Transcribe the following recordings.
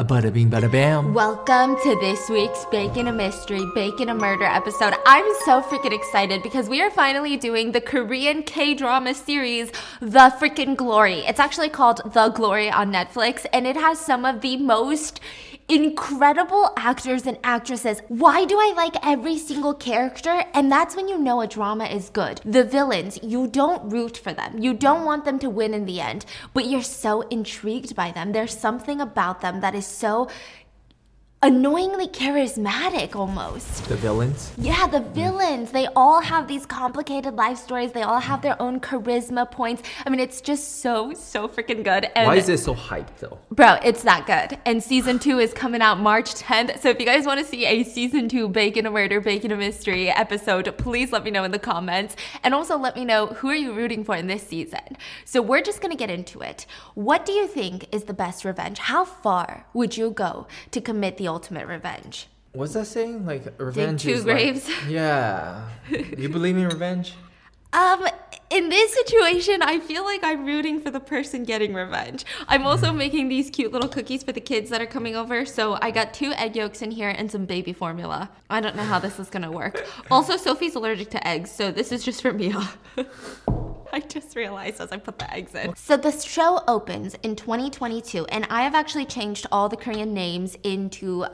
Bada bing, bada bam. Welcome to this week's Baking a Mystery, Baking a Murder episode. I'm so freaking excited because we are finally doing the Korean K-drama series, The Freaking Glory. It's actually called The Glory on Netflix, and it has some of the most incredible actors and actresses. Why do I like every single character? And that's when you know a drama is good. The villains, you don't root for them. You don't want them to win in the end, but you're so intrigued by them. There's something about them that is so annoyingly charismatic almost. The villains? Yeah, the villains. They all have these complicated life stories. They all have their own charisma points. I mean, it's just so freaking good. And why is it so hyped though? Bro, it's that good. And season 2 is coming out March 10th. So if you guys want to see a season 2 Baking a Murder, Baking a Mystery episode, please let me know in the comments. And also let me know, who are you rooting for in this season? So we're just going to get into it. What do you think is the best revenge? How far would you go to commit the ultimate revenge? What's that saying? Like, revenge two is graves. Like, yeah. You believe in revenge? In this situation, I feel like I'm rooting for the person getting revenge. I'm also making these cute little cookies for the kids that are coming over. So I got 2 egg yolks in here and some baby formula. I don't know how this is gonna work. Also, Sophie's allergic to eggs, so this is just for Mia. I just realized as I put the eggs in. So the show opens in 2022, and I have actually changed all the Korean names into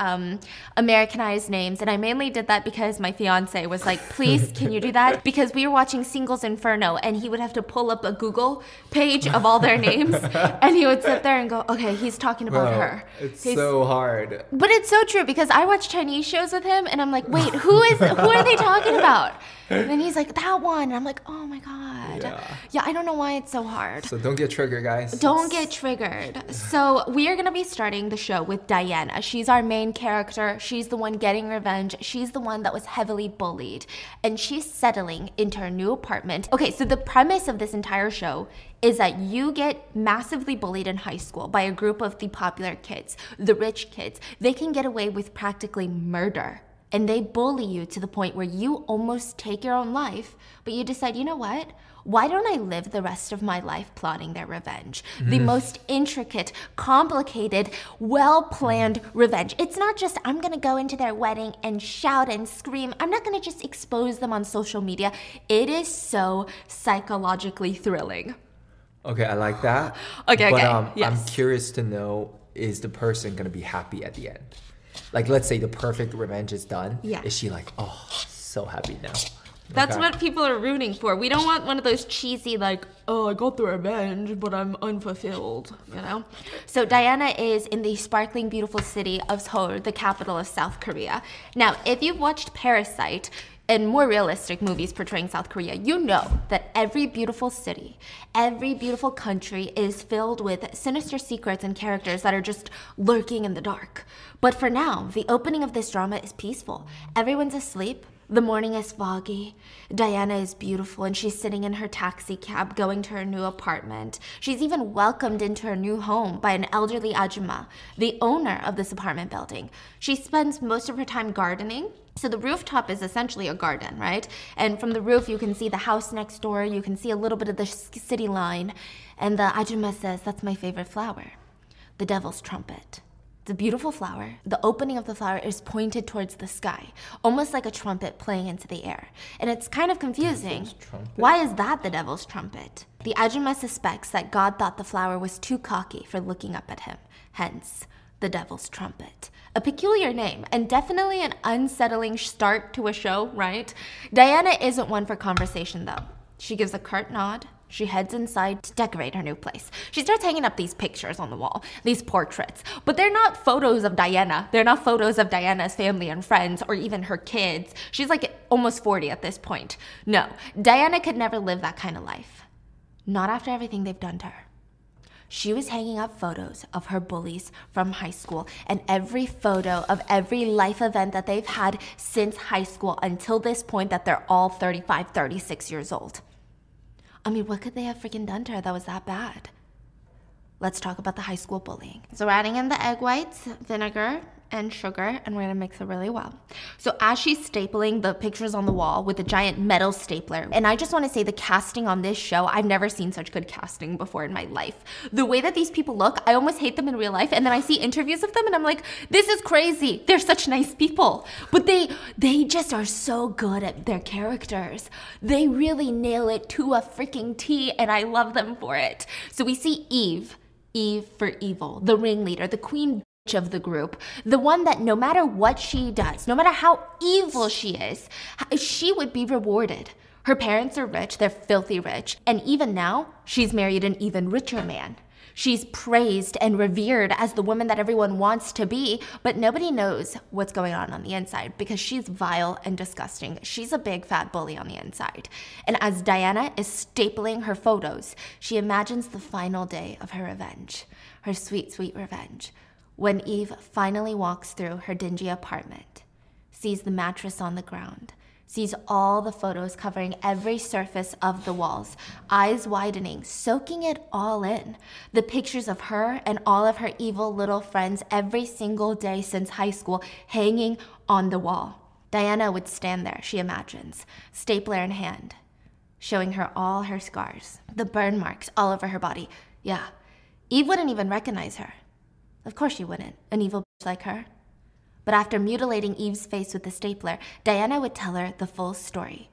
Americanized names, and I mainly did that because my fiance was like, please, can you do that? Because we were watching Singles Inferno, and he would have to pull up a Google page of all their names, and he would sit there and go, okay, he's talking about her. It's so hard. But it's so true, because I watch Chinese shows with him, and I'm like, wait, who are they talking about? And then he's like, that one. And I'm like, oh my God. Yeah, I don't know why it's so hard. So don't get triggered, guys. Don't get triggered. So we are going to be starting the show with Diana. She's our main character. She's the one getting revenge. She's the one that was heavily bullied. And she's settling into her new apartment. Okay, so the premise of this entire show is that you get massively bullied in high school by a group of the popular kids, the rich kids. They can get away with practically murder. And they bully you to the point where you almost take your own life, but you decide, you know what? Why don't I live the rest of my life plotting their revenge? The most intricate, complicated, well-planned revenge. It's not just, I'm gonna go into their wedding and shout and scream. I'm not gonna just expose them on social media. It is so psychologically thrilling. Okay, I like that. Okay. Yes. I'm curious to know, is the person gonna be happy at the end? Like, let's say the perfect revenge is done. Yeah. Is she like, oh, so happy now? That's what people are rooting for. We don't want one of those cheesy, like, oh, I got the revenge, but I'm unfulfilled, you know? So Diana is in the sparkling, beautiful city of Seoul, the capital of South Korea. Now, if you've watched Parasite and more realistic movies portraying South Korea, you know that every beautiful city, every beautiful country is filled with sinister secrets and characters that are just lurking in the dark. But for now, the opening of this drama is peaceful. Everyone's asleep. The morning is foggy. Diana is beautiful, and she's sitting in her taxi cab going to her new apartment. She's even welcomed into her new home by an elderly ajumma, the owner of this apartment building. She spends most of her time gardening. So the rooftop is essentially a garden, right? And from the roof, you can see the house next door. You can see a little bit of the city line. And the ajumma says, that's my favorite flower, the devil's trumpet. The beautiful flower, the opening of the flower is pointed towards the sky, almost like a trumpet playing into the air. And it's kind of confusing. Why is that the devil's trumpet? The ajumma suspects that God thought the flower was too cocky for looking up at him, hence the devil's trumpet. A peculiar name, and definitely an unsettling start to a show, right? Diana isn't one for conversation, though. She gives a curt nod. She heads inside to decorate her new place. She starts hanging up these pictures on the wall, these portraits. But they're not photos of Diana. They're not photos of Diana's family and friends or even her kids. She's like almost 40 at this point. No, Diana could never live that kind of life. Not after everything they've done to her. She was hanging up photos of her bullies from high school, and every photo of every life event that they've had since high school until this point that they're all 35, 36 years old. I mean, what could they have freaking done to her that was that bad? Let's talk about the high school bullying. So we're adding in the egg whites, vinegar, and sugar, and we're gonna mix it really well. So as she's stapling the pictures on the wall with a giant metal stapler, and I just wanna say the casting on this show, I've never seen such good casting before in my life. The way that these people look, I almost hate them in real life, and then I see interviews of them and I'm like, this is crazy. They're such nice people. But they just are so good at their characters. They really nail it to a freaking T, and I love them for it. So we see Eve, Eve for evil, the ringleader, the queen of the group, the one that no matter what she does, no matter how evil she is, she would be rewarded. Her parents are rich, they're filthy rich, and even now, she's married an even richer man. She's praised and revered as the woman that everyone wants to be, but nobody knows what's going on the inside because she's vile and disgusting. She's a big fat bully on the inside. And as Diana is stapling her photos, she imagines the final day of her revenge, her sweet, sweet revenge. When Eve finally walks through her dingy apartment, sees the mattress on the ground, sees all the photos covering every surface of the walls, eyes widening, soaking it all in. The pictures of her and all of her evil little friends every single day since high school hanging on the wall. Diana would stand there, she imagines, stapler in hand, showing her all her scars, the burn marks all over her body. Yeah, Eve wouldn't even recognize her. Of course she wouldn't, an evil bitch like her. But after mutilating Eve's face with the stapler, Diana would tell her the full story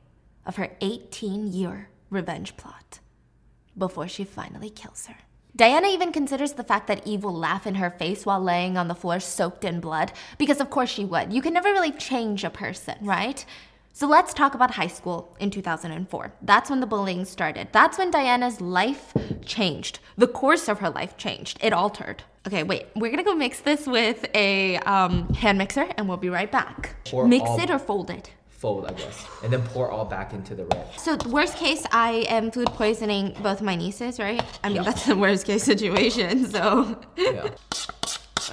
of her 18-year revenge plot before she finally kills her. Diana even considers the fact that Eve will laugh in her face while laying on the floor soaked in blood, because of course she would. You can never really change a person, right? So let's talk about high school in 2004. That's when the bullying started. That's when Diana's life changed. The course of her life changed. It altered. Okay, wait, we're gonna go mix this with a hand mixer and we'll be right back. Mix it or fold it? Fold, I guess. And then pour all back into the red. So worst case, I am food poisoning both my nieces, right? I mean, that's the worst case situation, so. Yeah.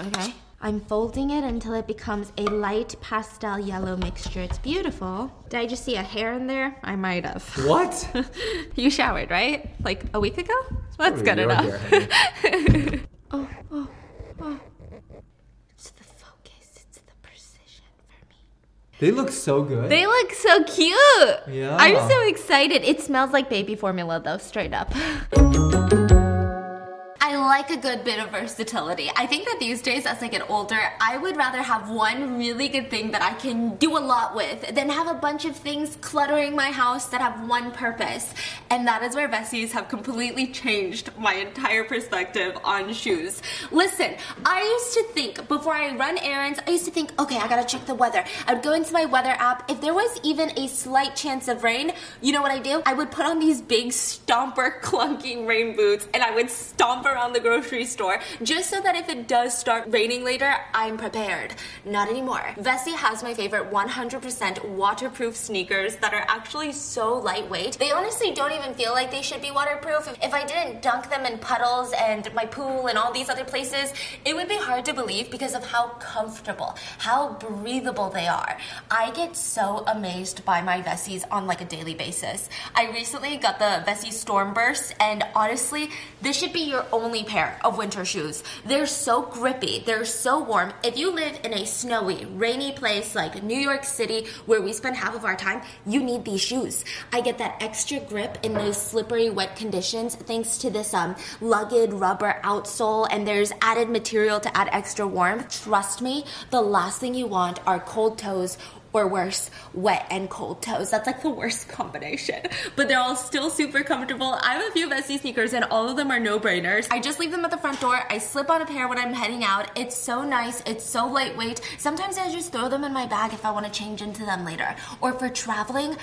Okay. I'm folding it until it becomes a light pastel yellow mixture. It's beautiful. Did I just see a hair in there? I might have. What? You showered, right? Like a week ago? That's good enough. Hair, oh. It's the focus, it's the precision for me. They look so good. They look so cute. Yeah. I'm so excited. It smells like baby formula though, straight up. I like a good bit of versatility. I think that these days, as I get older, I would rather have one really good thing that I can do a lot with than have a bunch of things cluttering my house that have one purpose. And that is where Vessi's have completely changed my entire perspective on shoes. Listen, I used to think, before I run errands, I used to think, okay, I gotta check the weather. I would go into my weather app. If there was even a slight chance of rain, you know what I do? I would put on these big stomper clunky rain boots and I would stomp around the grocery store just so that if it does start raining later, I'm prepared. Not anymore. Vessi has my favorite 100% waterproof sneakers that are actually so lightweight. They honestly don't even feel like they should be waterproof. If I didn't dunk them in puddles and my pool and all these other places, it would be hard to believe because of how comfortable, how breathable they are. I get so amazed by my Vessis on like a daily basis. I recently got the Vessi Stormburst, and honestly, this should be your own only pair of winter shoes. They're so grippy, they're so warm. If you live in a snowy, rainy place like New York City where we spend half of our time, you need these shoes. I get that extra grip in those slippery, wet conditions thanks to this lugged rubber outsole, and there's added material to add extra warmth. Trust me, the last thing you want are cold toes, or worse, wet and cold toes. That's like the worst combination. But they're all still super comfortable. I have a few Vessi sneakers and all of them are no-brainers. I just leave them at the front door. I slip on a pair when I'm heading out. It's so nice. It's so lightweight. Sometimes I just throw them in my bag if I want to change into them later. Or for traveling,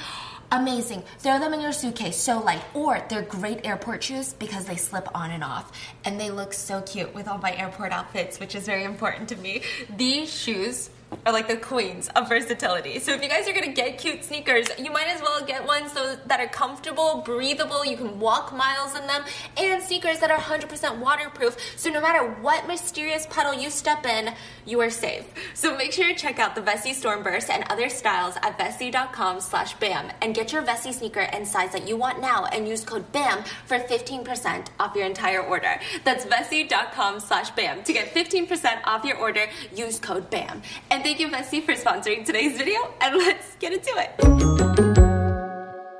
amazing. Throw them in your suitcase, so light. Or they're great airport shoes because they slip on and off. And they look so cute with all my airport outfits, which is very important to me. These shoes are like the queens of versatility. So if you guys are gonna get cute sneakers, you might as well get ones that are comfortable, breathable, you can walk miles in them, and sneakers that are 100% waterproof, so no matter what mysterious puddle you step in, you are safe. So make sure to check out the Vessi Stormburst and other styles at vessi.com/bam and get your Vessi sneaker and size that you want now and use code BAM for 15% off your entire order. That's vessi.com/bam to get 15% off your order, use code BAM. And thank you, Vessi, for sponsoring today's video, and let's get into it.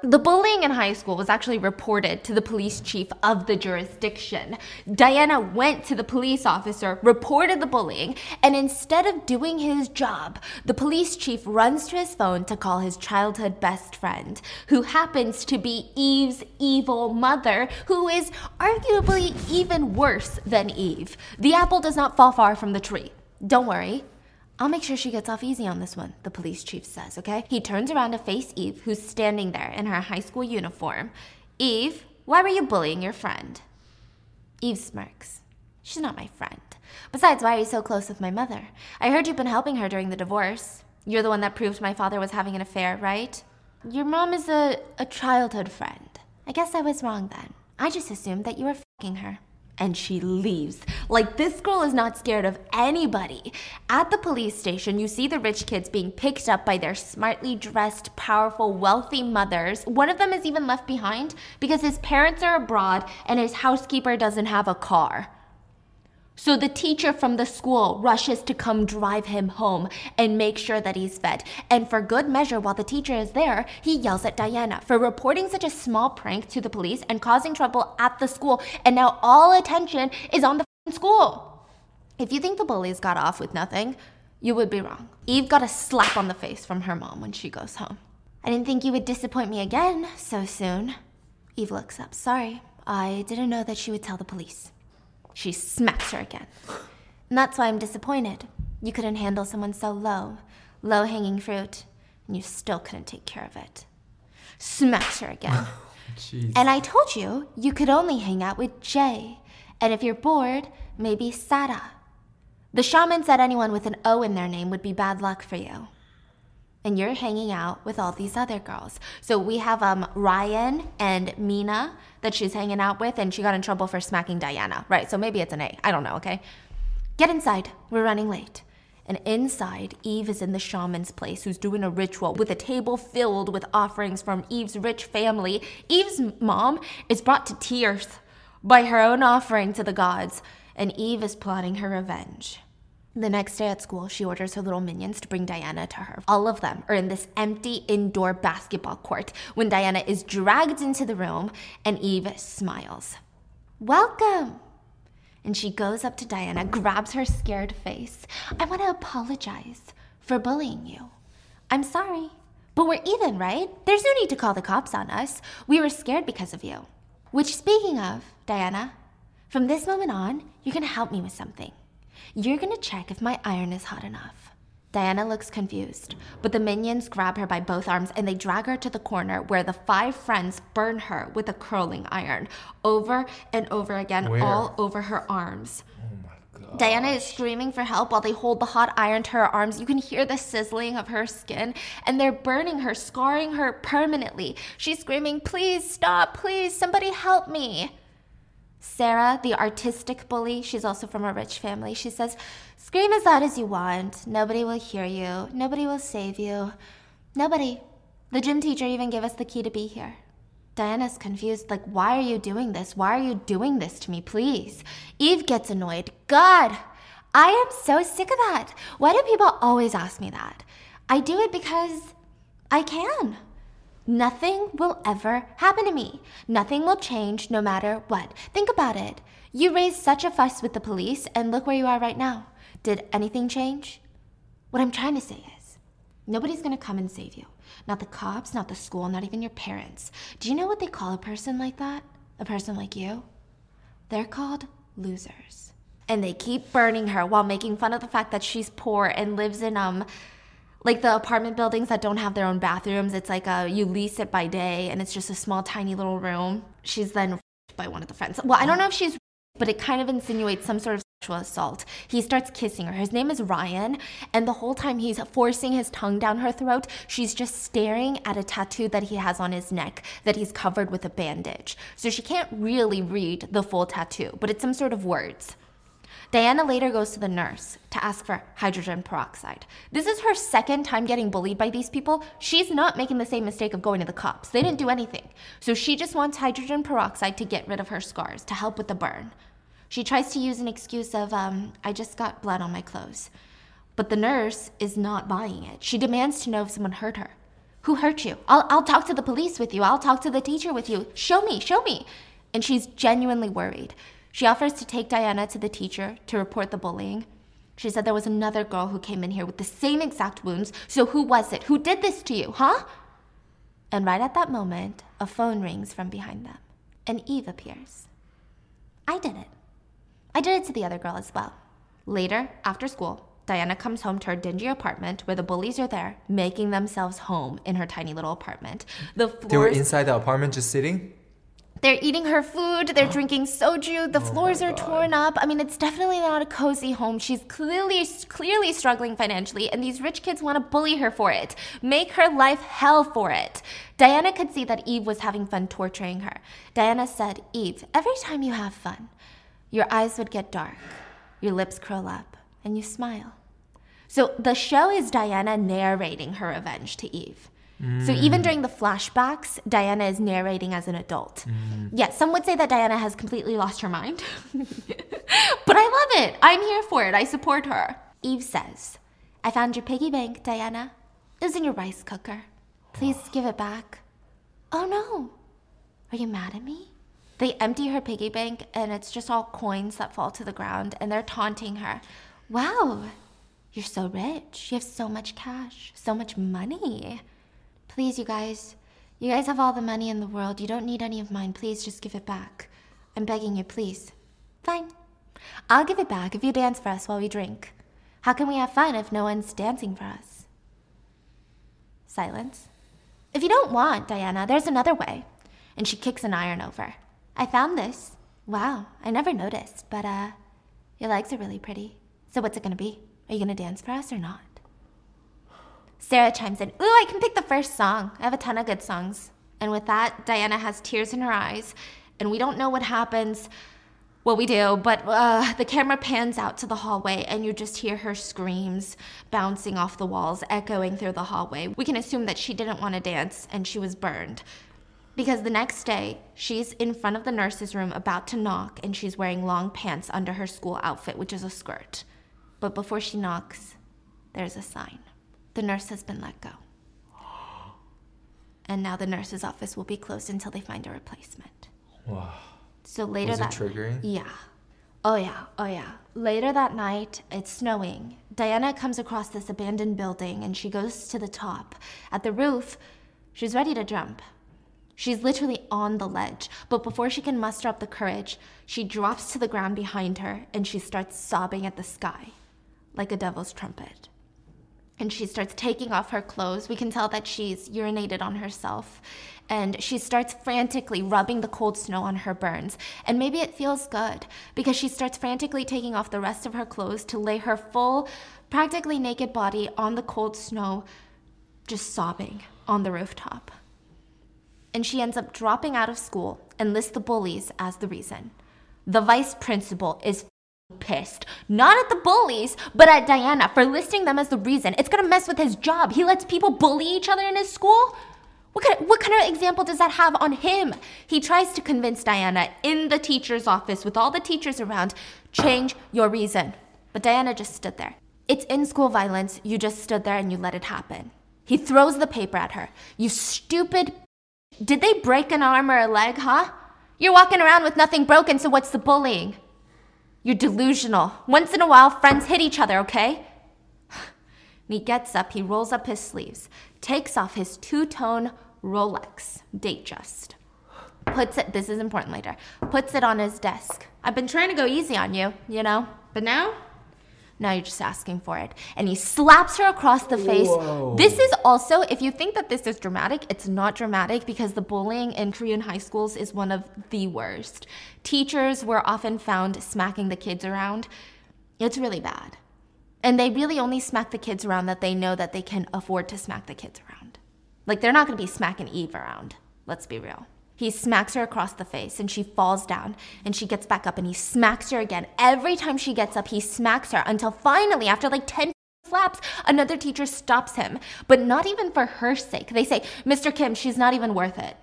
The bullying in high school was actually reported to the police chief of the jurisdiction. Diana went to the police officer, reported the bullying, and instead of doing his job, the police chief runs to his phone to call his childhood best friend, who happens to be Eve's evil mother, who is arguably even worse than Eve. The apple does not fall far from the tree. Don't worry. I'll make sure she gets off easy on this one, the police chief says, okay? He turns around to face Eve, who's standing there in her high school uniform. Eve, why were you bullying your friend? Eve smirks. She's not my friend. Besides, why are you so close with my mother? I heard you've been helping her during the divorce. You're the one that proved my father was having an affair, right? Your mom is a childhood friend. I guess I was wrong then. I just assumed that you were f***ing her. And she leaves. Like, this girl is not scared of anybody. At the police station, you see the rich kids being picked up by their smartly dressed, powerful, wealthy mothers. One of them is even left behind because his parents are abroad and his housekeeper doesn't have a car. So the teacher from the school rushes to come drive him home and make sure that he's fed. And for good measure, while the teacher is there, he yells at Diana for reporting such a small prank to the police and causing trouble at the school. And now all attention is on the school. If you think the bullies got off with nothing, you would be wrong. Eve got a slap on the face from her mom when she goes home. I didn't think you would disappoint me again so soon. Eve looks up. Sorry, I didn't know that she would tell the police. She smacks her again. And that's why I'm disappointed. You couldn't handle someone so low. Low-hanging fruit. And you still couldn't take care of it. Smacks her again. Jeez. And I told you, you could only hang out with Jay. And if you're bored, maybe Sada. The shaman said anyone with an O in their name would be bad luck for you. And you're hanging out with all these other girls. So we have Ryan and Mina that she's hanging out with, and she got in trouble for smacking Diana, right? So maybe it's an A. I don't know, okay? Get inside. We're running late. And inside, Eve is in the shaman's place, who's doing a ritual with a table filled with offerings from Eve's rich family. Eve's mom is brought to tears by her own offering to the gods, and Eve is plotting her revenge. The next day at school, she orders her little minions to bring Diana to her. All of them are in this empty indoor basketball court when Diana is dragged into the room and Eve smiles. Welcome! And she goes up to Diana, grabs her scared face. I want to apologize for bullying you. I'm sorry, but we're even, right? There's no need to call the cops on us. We were scared because of you. Which, speaking of, Diana, from this moment on, you're going to help me with something. You're gonna check if my iron is hot enough. Diana looks confused, but the minions grab her by both arms and they drag her to the corner where the five friends burn her with a curling iron over and over again, all over her arms. Oh my God! Diana is screaming for help while they hold the hot iron to her arms. You can hear the sizzling of her skin and they're burning her, scarring her permanently. She's screaming, please stop, please, somebody help me. Sarah, the artistic bully, she's also from a rich family, she says, scream as loud as you want. Nobody will hear you. Nobody will save you. Nobody. The gym teacher even gave us the key to be here. Diana's confused, like, why are you doing this? Why are you doing this to me, please? Eve gets annoyed. God, I am so sick of that. Why do people always ask me that? I do it because I can. Nothing will ever happen to me. Nothing will change no matter what. Think about it. You raised such a fuss with the police and look where you are right now. Did anything change? What I'm trying to say is, nobody's gonna come and save you. Not the cops, not the school, not even your parents. Do you know what they call a person like that? A person like you? They're called losers. And they keep burning her while making fun of the fact that she's poor and lives in, like the apartment buildings that don't have their own bathrooms. It's like you lease it by day, and it's just a small, tiny little room. She's then raped by one of the friends. Well, I don't know if she's raped, but it kind of insinuates some sort of assault. He starts kissing her. His name is Ryan, and the whole time he's forcing his tongue down her throat, she's just staring at a tattoo that he has on his neck that he's covered with a bandage. So she can't really read the full tattoo, but it's some sort of words. Diana later goes to the nurse to ask for hydrogen peroxide. This is her second time getting bullied by these people. She's not making the same mistake of going to the cops. They didn't do anything. So she just wants hydrogen peroxide to get rid of her scars, to help with the burn. She tries to use an excuse of, I just got blood on my clothes. But the nurse is not buying it. She demands to know if someone hurt her. Who hurt you? I'll talk to the police with you. I'll talk to the teacher with you. Show me. And she's genuinely worried. She offers to take Diana to the teacher to report the bullying. She said there was another girl who came in here with the same exact wounds. So who was it? Who did this to you, huh? And right at that moment, a phone rings from behind them. And Eve appears. I did it. I did it to the other girl as well. Later, after school, Diana comes home to her dingy apartment where the bullies are there, making themselves home in her tiny little apartment. They were inside the apartment just sitting? They're eating her food, they're drinking soju, the floors are torn up. I mean, it's definitely not a cozy home. She's clearly struggling financially, and these rich kids want to bully her for it, make her life hell for it. Diana could see that Eve was having fun torturing her. Diana said, Eve, every time you have fun, your eyes would get dark, your lips curl up, and you smile. So the show is Diana narrating her revenge to Eve. So even during the flashbacks, Diana is narrating as an adult. Yeah, some would say that Diana has completely lost her mind. But I love it. I'm here for it. I support her. Eve says, I found your piggy bank, Diana. It was in your rice cooker. Please give it back. Oh, no. Are you mad at me? They empty her piggy bank, and it's just all coins that fall to the ground, and they're taunting her. Wow, you're so rich. You have so much cash, so much money. Please, you guys have all the money in the world. You don't need any of mine. Please just give it back. I'm begging you, please. Fine. I'll give it back if you dance for us while we drink. How can we have fun if no one's dancing for us? Silence. If you don't want, Diana, there's another way. And she kicks an iron over. I found this. Wow, I never noticed, but your legs are really pretty. So what's it gonna be? Are you gonna dance for us or not? Sarah chimes in, ooh, I can pick the first song. I have a ton of good songs. And with that, Diana has tears in her eyes, and we don't know what happens, what we do, but the camera pans out to the hallway, and you just hear her screams bouncing off the walls, echoing through the hallway. We can assume that she didn't want to dance, and she was burned. Because the next day, she's in front of the nurse's room about to knock, and she's wearing long pants under her school outfit, which is a skirt. But before she knocks, there's a sign. The nurse has been let go. And now the nurse's office will be closed until they find a replacement. Wow. So later that night. Was it triggering? Yeah. Oh yeah. Later that night, it's snowing. Diana comes across this abandoned building and she goes to the top. At the roof, she's ready to jump. She's literally on the ledge, but before she can muster up the courage, she drops to the ground behind her and she starts sobbing at the sky like a devil's trumpet. And she starts taking off her clothes. We can tell that she's urinated on herself. And she starts frantically rubbing the cold snow on her burns. And maybe it feels good because she starts frantically taking off the rest of her clothes to lay her full, practically naked body on the cold snow, just sobbing on the rooftop. And she ends up dropping out of school and lists the bullies as the reason. The vice principal is pissed, not at the bullies, but at Diana for listing them as the reason. It's gonna mess with his job. He lets people bully each other in his school. What kind of example does that have on him? He tries to convince Diana in the teacher's office with all the teachers around, change your reason. But Diana just stood there. It's in-school violence. You just stood there and you let it happen. He throws the paper at her. You stupid. Did they break an arm or a leg, huh? You're walking around with nothing broken, so what's the bullying? You're delusional. Once in a while, friends hit each other, okay? And he gets up, he rolls up his sleeves, takes off his two-tone Rolex Datejust, puts it, this is important later, puts it on his desk. I've been trying to go easy on you, you know, but now you're just asking for it. And he slaps her across the face. Whoa. This is also, if you think that this is dramatic, it's not dramatic because the bullying in Korean high schools is one of the worst. Teachers were often found smacking the kids around. It's really bad. And they really only smack the kids around that they know that they can afford to smack the kids around. Like, they're not going to be smacking Eve around. Let's be real. He smacks her across the face, and she falls down, and she gets back up, and he smacks her again. Every time she gets up, he smacks her, until finally, after like 10 slaps, another teacher stops him. But not even for her sake. They say, Mr. Kim, she's not even worth it.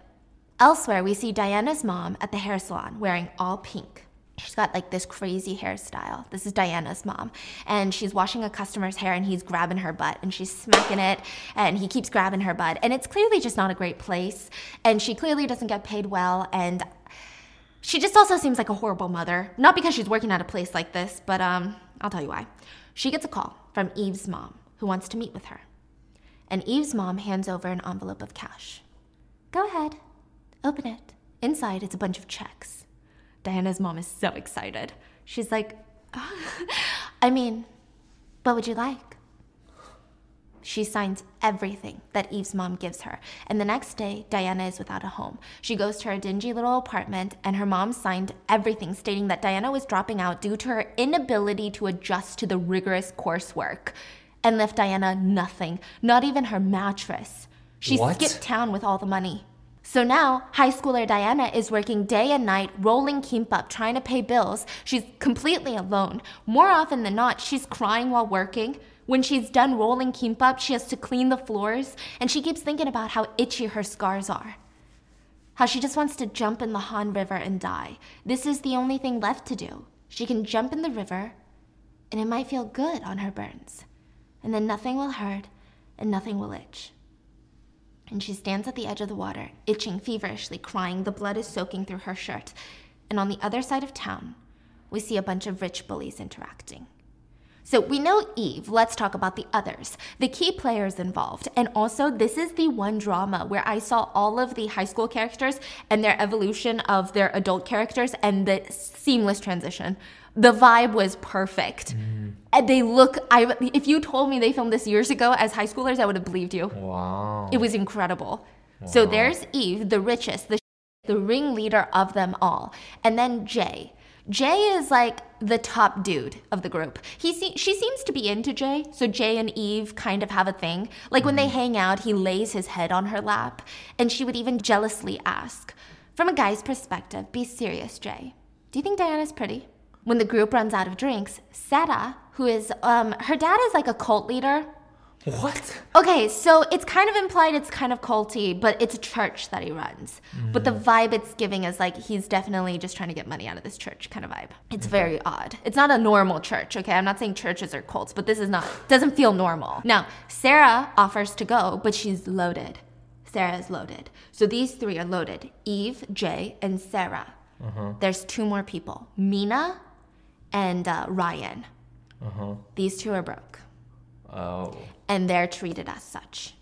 Elsewhere, we see Diana's mom at the hair salon wearing all pink. She's got like this crazy hairstyle. This is Diana's mom. And she's washing a customer's hair and he's grabbing her butt and she's smacking it and he keeps grabbing her butt. And it's clearly just not a great place. And she clearly doesn't get paid well. And she just also seems like a horrible mother. Not because she's working at a place like this, but I'll tell you why. She gets a call from Eve's mom who wants to meet with her. And Eve's mom hands over an envelope of cash. Go ahead, open it. Inside, it's a bunch of checks. Diana's mom is so excited. She's like, oh. I mean, what would you like? She signs everything that Eve's mom gives her. And the next day, Diana is without a home. She goes to her dingy little apartment, and her mom signed everything, stating that Diana was dropping out due to her inability to adjust to the rigorous coursework, and left Diana nothing, not even her mattress. She skipped town with all the money. So now, high schooler Diana is working day and night, rolling kimbap, trying to pay bills. She's completely alone. More often than not, she's crying while working. When she's done rolling kimbap, she has to clean the floors, and she keeps thinking about how itchy her scars are. How she just wants to jump in the Han River and die. This is the only thing left to do. She can jump in the river, and it might feel good on her burns. And then nothing will hurt, and nothing will itch. And she stands at the edge of the water, itching feverishly, crying. The blood is soaking through her shirt. And on the other side of town, we see a bunch of rich bullies interacting. So we know Eve. Let's talk about the others, the key players involved. And also, this is the one drama where I saw all of the high school characters and their evolution of their adult characters and the seamless transition. The vibe was perfect. And they look, if you told me they filmed this years ago as high schoolers, I would have believed you. Wow. It was incredible. Wow. So there's Eve, the richest, the ringleader of them all. And then Jay. Jay is like the top dude of the group. She seems to be into Jay, so Jay and Eve kind of have a thing. Like when they hang out, he lays his head on her lap, and she would even jealously ask, from a guy's perspective, be serious, Jay. Do you think Diana's pretty? When the group runs out of drinks, Sarah, who is, her dad is like a cult leader. What? Okay, so it's kind of implied it's kind of culty, but it's a church that he runs. But the vibe it's giving is like he's definitely just trying to get money out of this church kind of vibe. It's very odd. It's not a normal church, okay? I'm not saying churches are cults, but this is not, doesn't feel normal. Now, Sarah offers to go, but she's loaded. Sarah is loaded. So these three are loaded. Eve, Jay, and Sarah. There's two more people, Mina and Ryan. These two are broke. Oh. And they're treated as such.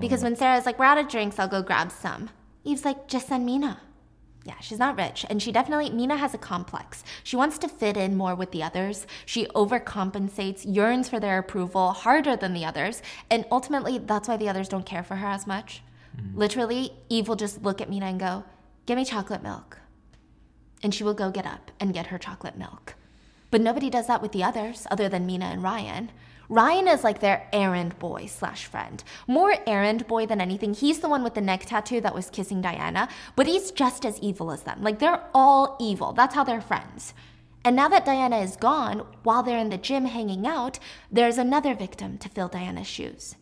Because when Sarah's like, we're out of drinks, I'll go grab some. Eve's like, just send Mina. Yeah, she's not rich. And she definitely, Mina has a complex. She wants to fit in more with the others. She overcompensates, yearns for their approval harder than the others. And ultimately, that's why the others don't care for her as much. Literally, Eve will just look at Mina and go, give me chocolate milk. And she will go get up and get her chocolate milk. But nobody does that with the others other than Mina and Ryan. Ryan is like their errand boy slash friend. More errand boy than anything. He's the one with the neck tattoo that was kissing Diana, but he's just as evil as them. Like, they're all evil. That's how they're friends. And now that Diana is gone, while they're in the gym hanging out, there's another victim to fill Diana's shoes.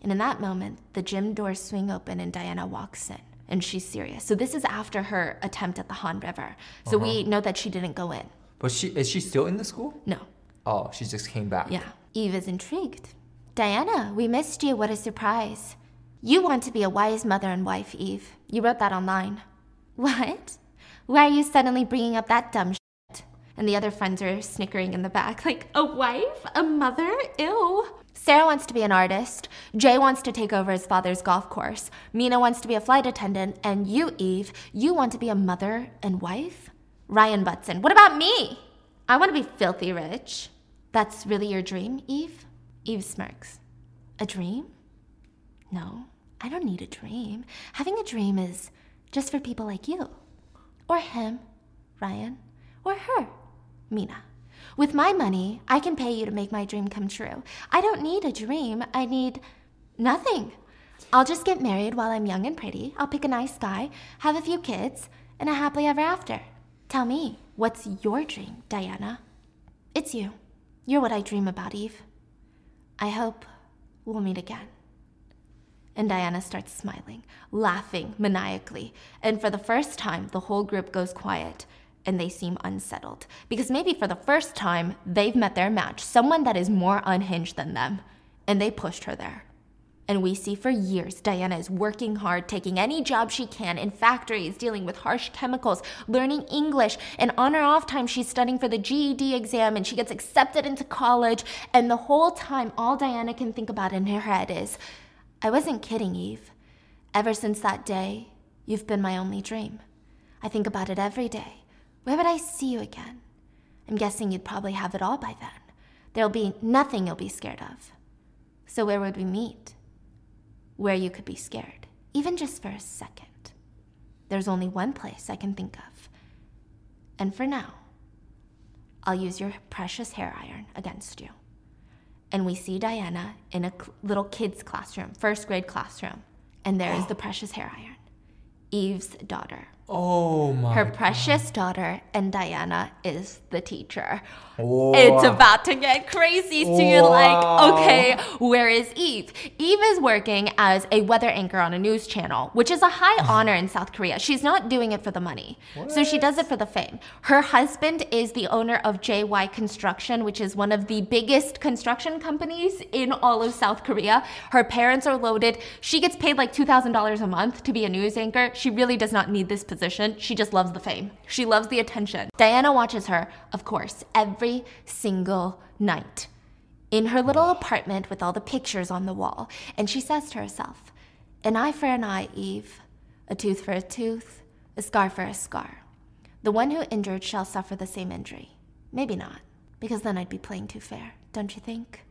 And in that moment, the gym doors swing open and Diana walks in, and she's serious. So this is after her attempt at the Han River. So we know that she didn't go in. But is she still in the school? No. Oh, she just came back. Yeah. Eve is intrigued. Diana, we missed you. What a surprise. You want to be a wise mother and wife, Eve. You wrote that online. What? Why are you suddenly bringing up that dumb shit? And the other friends are snickering in the back, like, a wife? A mother? Ew. Sarah wants to be an artist. Jay wants to take over his father's golf course. Mina wants to be a flight attendant. And you, Eve, you want to be a mother and wife? Ryan butts in. What about me? I want to be filthy rich. That's really your dream, Eve? Eve smirks. A dream? No, I don't need a dream. Having a dream is just for people like you. Or him, Ryan. Or her, Mina. With my money, I can pay you to make my dream come true. I don't need a dream. I need nothing. I'll just get married while I'm young and pretty. I'll pick a nice guy, have a few kids, and a happily ever after. Tell me, what's your dream, Diana? It's you. You're what I dream about, Eve. I hope we'll meet again. And Diana starts smiling, laughing maniacally. And for the first time, the whole group goes quiet and they seem unsettled. Because maybe for the first time, they've met their match, someone that is more unhinged than them. And they pushed her there. And we see for years, Diana is working hard, taking any job she can in factories, dealing with harsh chemicals, learning English, and on her off time, she's studying for the GED exam, and she gets accepted into college. And the whole time, all Diana can think about in her head is, I wasn't kidding, Eve. Ever since that day, you've been my only dream. I think about it every day. Where would I see you again? I'm guessing you'd probably have it all by then. There'll be nothing you'll be scared of. So where would we meet? Where you could be scared, even just for a second. There's only one place I can think of. And for now, I'll use your precious hair iron against you. And we see Diana in a little kid's classroom, first grade classroom. And there is the precious hair iron, Eve's daughter. Oh my Her precious God. Daughter, and Diana is the teacher. Oh. It's about to get crazy. So you're like, okay, where is Eve? Eve is working as a weather anchor on a news channel, which is a high honor in South Korea. She's not doing it for the money. What? So she does it for the fame. Her husband is the owner of JY Construction, which is one of the biggest construction companies in all of South Korea. Her parents are loaded. She gets paid like $2,000 a month to be a news anchor. She really does not need this position. She just loves the fame. She loves the attention. Diana watches her, of course, every single night in her little apartment with all the pictures on the wall. And she says to herself, an eye for an eye, Eve, a tooth for a tooth, a scar for a scar. The one who injured shall suffer the same injury. Maybe not, because then I'd be playing too fair, don't you think?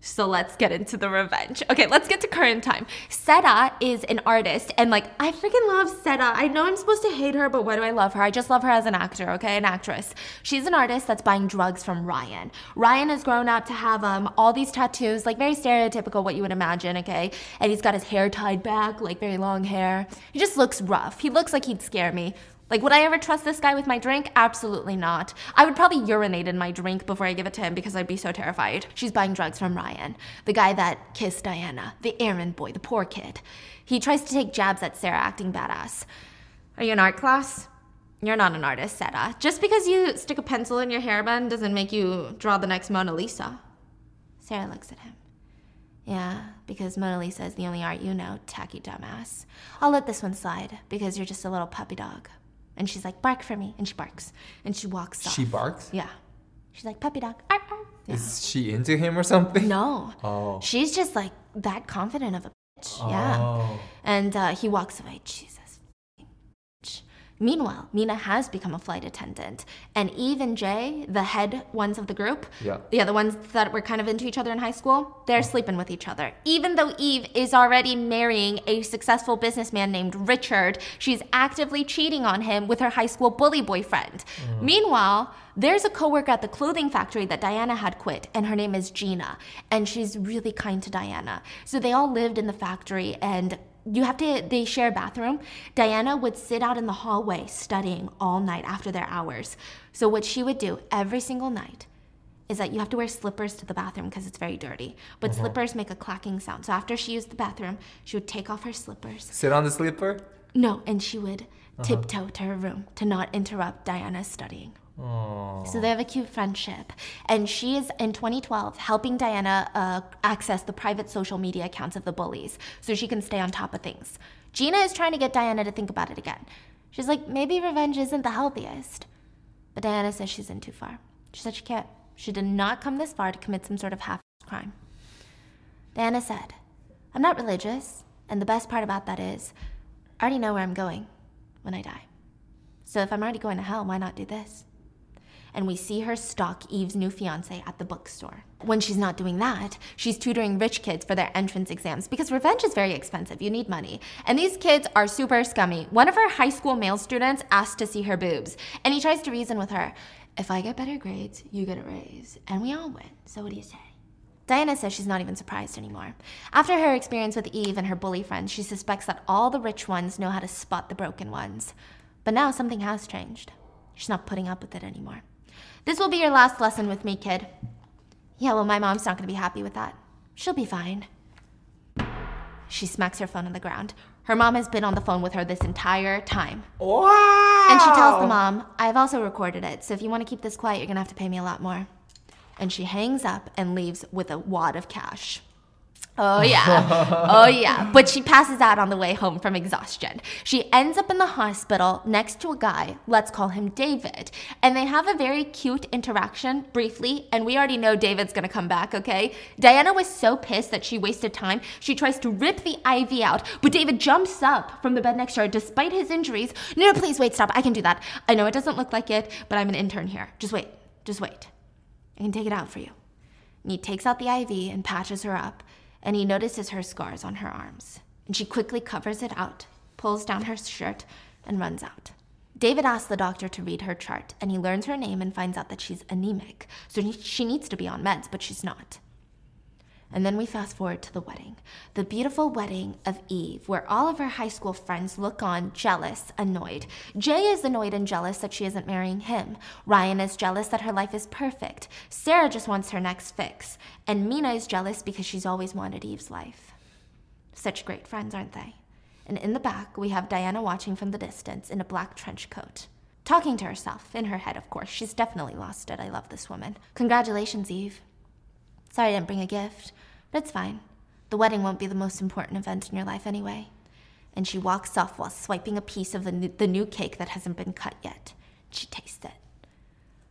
So let's get into the revenge. Okay, let's get to current time. Seda is an artist, and like, I freaking love Seda. I know I'm supposed to hate her, but why do I love her? I just love her as an actor, okay, an actress. She's an artist that's buying drugs from Ryan. Ryan has grown up to have all these tattoos, like very stereotypical what you would imagine, okay? And he's got his hair tied back, like very long hair. He just looks rough. He looks like he'd scare me. Like, would I ever trust this guy with my drink? Absolutely not. I would probably urinate in my drink before I give it to him because I'd be so terrified. She's buying drugs from Ryan, the guy that kissed Diana, the errand boy, the poor kid. He tries to take jabs at Sarah, acting badass. Are you in art class? You're not an artist, Sarah. Just because you stick a pencil in your hairband doesn't make you draw the next Mona Lisa. Sarah looks at him. Yeah, because Mona Lisa is the only art you know, tacky dumbass. I'll let this one slide because you're just a little puppy dog. And she's like, bark for me. And she barks. And she walks off. She barks? Yeah. She's like, puppy dog. Arr, arr. Yeah. Is she into him or something? No. Oh. She's just like that confident of a bitch. Oh. Yeah. And he walks away. Jesus. Bitch. Meanwhile, Mina has become a flight attendant. And Eve and Jay, the head ones of the group, the ones that were kind of into each other in high school, they're sleeping with each other. Even though Eve is already marrying a successful businessman named Richard, she's actively cheating on him with her high school bully boyfriend. Mm. Meanwhile, there's a coworker at the clothing factory that Diana had quit, and her name is Gina. And she's really kind to Diana. So they all lived in the factory, and they share a bathroom. Diana would sit out in the hallway studying all night after their hours. So what she would do every single night is that you have to wear slippers to the bathroom because it's very dirty. But slippers make a clacking sound. So after she used the bathroom, she would take off her slippers. Sit on the slipper? No, and she would tiptoe to her room to not interrupt Diana's studying. Aww. So they have a cute friendship. And she is, in 2012, helping Diana access the private social media accounts of the bullies so she can stay on top of things. Gina is trying to get Diana to think about it again. She's like, maybe revenge isn't the healthiest. But Diana says she's in too far. She said she can't. She did not come this far to commit some sort of half-assed crime. Diana said, I'm not religious, and the best part about that is I already know where I'm going when I die. So if I'm already going to hell, why not do this? And we see her stalk Eve's new fiancé at the bookstore. When she's not doing that, she's tutoring rich kids for their entrance exams because revenge is very expensive. You need money. And these kids are super scummy. One of her high school male students asked to see her boobs, and he tries to reason with her. If I get better grades, you get a raise, and we all win, so what do you say? Diana says she's not even surprised anymore. After her experience with Eve and her bully friends, she suspects that all the rich ones know how to spot the broken ones. But now something has changed. She's not putting up with it anymore. This will be your last lesson with me, kid. Yeah, well, my mom's not gonna be happy with that. She'll be fine. She smacks her phone on the ground. Her mom has been on the phone with her this entire time. Wow! And she tells the mom, I've also recorded it, so if you want to keep this quiet, you're gonna have to pay me a lot more. And she hangs up and leaves with a wad of cash. Oh yeah, oh yeah. But she passes out on the way home from exhaustion. She ends up in the hospital next to a guy, let's call him David. And they have a very cute interaction, briefly, and we already know David's gonna come back, okay? Diana was so pissed that she wasted time. She tries to rip the IV out, but David jumps up from the bed next to her despite his injuries. No, please, wait, stop, I can do that. I know it doesn't look like it, but I'm an intern here. Just wait. I can take it out for you. And he takes out the IV and patches her up, and he notices her scars on her arms. And she quickly covers it out, pulls down her shirt, and runs out. David asks the doctor to read her chart, and he learns her name and finds out that she's anemic, so she needs to be on meds, but she's not. And then we fast forward to the wedding. The beautiful wedding of Eve, where all of her high school friends look on, jealous, annoyed. Jay is annoyed and jealous that she isn't marrying him. Ryan is jealous that her life is perfect. Sarah just wants her next fix. And Mina is jealous because she's always wanted Eve's life. Such great friends, aren't they? And in the back, we have Diana watching from the distance in a black trench coat. Talking to herself, in her head, of course. She's definitely lost it. I love this woman. Congratulations, Eve. Sorry I didn't bring a gift, but it's fine. The wedding won't be the most important event in your life anyway. And she walks off while swiping a piece of the new cake that hasn't been cut yet. She tastes it.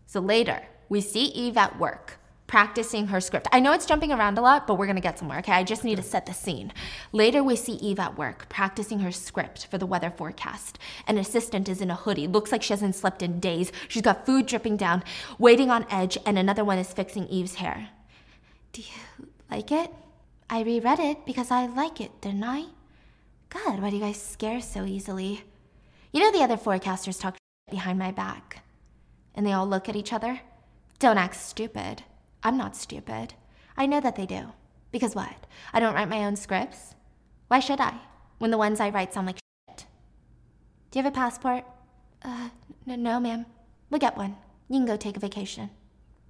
So later, we see Eve at work, practicing her script. I know it's jumping around a lot, but we're gonna get somewhere, okay? I just need to set the scene. Later, we see Eve at work, practicing her script for the weather forecast. An assistant is in a hoodie, looks like she hasn't slept in days. She's got food dripping down, waiting on edge, and another one is fixing Eve's hair. Do you like it? I reread it because I like it, didn't I? God, why do you guys scare so easily? You know the other forecasters talk behind my back. And they all look at each other. Don't act stupid. I'm not stupid. I know that they do. Because what? I don't write my own scripts? Why should I? When the ones I write sound like shit. Do you have a passport? No, ma'am. We'll get one. You can go take a vacation.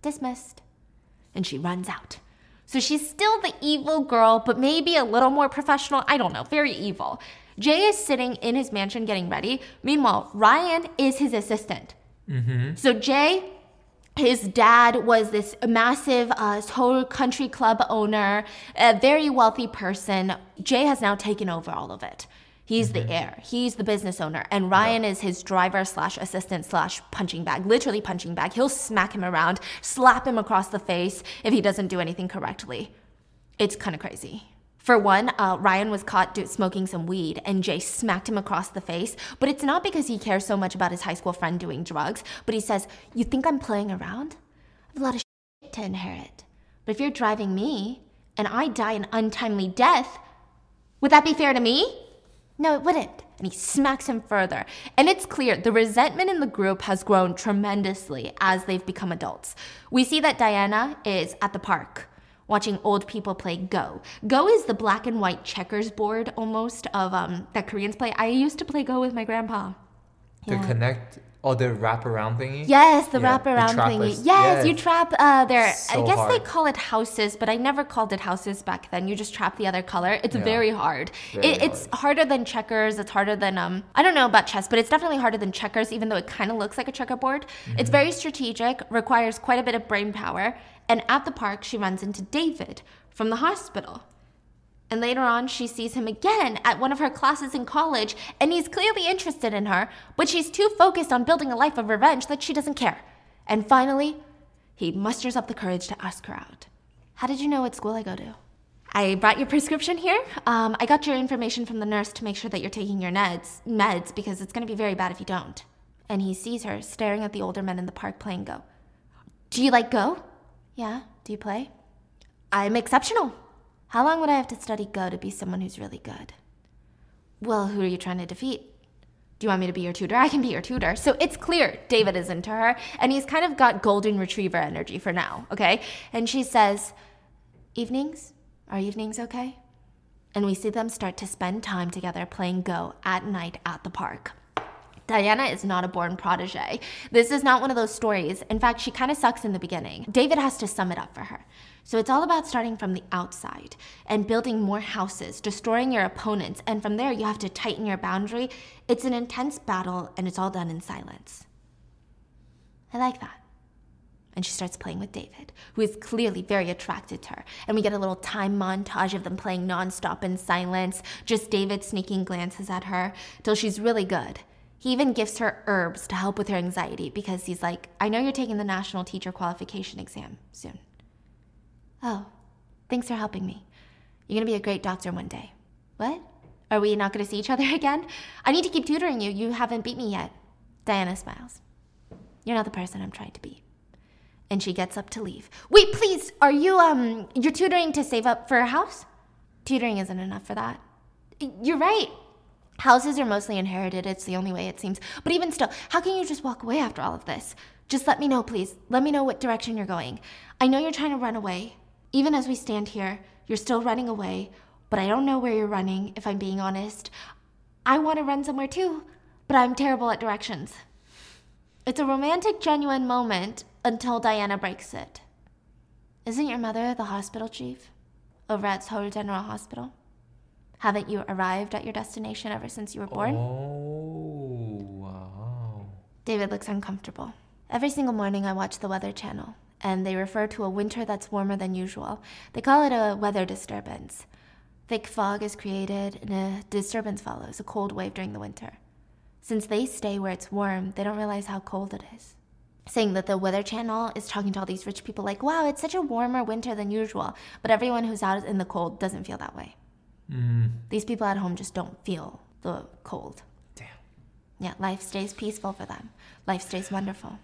Dismissed. And she runs out. So she's still the evil girl, but maybe a little more professional. I don't know, very evil. Jay is sitting in his mansion getting ready. Meanwhile, Ryan is his assistant. Mm-hmm. So Jay, his dad was this massive Seoul country club owner, a very wealthy person. Jay has now taken over all of it. He's the heir. He's the business owner. And Ryan is his driver/assistant/punching bag. Literally punching bag. He'll smack him around, slap him across the face if he doesn't do anything correctly. It's kind of crazy. For one, Ryan was caught smoking some weed, and Jay smacked him across the face. But it's not because he cares so much about his high school friend doing drugs. But he says, you think I'm playing around? I have a lot of shit to inherit. But if you're driving me, and I die an untimely death, would that be fair to me? No, it wouldn't. And he smacks him further. And it's clear the resentment in the group has grown tremendously as they've become adults. We see that Diana is at the park watching old people play Go. Go is the black and white checkers board almost of that Koreans play. I used to play Go with my grandpa. Yeah. To connect... Oh, the wraparound thingy? Yes, the wraparound thingy. Yes, you trap their... So I guess hard. They call it houses, but I never called it houses back then. You just trap the other color. It's very hard. It's harder than checkers. It's harder than... I don't know about chess, but it's definitely harder than checkers, even though it kind of looks like a checkerboard. Mm-hmm. It's very strategic, requires quite a bit of brain power. And at the park, she runs into David from the hospital. And later on, she sees him again at one of her classes in college, and he's clearly interested in her, but she's too focused on building a life of revenge that she doesn't care. And finally, he musters up the courage to ask her out. How did you know what school I go to? I brought your prescription here. I got your information from the nurse to make sure that you're taking your meds, because it's going to be very bad if you don't. And he sees her staring at the older men in the park playing Go. Do you like Go? Yeah. Do you play? I'm exceptional. How long would I have to study Go to be someone who's really good? Well, who are you trying to defeat? do you want me to be your tutor? I can be your tutor. So it's clear David is into her, and he's kind of got golden retriever energy for now, okay? And she says, evenings? Are evenings okay? And we see them start to spend time together playing Go at night at the park. Diana is not a born protege. This is not one of those stories. In fact, she kind of sucks in the beginning. David has to sum it up for her. So it's all about starting from the outside and building more houses, destroying your opponents, and from there you have to tighten your boundary. It's an intense battle, and it's all done in silence. I like that. And she starts playing with David, who is clearly very attracted to her. And we get a little time montage of them playing nonstop in silence, just David sneaking glances at her, till she's really good. He even gives her herbs to help with her anxiety because he's like, I know you're taking the National Teacher Qualification Exam soon. Oh, thanks for helping me. You're gonna be a great doctor one day. What? Are we not gonna see each other again? I need to keep tutoring you. You haven't beat me yet. Diana smiles. You're not the person I'm trying to be. And she gets up to leave. Wait, please, are you, you're tutoring to save up for a house? Tutoring isn't enough for that. You're right. Houses are mostly inherited. It's the only way, it seems. But even still, how can you just walk away after all of this? Just let me know, please. Let me know what direction you're going. I know you're trying to run away. Even as we stand here, you're still running away, but I don't know where you're running, if I'm being honest. I want to run somewhere too, but I'm terrible at directions. It's a romantic, genuine moment until Diana breaks it. Isn't your mother the hospital chief over at Seoul General Hospital? Haven't you arrived at your destination ever since you were born? Oh, wow. David looks uncomfortable. Every single morning I watch the Weather Channel, and they refer to a winter that's warmer than usual. They call it a weather disturbance. Thick fog is created, and a disturbance follows, a cold wave during the winter. Since they stay where it's warm, they don't realize how cold it is. Saying that the Weather Channel is talking to all these rich people like, wow, it's such a warmer winter than usual, but everyone who's out in the cold doesn't feel that way. These people at home just don't feel the cold. Damn. Yeah, life stays peaceful for them. Life stays wonderful.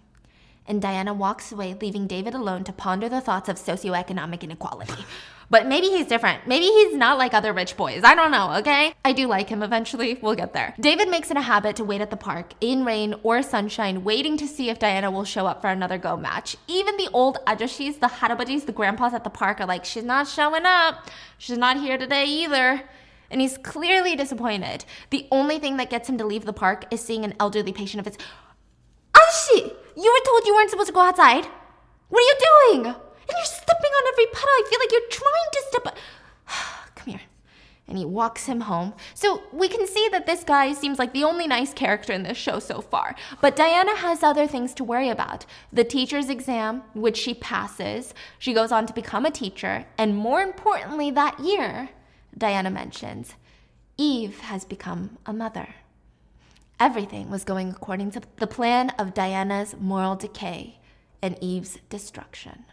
And Diana walks away, leaving David alone to ponder the thoughts of socioeconomic inequality. But maybe he's different. Maybe he's not like other rich boys. I don't know, okay? I do like him eventually. We'll get there. David makes it a habit to wait at the park, in rain or sunshine, waiting to see if Diana will show up for another Go match. Even the old ajashis, the harabajis, the grandpas at the park are like, she's not showing up. She's not here today either. And he's clearly disappointed. The only thing that gets him to leave the park is seeing an elderly patient of his. Ashi! You were told you weren't supposed to go outside. What are you doing? And you're stepping on every puddle. I feel like you're trying to step... Come here. And he walks him home. So we can see that this guy seems like the only nice character in this show so far. But Diana has other things to worry about. The teacher's exam, which she passes. She goes on to become a teacher. And more importantly, that year, Diana mentions, Eve has become a mother. Everything was going according to the plan of Diana's moral decay and Eve's destruction.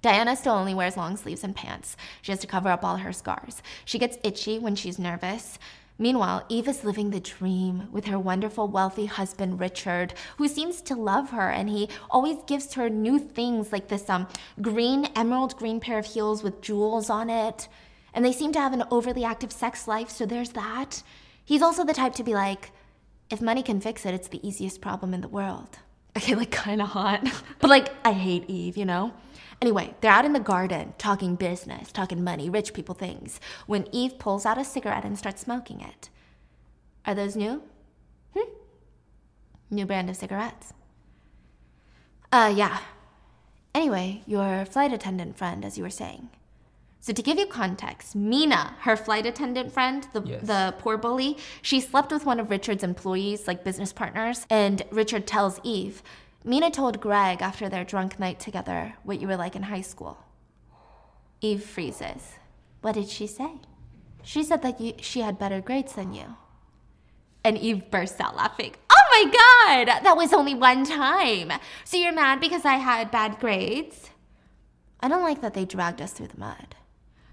Diana still only wears long sleeves and pants. She has to cover up all her scars. She gets itchy when she's nervous. Meanwhile, Eve is living the dream with her wonderful, wealthy husband, Richard, who seems to love her, and he always gives her new things like this emerald green pair of heels with jewels on it. And they seem to have an overly active sex life, so there's that. He's also the type to be like, if money can fix it, it's the easiest problem in the world. Okay, like kind of hot. But like, I hate Eve, you know? Anyway, they're out in the garden talking business, talking money, rich people things, when Eve pulls out a cigarette and starts smoking it. Are those new? New brand of cigarettes. Yeah. Anyway, your flight attendant friend, as you were saying. So to give you context, Mina, her flight attendant friend, the poor bully, she slept with one of Richard's employees, like business partners, and Richard tells Eve, Mina told Greg after their drunk night together what you were like in high school. Eve freezes. What did she say? She said that she had better grades than you. And Eve bursts out laughing. Oh my God, that was only one time. So you're mad because I had bad grades? I don't like that they dragged us through the mud.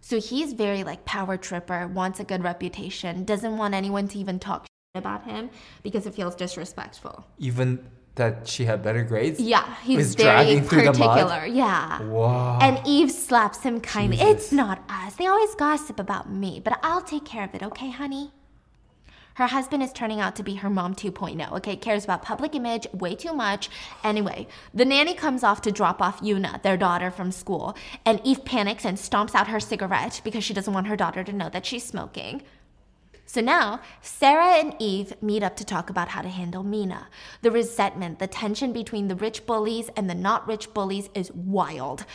So he's very like power tripper, wants a good reputation, doesn't want anyone to even talk about him because it feels disrespectful. Even that she had better grades? Yeah, he's very particular. Yeah. Wow. And Eve slaps him kindly. Jesus. It's not us. They always gossip about me, but I'll take care of it, okay, honey? Her husband is turning out to be her mom 2.0, okay? Cares about public image way too much. Anyway, the nanny comes off to drop off Yuna, their daughter, from school, and Eve panics and stomps out her cigarette because she doesn't want her daughter to know that she's smoking. So now, Sarah and Eve meet up to talk about how to handle Mina. The resentment, the tension between the rich bullies and the not rich bullies is wild.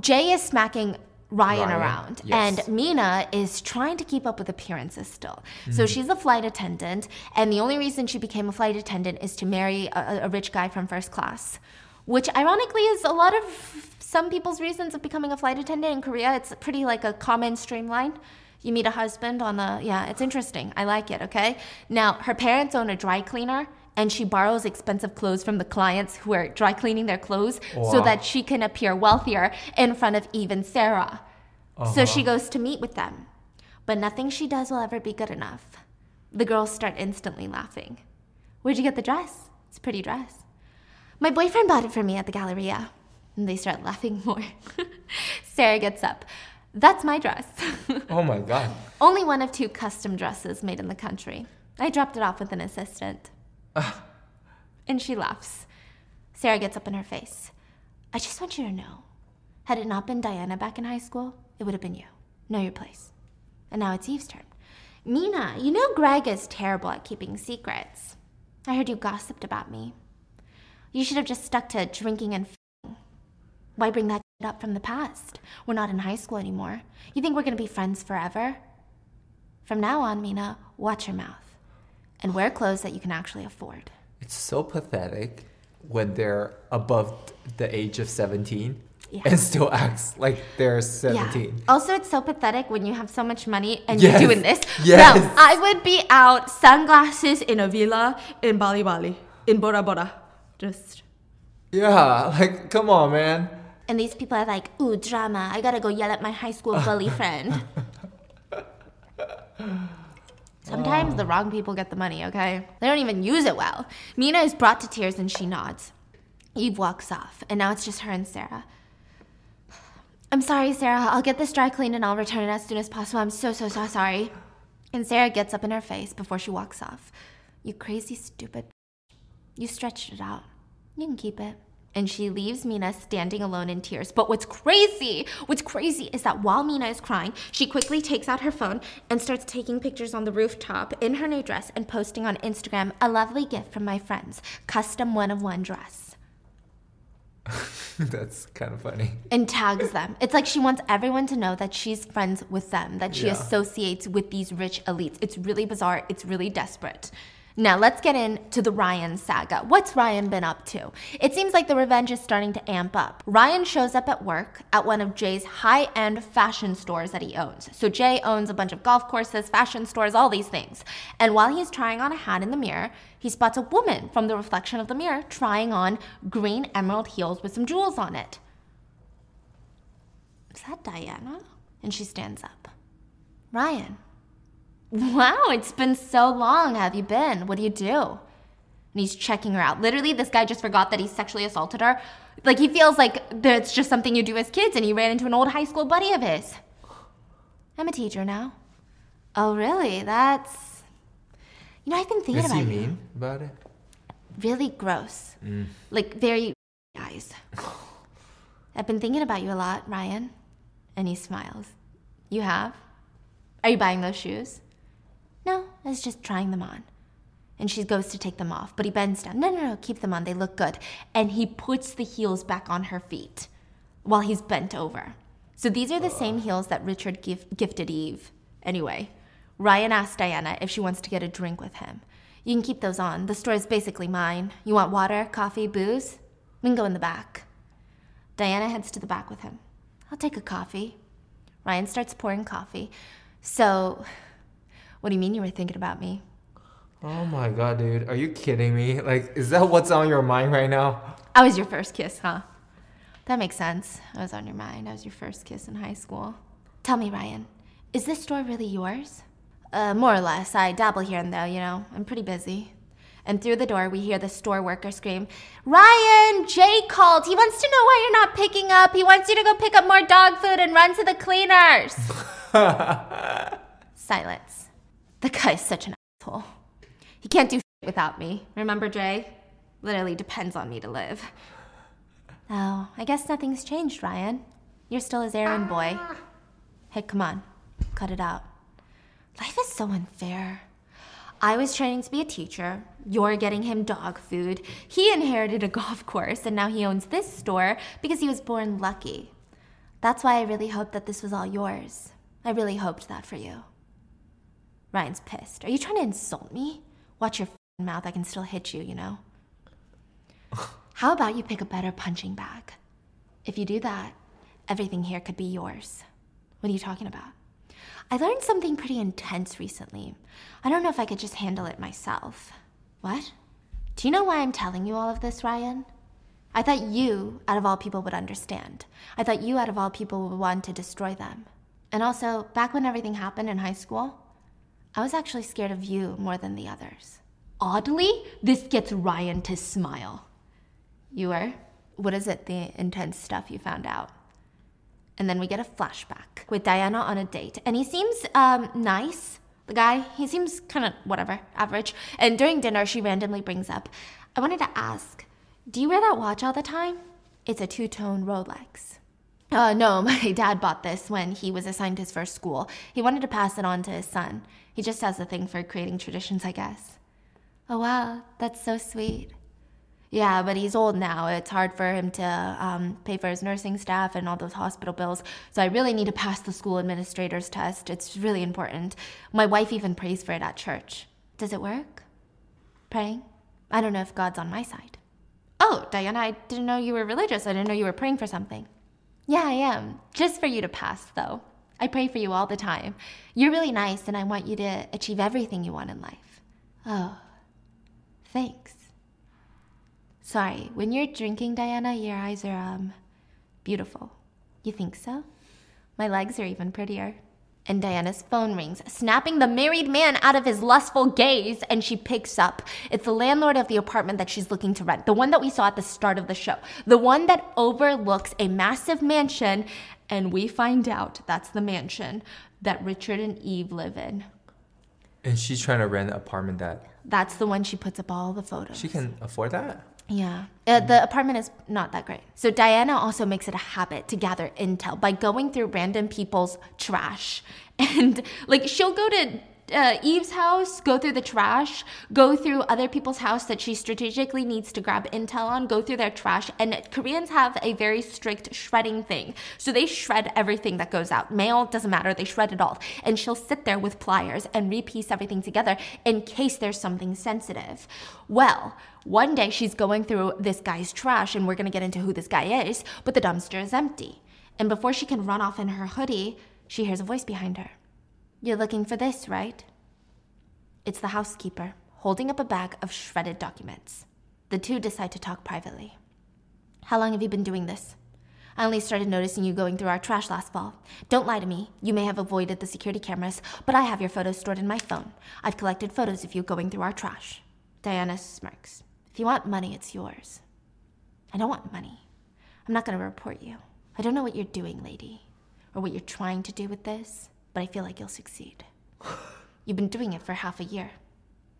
Jay is smacking Ryan around, yes. And Mina is trying to keep up with appearances still. Mm-hmm. So she's a flight attendant, and the only reason she became a flight attendant is to marry a rich guy from first class, which ironically is a lot of some people's reasons of becoming a flight attendant in Korea. It's pretty like a common streamline. You meet a husband on a, yeah, it's interesting. I like it, okay? Now, her parents own a dry cleaner, and she borrows expensive clothes from the clients who are dry cleaning their clothes so that she can appear wealthier in front of Eve and Sarah. Uh-huh. So she goes to meet with them. But nothing she does will ever be good enough. The girls start instantly laughing. Where'd you get the dress? It's a pretty dress. My boyfriend bought it for me at the Galleria. And they start laughing more. Sarah gets up. That's my dress. Oh my God. Only one of two custom dresses made in the country. I dropped it off with an assistant. And she laughs. Sarah gets up in her face. I just want you to know, had it not been Diana back in high school, it would have been you. Know your place. And now it's Eve's turn. Mina, you know Greg is terrible at keeping secrets. I heard you gossiped about me. You should have just stuck to drinking and f***ing. Why bring that shit up from the past? We're not in high school anymore. You think we're going to be friends forever? From now on, Mina, watch your mouth. And wear clothes that you can actually afford. It's so pathetic when they're above the age of 17 and still acts like they're 17. Yeah. Also, it's so pathetic when you have so much money and you're doing this. Yes. No, I would be out, sunglasses in a villa in Bali, in Bora Bora. Just... yeah, like, come on, man. And these people are like, ooh, drama. I gotta go yell at my high school bully friend. Sometimes the wrong people get the money, okay? They don't even use it well. Mina is brought to tears and she nods. Eve walks off, and now it's just her and Sarah. I'm sorry, Sarah. I'll get this dry cleaned and I'll return it as soon as possible. I'm so sorry. And Sarah gets up in her face before she walks off. You crazy, stupid. You stretched it out. You can keep it. And she leaves Mina standing alone in tears. But what's crazy is that while Mina is crying, she quickly takes out her phone and starts taking pictures on the rooftop in her new dress and posting on Instagram, a lovely gift from my friends, custom one-of-one dress. That's kind of funny. And tags them. It's like she wants everyone to know that she's friends with them, that she associates with these rich elites. It's really bizarre. It's really desperate. Now, let's get into the Ryan saga. What's Ryan been up to? It seems like the revenge is starting to amp up. Ryan shows up at work at one of Jay's high-end fashion stores that he owns. So Jay owns a bunch of golf courses, fashion stores, all these things. And while he's trying on a hat in the mirror, he spots a woman from the reflection of the mirror trying on green emerald heels with some jewels on it. Is that Diana? And she stands up. Ryan. Wow, it's been so long. Have you been? What do you do? And he's checking her out. Literally, this guy just forgot that he sexually assaulted her. Like, he feels like that's just something you do as kids, and he ran into an old high school buddy of his. I'm a teacher now. Oh, really? That's... you know, I've been thinking about you. Is he mean about it? Really gross. Mm. Like, very eyes. I've been thinking about you a lot, Ryan. And he smiles. You have? Are you buying those shoes? No, I was just trying them on. And she goes to take them off, but he bends down. No, keep them on. They look good. And he puts the heels back on her feet while he's bent over. So these are the same heels that Richard gifted Eve. Anyway, Ryan asks Diana if she wants to get a drink with him. You can keep those on. The store is basically mine. You want water, coffee, booze? We can go in the back. Diana heads to the back with him. I'll take a coffee. Ryan starts pouring coffee. So... what do you mean you were thinking about me? Oh my God, dude. Are you kidding me? Like, is that what's on your mind right now? I was your first kiss, huh? That makes sense. I was on your mind. I was your first kiss in high school. Tell me, Ryan, is this store really yours? More or less. I dabble here and there, you know. I'm pretty busy. And through the door, we hear the store worker scream, Ryan, Jay called. He wants to know why you're not picking up. He wants you to go pick up more dog food and run to the cleaners. Silence. The guy's such an asshole. He can't do shit without me. Remember, Dre? Literally depends on me to live. Oh, I guess nothing's changed, Ryan. You're still his errand boy. Hey, come on. Cut it out. Life is so unfair. I was training to be a teacher. You're getting him dog food. He inherited a golf course, and now he owns this store because he was born lucky. That's why I really hoped that this was all yours. I really hoped that for you. Ryan's pissed. Are you trying to insult me? Watch your f***ing mouth. I can still hit you, you know? How about you pick a better punching bag? If you do that, everything here could be yours. What are you talking about? I learned something pretty intense recently. I don't know if I could just handle it myself. What? Do you know why I'm telling you all of this, Ryan? I thought you, out of all people, would understand. I thought you, out of all people, would want to destroy them. And also, back when everything happened in high school, I was actually scared of you more than the others. Oddly, this gets Ryan to smile. You were? What is it, the intense stuff you found out? And then we get a flashback with Diana on a date. And he seems nice, the guy. He seems kind of whatever, average. And during dinner, she randomly brings up, I wanted to ask, do you wear that watch all the time? It's a two-tone Rolex. No, my dad bought this when he was assigned his first school. He wanted to pass it on to his son. He just has a thing for creating traditions, I guess. Oh, wow, that's so sweet. Yeah, but he's old now. It's hard for him to pay for his nursing staff and all those hospital bills. So I really need to pass the school administrator's test. It's really important. My wife even prays for it at church. Does it work? Praying? I don't know if God's on my side. Oh, Diana, I didn't know you were religious. I didn't know you were praying for something. Yeah, I am. Just for you to pass, though. I pray for you all the time. You're really nice, and I want you to achieve everything you want in life. Oh, thanks. Sorry, when you're drinking, Diana, your eyes are, beautiful. You think so? My legs are even prettier. And Diana's phone rings, snapping the married man out of his lustful gaze, and she picks up. It's the landlord of the apartment that she's looking to rent, the one that we saw at the start of the show, the one that overlooks a massive mansion, and we find out that's the mansion that Richard and Eve live in. And she's trying to rent an apartment that... That's the one she puts up all the photos. She can afford that? Yeah. The apartment is not that great. So Diana also makes it a habit to gather intel by going through random people's trash. And, like, she'll go to Eve's house, go through the trash, go through other people's house that she strategically needs to grab intel on, go through their trash. And Koreans have a very strict shredding thing. So they shred everything that goes out. Mail, doesn't matter, they shred it all. And she'll sit there with pliers and repiece everything together in case there's something sensitive. Well, one day she's going through this guy's trash, and we're going to get into who this guy is, but the dumpster is empty. And before she can run off in her hoodie, she hears a voice behind her. You're looking for this, right? It's the housekeeper, holding up a bag of shredded documents. The two decide to talk privately. How long have you been doing this? I only started noticing you going through our trash last fall. Don't lie to me. You may have avoided the security cameras, but I have your photos stored in my phone. I've collected photos of you going through our trash. Diana smirks. If you want money, it's yours. I don't want money. I'm not going to report you. I don't know what you're doing, lady, or what you're trying to do with this. But I feel like you'll succeed. You've been doing it for half a year,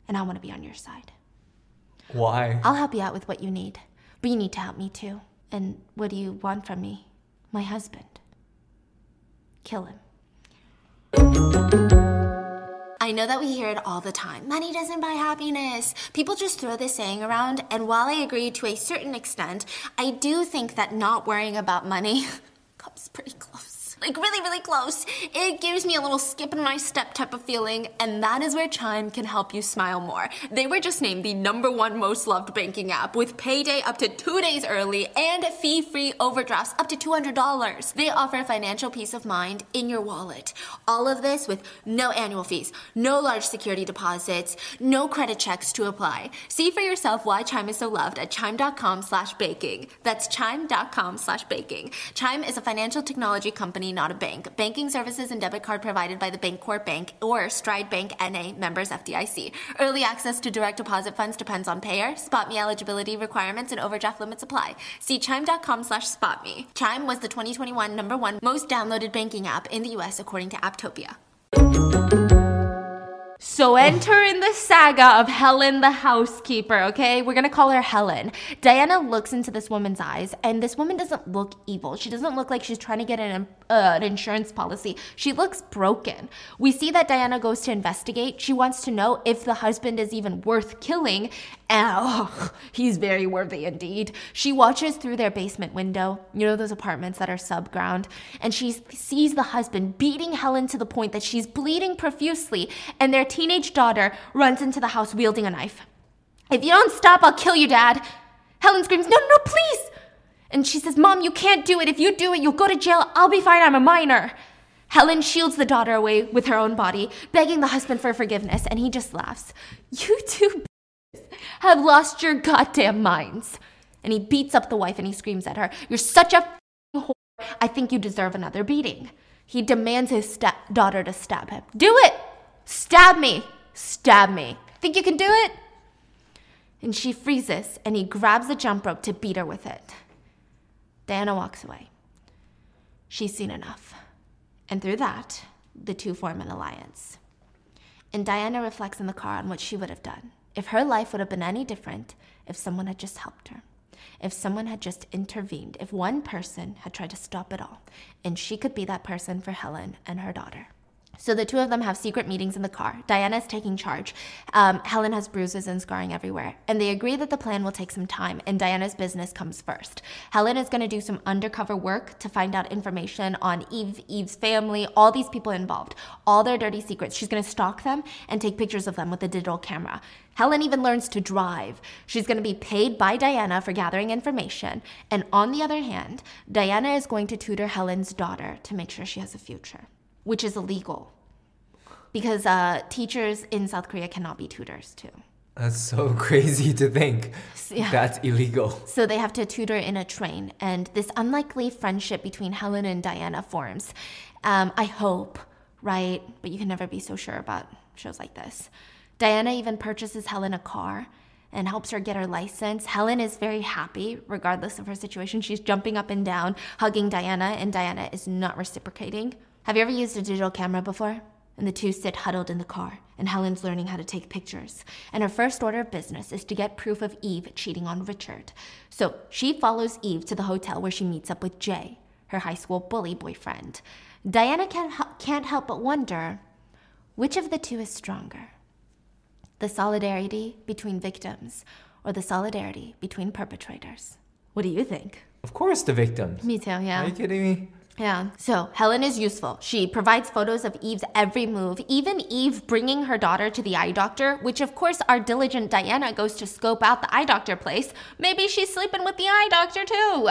and I want to be on your side. Why? I'll help you out with what you need, but you need to help me too. And what do you want from me? My husband. Kill him. I know that we hear it all the time. Money doesn't buy happiness. People just throw this saying around, and while I agree to a certain extent, I do think that not worrying about money comes pretty close. Like, really, really close. It gives me a little skip in my step type of feeling, and that is where Chime can help you smile more. They were just named the #1 most loved banking app, with payday up to 2 days early and fee-free overdrafts up to $200. They offer financial peace of mind in your wallet. All of this with no annual fees, no large security deposits, no credit checks to apply. See for yourself why Chime is so loved at chime.com/baking. That's chime.com/baking. Chime is a financial technology company, not a bank. Banking services and debit card provided by the Bancorp Bank or Stride Bank NA, members FDIC. Early access to direct deposit funds depends on payer. SpotMe eligibility requirements and overdraft limits apply. See chime.com/spotme. Chime was the 2021 #1 most downloaded banking app in the US according to Apptopia. So enter in the saga of Helen the housekeeper, okay? We're gonna call her Helen. Diana looks into this woman's eyes, and this woman doesn't look evil. She doesn't look like she's trying to get an insurance policy. She looks broken. We see that Diana goes to investigate. She wants to know if the husband is even worth killing. And, oh, he's very worthy indeed. She watches through their basement window, you know, those apartments that are subground, and she sees the husband beating Helen to the point that she's bleeding profusely, and their teenage daughter runs into the house wielding a knife. "If you don't stop, I'll kill you, Dad." Helen screams, "No, no, please!" And she says, "Mom, you can't do it. If you do it, you'll go to jail. I'll be fine. I'm a minor." Helen shields the daughter away with her own body, begging the husband for forgiveness, and he just laughs. "You two have lost your goddamn minds." And he beats up the wife and he screams at her, "You're such a whore. I think you deserve another beating." He demands his daughter to stab him. "Do it! Stab me! Stab me! Think you can do it?" And she freezes, and he grabs the jump rope to beat her with it. Diana walks away. She's seen enough. And through that, the two form an alliance. And Diana reflects in the car on what she would have done if her life would have been any different if someone had just helped her. If someone had just intervened, if one person had tried to stop it all, and she could be that person for Helen and her daughter. So the two of them have secret meetings in the car. Diana is taking charge. Helen has bruises and scarring everywhere, and they agree that the plan will take some time, and Diana's business comes first. Helen is going to do some undercover work to find out information on Eve, Eve's family, all these people involved, all their dirty secrets. She's going to stalk them and take pictures of them with a digital camera. Helen even learns to drive. She's going to be paid by Diana for gathering information, and on the other hand, Diana is going to tutor Helen's daughter to make sure she has a future, which is illegal because teachers in South Korea cannot be tutors too. That's so crazy to think. Yeah. That's illegal. So they have to tutor in a train, and this unlikely friendship between Helen and Diana forms. I hope, right? But you can never be so sure about shows like this. Diana even purchases Helen a car and helps her get her license. Helen is very happy, regardless of her situation. She's jumping up and down, hugging Diana, and Diana is not reciprocating. Have you ever used a digital camera before? And the two sit huddled in the car, and Helen's learning how to take pictures. And her first order of business is to get proof of Eve cheating on Richard. So she follows Eve to the hotel where she meets up with Jay, her high school bully boyfriend. Diana can't help but wonder, which of the two is stronger? The solidarity between victims or the solidarity between perpetrators? What do you think? Of course the victims. Me too, yeah. Are you kidding me? Yeah. So Helen is useful. She provides photos of Eve's every move, even Eve bringing her daughter to the eye doctor, which of course our diligent Diana goes to scope out the eye doctor place. Maybe she's sleeping with the eye doctor too.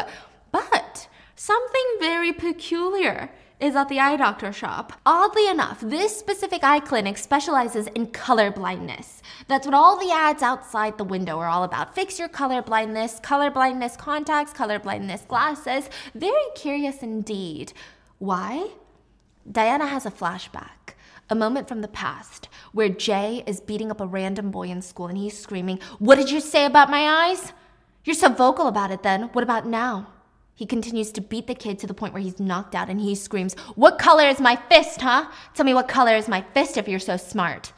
But something very peculiar is at the eye doctor shop. Oddly enough, this specific eye clinic specializes in color blindness. That's what all the ads outside the window are all about. Fix your color blindness contacts, color blindness glasses. Very curious indeed. Why? Diana has a flashback, a moment from the past where Jay is beating up a random boy in school and he's screaming, "What did you say about my eyes? You're so vocal about it then. What about now?" He continues to beat the kid to the point where he's knocked out and he screams, "What color is my fist, huh? Tell me what color is my fist if you're so smart."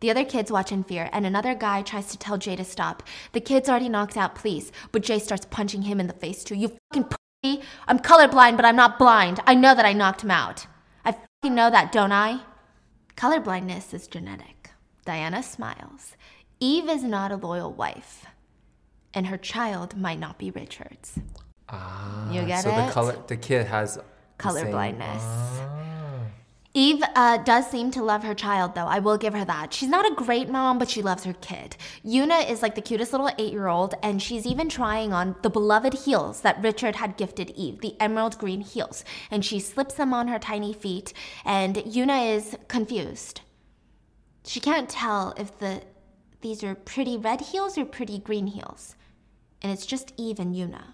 The other kids watch in fear, and another guy tries to tell Jay to stop. The kid's already knocked out, please. But Jay starts punching him in the face too. "You fucking pussy. I'm colorblind, but I'm not blind. I know that I knocked him out. I fucking know that, don't I?" Colorblindness is genetic. Diana smiles. Eve is not a loyal wife. And her child might not be Richard's. Ah, you get so it? The kid has color blindness. Ah. Eve does seem to love her child, though. I will give her that. She's not a great mom, but she loves her kid. Yuna is like the cutest little 8-year-old, and she's even trying on the beloved heels that Richard had gifted Eve, the emerald green heels. And she slips them on her tiny feet, and Yuna is confused. She can't tell if these are pretty red heels or pretty green heels. And it's just Eve and Yuna.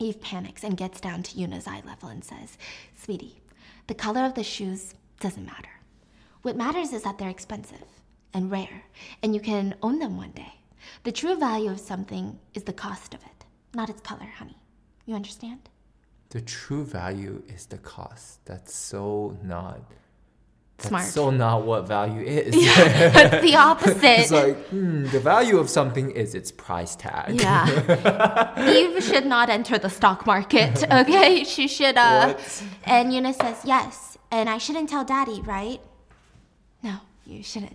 Eve panics and gets down to Yuna's eye level and says, "Sweetie, the color of the shoes doesn't matter. What matters is that they're expensive and rare, and you can own them one day. The true value of something is the cost of it, not its color, honey. You understand?" The true value is the cost. That's so not Smart. That's so not what value is. Yeah, that's the opposite. It's like, the value of something is its price tag. Yeah. Eve should not enter the stock market, okay? She should... And Yuna says, yes, and I shouldn't tell Daddy, right? No, you shouldn't.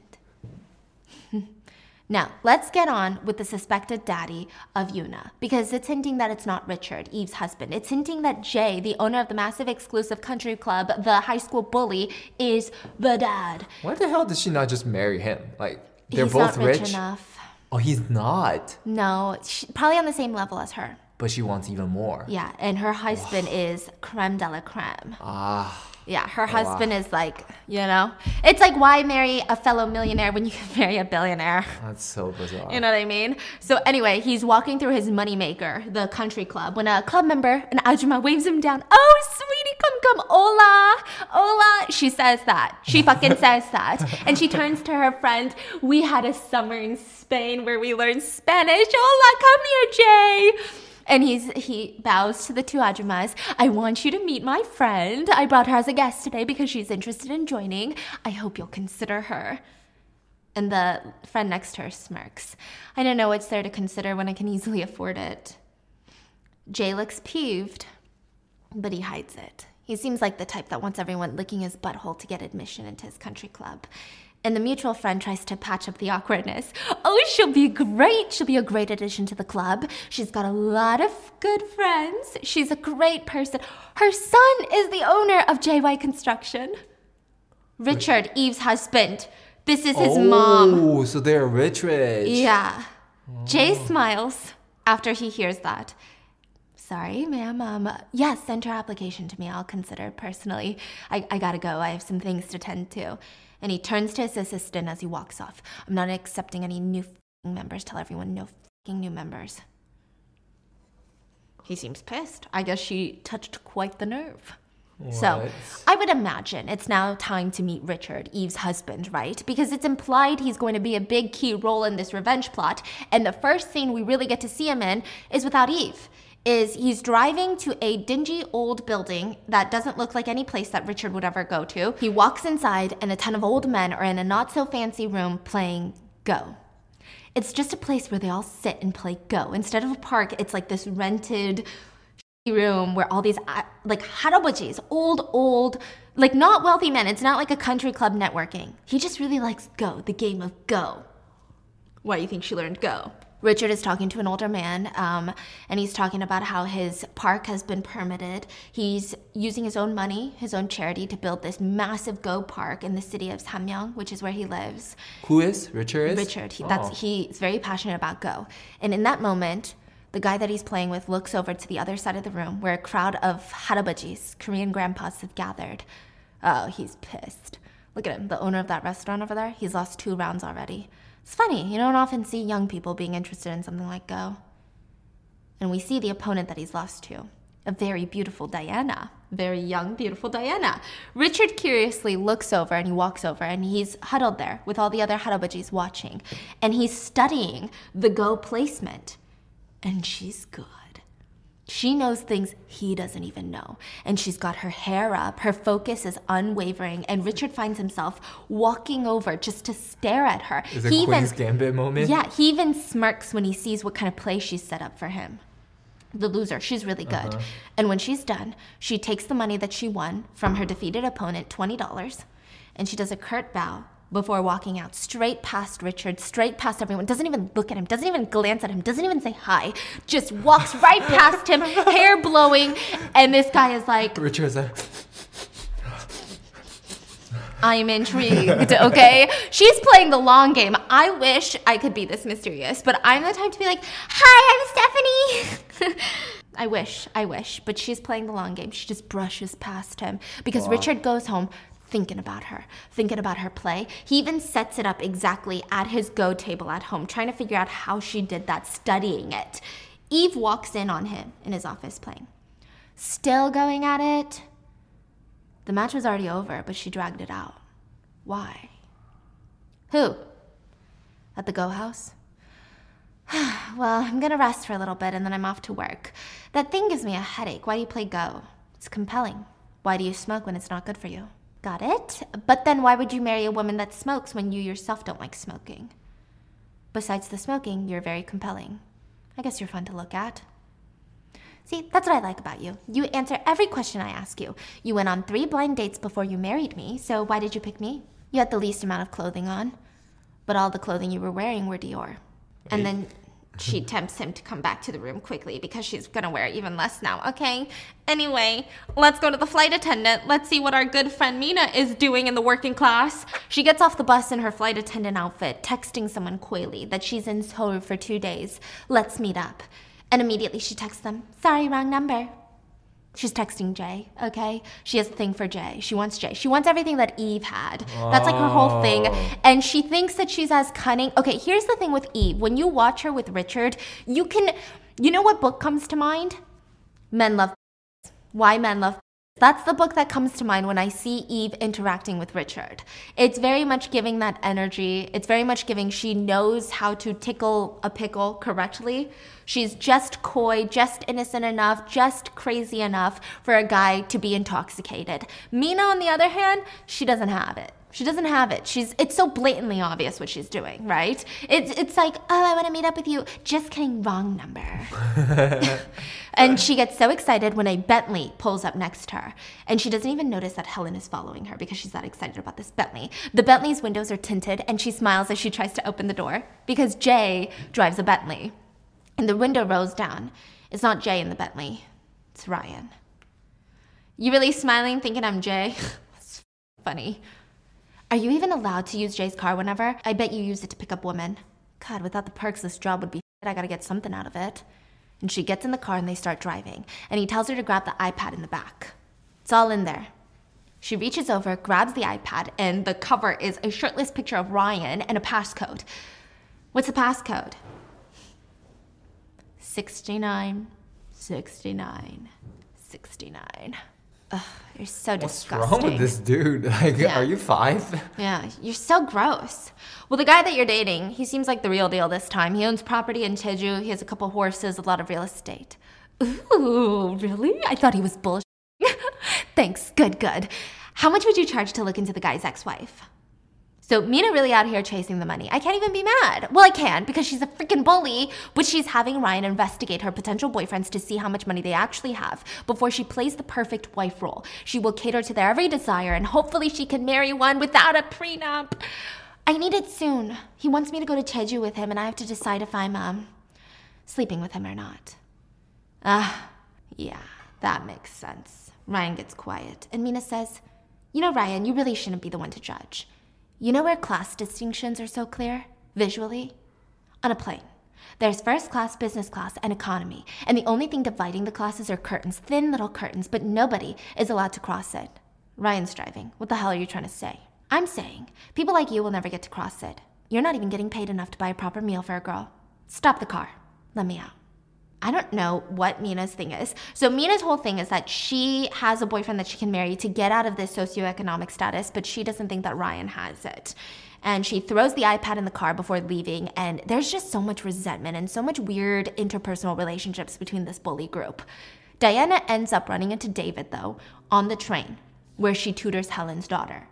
Now, let's get on with the suspected daddy of Yuna, because it's hinting that it's not Richard, Eve's husband. It's hinting that Jay, the owner of the massive exclusive country club, the high school bully, is the dad. Why the hell did she not just marry him? Like, they're both rich. He's not rich enough. Oh, he's not? No, probably on the same level as her. But she wants even more. Yeah, and her husband is creme de la creme. Ah. Yeah, her husband is like, you know, it's like, why marry a fellow millionaire when you can marry a billionaire? That's so bizarre. You know what I mean? So anyway, he's walking through his moneymaker, the country club, when a club member, an ajumma, waves him down. Oh, sweetie, come, hola, hola. She says that. She fucking says that. And she turns to her friend. We had a summer in Spain where we learned Spanish. Hola, come here, Jay. And he bows to the two ajummas. I want you to meet my friend. I brought her as a guest today because she's interested in joining. I hope you'll consider her. And the friend next to her smirks. I don't know what's there to consider when I can easily afford it. Jay looks peeved, but he hides it. He seems like the type that wants everyone licking his butthole to get admission into his country club. And the mutual friend tries to patch up the awkwardness. Oh, she'll be great. She'll be a great addition to the club. She's got a lot of good friends. She's a great person. Her son is the owner of JY Construction. Richard, Eve's husband. This is his mom. Oh, so they're rich. Yeah. Oh. Jay smiles after he hears that. Sorry, ma'am. Yes, send her application to me. I'll consider it personally. I gotta go. I have some things to tend to. And he turns to his assistant as he walks off. I'm not accepting any new f***ing members. Tell everyone no f***ing new members. He seems pissed. I guess she touched quite the nerve. What? So I would imagine it's now time to meet Richard, Eve's husband, right? Because it's implied he's going to be a big key role in this revenge plot. And the first scene we really get to see him in is without Eve. He's driving to a dingy old building that doesn't look like any place that Richard would ever go to. He walks inside, and a ton of old men are in a not-so-fancy room playing Go. It's just a place where they all sit and play Go. Instead of a park, it's like this rented room where all these, like, harabojis, old, like, not wealthy men. It's not like a country club networking. He just really likes Go, the game of Go. Why do you think she learned Go? Richard is talking to an older man, and he's talking about how his park has been permitted. He's using his own money, his own charity, to build this massive Go park in the city of Samyang, which is where he lives. Who is? Richard is? Richard. He's very passionate about Go. And in that moment, the guy that he's playing with looks over to the other side of the room where a crowd of harabajis, Korean grandpas, have gathered. Oh, he's pissed. Look at him, the owner of that restaurant over there. He's lost 2 rounds already. It's funny, you don't often see young people being interested in something like Go. And we see the opponent that he's lost to, a very beautiful Diana. Very young, beautiful Diana. Richard curiously looks over, and he walks over, and he's huddled there with all the other harabajis watching. And he's studying the Go placement. And she's good. She knows things he doesn't even know. And she's got her hair up. Her focus is unwavering. And Richard finds himself walking over just to stare at her. Is it a Queen's Gambit moment? Yeah, he even smirks when he sees what kind of play she's set up for him. The loser. She's really good. Uh-huh. And when she's done, she takes the money that she won from her defeated opponent, $20, and she does a curt bow before walking out, straight past Richard, straight past everyone, doesn't even look at him, doesn't even glance at him, doesn't even say hi, just walks right past him, hair blowing, and this guy is like... Richard's like... I'm intrigued, okay? She's playing the long game. I wish I could be this mysterious, but I'm the type to be like, hi, I'm Stephanie. I wish, but she's playing the long game. She just brushes past him because Richard goes home thinking about her play. He even sets it up exactly at his Go table at home, trying to figure out how she did that, studying it. Eve walks in on him in his office playing. Still going at it. The match was already over, but she dragged it out. Why? Who? At the Go house? Well, I'm gonna rest for a little bit and then I'm off to work. That thing gives me a headache. Why do you play Go? It's compelling. Why do you smoke when it's not good for you? Got it. But then why would you marry a woman that smokes when you yourself don't like smoking? Besides the smoking, you're very compelling. I guess you're fun to look at. See, that's what I like about you. You answer every question I ask you. You went on 3 blind dates before you married me, so why did you pick me? You had the least amount of clothing on, but all the clothing you were wearing were Dior. And then she tempts him to come back to the room quickly because she's gonna wear even less now, okay? Anyway, let's go to the flight attendant. Let's see what our good friend Mina is doing in the working class. She gets off the bus in her flight attendant outfit, texting someone coyly that she's in Seoul for 2 days. Let's meet up. And immediately she texts them, sorry, wrong number. She's texting Jay, okay? She has a thing for Jay. She wants everything that Eve had. Oh. That's like her whole thing. And she thinks that she's as cunning. Okay, here's the thing with Eve. When you watch her with Richard, you can, you know what book comes to mind? Men Love Why Men Love. That's the book that comes to mind when I see Eve interacting with Richard. It's very much giving that energy. It's very much giving she knows how to tickle a pickle correctly. She's just coy, just innocent enough, just crazy enough for a guy to be intoxicated. Mina, on the other hand, she doesn't have it. She doesn't have it. It's so blatantly obvious what she's doing, right? It's like, oh, I want to meet up with you. Just kidding, wrong number. And she gets so excited when a Bentley pulls up next to her. And she doesn't even notice that Helen is following her because she's that excited about this Bentley. The Bentley's windows are tinted, and she smiles as she tries to open the door because Jay drives a Bentley. And the window rolls down. It's not Jay in the Bentley. It's Ryan. You really smiling, thinking I'm Jay? That's funny. Are you even allowed to use Jay's car whenever? I bet you use it to pick up women. God, without the perks, this job would be shit. I gotta get something out of it. And she gets in the car and they start driving. And he tells her to grab the iPad in the back. It's all in there. She reaches over, grabs the iPad, and the cover is a shirtless picture of Ryan and a passcode. What's the passcode? 69, 69, 69. Ugh, you're so disgusting. What's wrong with this dude? Like, yeah. Are you 5? Yeah, you're so gross. Well, the guy that you're dating, he seems like the real deal this time. He owns property in Jeju. He has a couple horses, a lot of real estate. Ooh, really? I thought he was bullshit. Thanks, good. How much would you charge to look into the guy's ex-wife? So Mina really out here chasing the money. I can't even be mad. Well, I can, because she's a freaking bully, but she's having Ryan investigate her potential boyfriends to see how much money they actually have before she plays the perfect wife role. She will cater to their every desire, and hopefully she can marry one without a prenup. I need it soon. He wants me to go to Jeju with him, and I have to decide if I'm sleeping with him or not. Yeah, that makes sense. Ryan gets quiet, and Mina says, you know, Ryan, you really shouldn't be the one to judge. You know where class distinctions are so clear, visually? On a plane. There's first class, business class, and economy. And the only thing dividing the classes are curtains, thin little curtains, but nobody is allowed to cross it. Ryan's driving. What the hell are you trying to say? I'm saying, people like you will never get to cross it. You're not even getting paid enough to buy a proper meal for a girl. Stop the car. Let me out. I don't know what Mina's thing is. So Mina's whole thing is that she has a boyfriend that she can marry to get out of this socioeconomic status, but she doesn't think that Ryan has it. And she throws the iPad in the car before leaving, and there's just so much resentment and so much weird interpersonal relationships between this bully group. Diana ends up running into David, though, on the train, where she tutors Helen's daughter.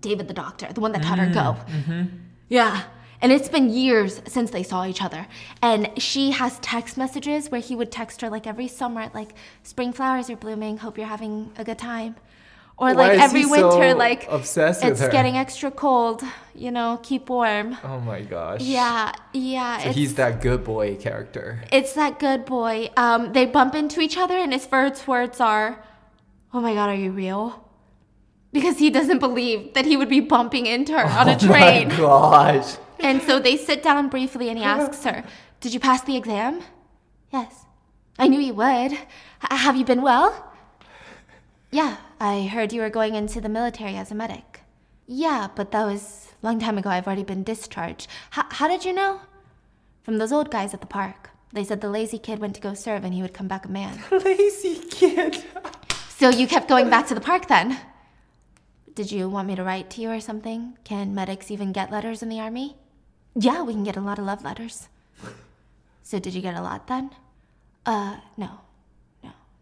David the doctor, the one that taught her go. Mm-hmm. Yeah. And it's been years since they saw each other. And she has text messages where he would text her like every summer, like, spring flowers are blooming, hope you're having a good time. Or like every winter, like, it's getting extra cold, you know, keep warm. Oh my gosh. Yeah. So he's that good boy character. It's that good boy. They bump into each other and his first words are, oh my God, are you real? Because he doesn't believe that he would be bumping into her on a train. Oh my gosh. And so they sit down briefly and he asks her, did you pass the exam? Yes. I knew you would. Have you been well? Yeah, I heard you were going into the military as a medic. Yeah, but that was a long time ago. I've already been discharged. How did you know? From those old guys at the park. They said the lazy kid went to go serve and he would come back a man. Lazy kid. So you kept going back to the park then? Did you want me to write to you or something? Can medics even get letters in the army? Yeah, we can get a lot of love letters. So did you get a lot then? No,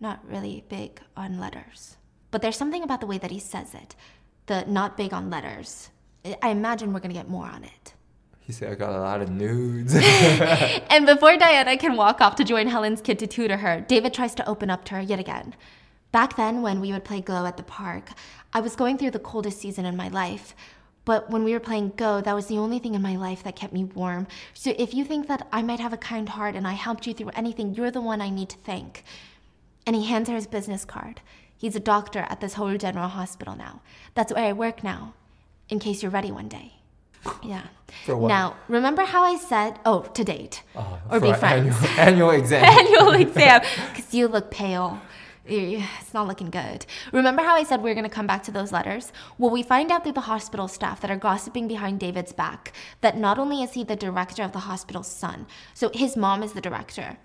not really big on letters. But there's something about the way that he says it. The not big on letters. I imagine we're gonna get more on it. He said, I got a lot of nudes. And before Diana can walk off to join Helen's kid to tutor her, David tries to open up to her yet again. Back then, when we would play Go at the park, I was going through the coldest season in my life. But when we were playing Go, that was the only thing in my life that kept me warm. So if you think that I might have a kind heart and I helped you through anything, you're the one I need to thank. And he hands her his business card. He's a doctor at this Seoul General Hospital now. That's where I work now, in case you're ready one day. Yeah. For what? Now, remember how I said, oh, to date. Or be friends. Annual exam. Annual exam. Because you look pale. It's not looking good. Remember how I said we were going to come back to those letters? Well, we find out through the hospital staff that are gossiping behind David's back that not only is he the director of the hospital's son, so his mom is the director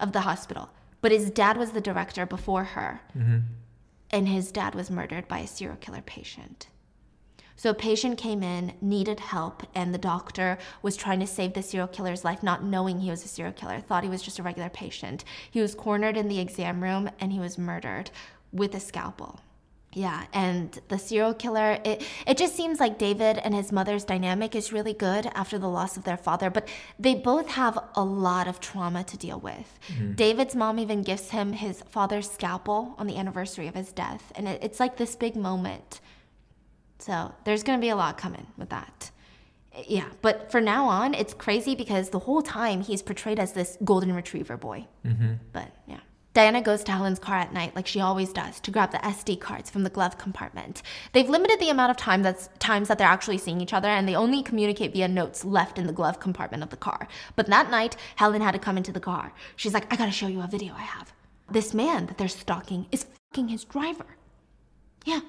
of the hospital, but his dad was the director before her. Mm-hmm. And his dad was murdered by a serial killer patient. So a patient came in, needed help, and the doctor was trying to save the serial killer's life, not knowing he was a serial killer, thought he was just a regular patient. He was cornered in the exam room, and he was murdered with a scalpel. Yeah, and the serial killer, it just seems like David and his mother's dynamic is really good after the loss of their father, but they both have a lot of trauma to deal with. Mm-hmm. David's mom even gives him his father's scalpel on the anniversary of his death, and it's like this big moment. So there's going to be a lot coming with that. Yeah, but for now on, it's crazy because the whole time he's portrayed as this golden retriever boy. Mm-hmm. But yeah. Diana goes to Helen's car at night, like she always does, to grab the SD cards from the glove compartment. They've limited the amount of times that they're actually seeing each other, and they only communicate via notes left in the glove compartment of the car. But that night, Helen had to come into the car. She's like, I got to show you a video I have. This man that they're stalking is f***ing his driver. Yeah.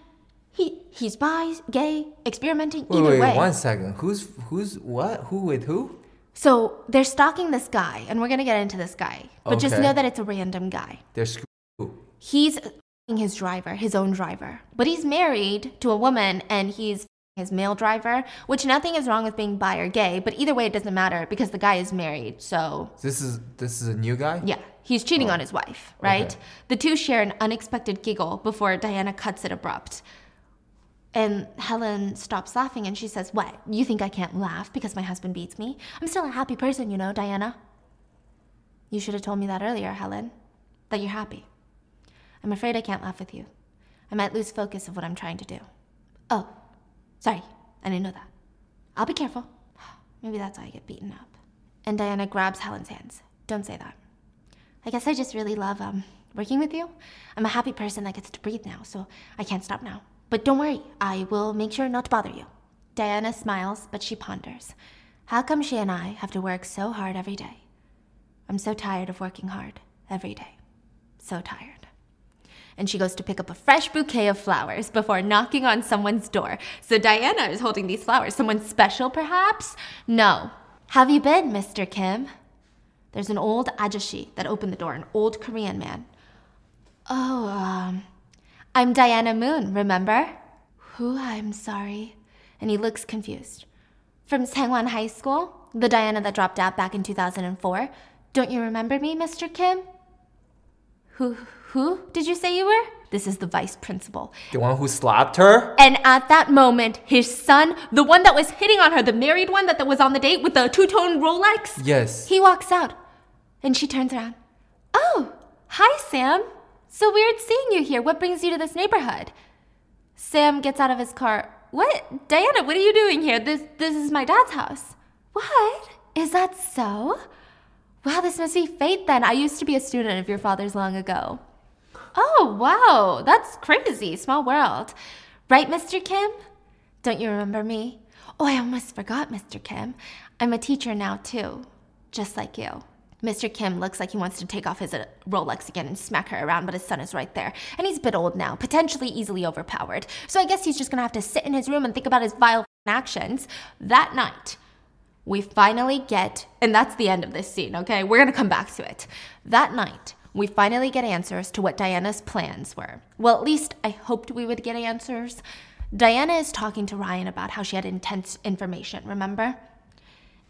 He's bi, gay, experimenting, either way. 1 second. Who with who? So they're stalking this guy, and we're going to get into this guy. But okay. Just know that it's a random guy. He's f***ing his driver, his own driver. But he's married to a woman, and he's f***ing his male driver, which nothing is wrong with being bi or gay. But either way, it doesn't matter because the guy is married, so... This is a new guy? Yeah. He's cheating on his wife, right? Okay. The two share an unexpected giggle before Diana cuts it abrupt. And Helen stops laughing and she says, what, you think I can't laugh because my husband beats me? I'm still a happy person, you know, Diana. You should have told me that earlier, Helen, that you're happy. I'm afraid I can't laugh with you. I might lose focus of what I'm trying to do. Oh, sorry, I didn't know that. I'll be careful. Maybe that's why I get beaten up. And Diana grabs Helen's hands. Don't say that. I guess I just really love working with you. I'm a happy person that gets to breathe now, so I can't stop now. But don't worry, I will make sure not to bother you. Diana smiles, but she ponders. How come she and I have to work so hard every day? I'm so tired of working hard every day. So tired. And she goes to pick up a fresh bouquet of flowers before knocking on someone's door. So Diana is holding these flowers. Someone special, perhaps? No. Have you been, Mr. Kim? There's an old ajashi that opened the door, an old Korean man. I'm Diana Moon, remember? I'm sorry. And he looks confused. From Sangwon High School, the Diana that dropped out back in 2004. Don't you remember me, Mr. Kim? Who did you say you were? This is the vice principal. The one who slapped her? And at that moment, his son, the one that was hitting on her, the married one that was on the date with the two-tone Rolex? Yes. He walks out. And she turns around. Oh, hi, Sam. So weird seeing you here. What brings you to this neighborhood? Sam gets out of his car. What? Diana, what are you doing here? This is my dad's house. What? Is that so? Wow, this must be fate then. I used to be a student of your father's long ago. Oh, wow. That's crazy. Small world. Right, Mr. Kim? Don't you remember me? Oh, I almost forgot, Mr. Kim. I'm a teacher now, too. Just like you. Mr. Kim looks like he wants to take off his Rolex again and smack her around, but his son is right there. And he's a bit old now, potentially easily overpowered. So I guess he's just going to have to sit in his room and think about his vile actions. That night, we finally get, and that's the end of this scene, okay? We're going to come back to it. That night, we finally get answers to what Diana's plans were. Well, at least I hoped we would get answers. Diana is talking to Ryan about how she had intense information, remember?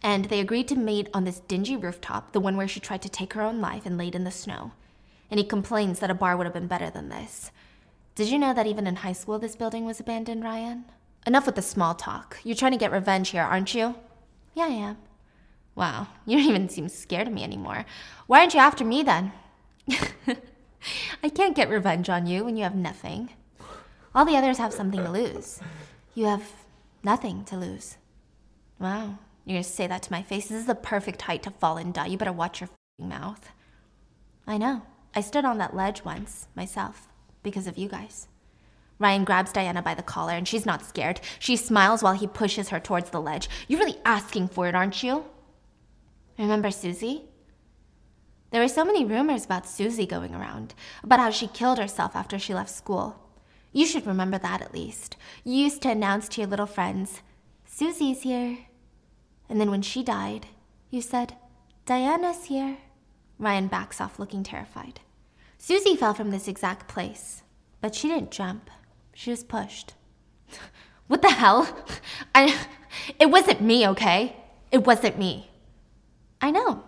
And they agreed to meet on this dingy rooftop, the one where she tried to take her own life and laid in the snow. And he complains that a bar would have been better than this. Did you know that even in high school this building was abandoned, Ryan? Enough with the small talk. You're trying to get revenge here, aren't you? Yeah, I am. Wow, you don't even seem scared of me anymore. Why aren't you after me then? I can't get revenge on you when you have nothing. All the others have something to lose. You have nothing to lose. Wow, you're gonna say that to my face. This is the perfect height to fall and die. You better watch your f***ing mouth. I know. I stood on that ledge once, myself, because of you guys. Ryan grabs Diana by the collar, and she's not scared. She smiles while he pushes her towards the ledge. You're really asking for it, aren't you? Remember Susie? There were so many rumors about Susie going around, about how she killed herself after she left school. You should remember that at least. You used to announce to your little friends, Susie's here. And then when she died, you said, Diana's here. Ryan backs off, looking terrified. Susie fell from this exact place, but she didn't jump. She was pushed. What the hell? It wasn't me, okay? It wasn't me. I know.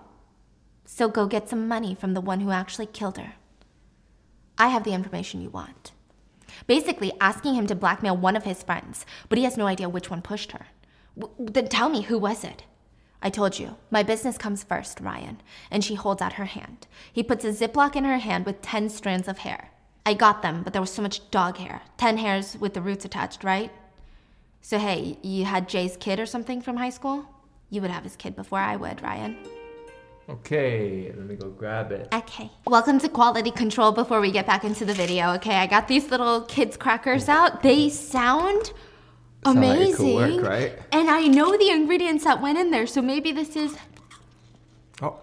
So go get some money from the one who actually killed her. I have the information you want. Basically asking him to blackmail one of his friends, but he has no idea which one pushed her. Then tell me, who was it? I told you, my business comes first, Ryan. And she holds out her hand. He puts a Ziploc in her hand with 10 strands of hair. I got them, but there was so much dog hair. 10 hairs with the roots attached, right? So hey, you had Jay's kid or something from high school? You would have his kid before I would, Ryan. Okay, let me go grab it. Okay. Welcome to quality control before we get back into the video, okay? I got these little kids crackers out. They sound amazing. Like it could work, right? And I know the ingredients that went in there, so maybe this is... Oh.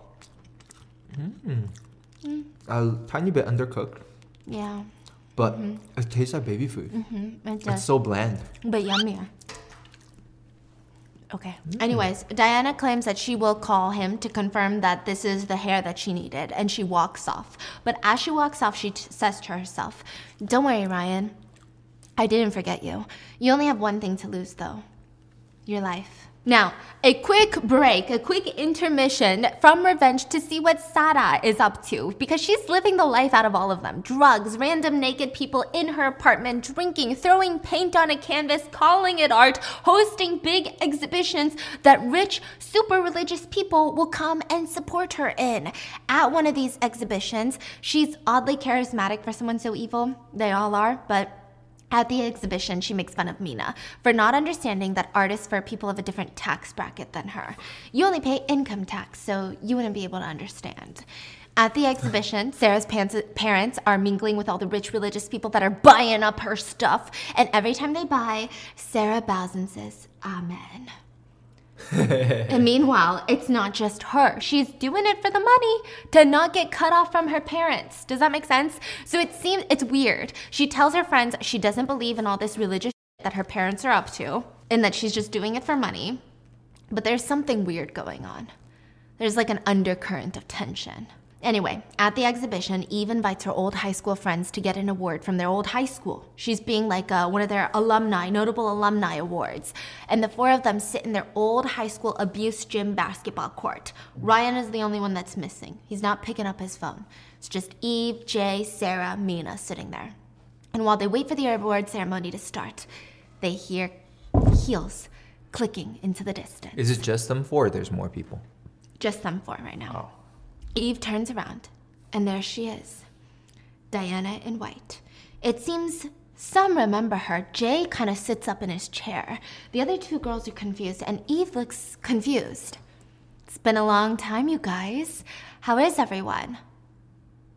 A tiny bit undercooked. Yeah. But it tastes like baby food. It does. It's so bland. But yummier. Okay. Anyways, Diana claims that she will call him to confirm that this is the hair that she needed, and she walks off. But as she walks off, she says to herself, don't worry, Ryan. I didn't forget you. You only have one thing to lose, though. Your life. Now, a quick break, a quick intermission from revenge to see what Sara is up to, because she's living the life out of all of them. Drugs, random naked people in her apartment, drinking, throwing paint on a canvas, calling it art, hosting big exhibitions that rich, super religious people will come and support her in. At one of these exhibitions, she's oddly charismatic for someone so evil. They all are, but... At the exhibition, she makes fun of Mina for not understanding that artists are people of a different tax bracket than her. You only pay income tax, so you wouldn't be able to understand. At the exhibition, Sarah's parents are mingling with all the rich religious people that are buying up her stuff, and every time they buy, Sarah bows and says, Amen. And meanwhile, it's not just her. She's doing it for the money to not get cut off from her parents. Does that make sense? So it seems it's weird. She tells her friends she doesn't believe in all this religious shit that her parents are up to and that she's just doing it for money. But there's something weird going on. There's like an undercurrent of tension. Anyway, at the exhibition, Eve invites her old high school friends to get an award from their old high school. She's being like one of their alumni, notable alumni awards. And the four of them sit in their old high school abuse gym basketball court. Ryan is the only one that's missing. He's not picking up his phone. It's just Eve, Jay, Sarah, Mina sitting there. And while they wait for the award ceremony to start, they hear heels clicking into the distance. Is it just them four or there's more people? Just them four right now. Oh. Eve turns around, and there she is, Diana in white. It seems some remember her. Jay kind of sits up in his chair. The other two girls are confused, and Eve looks confused. It's been a long time, you guys. How is everyone?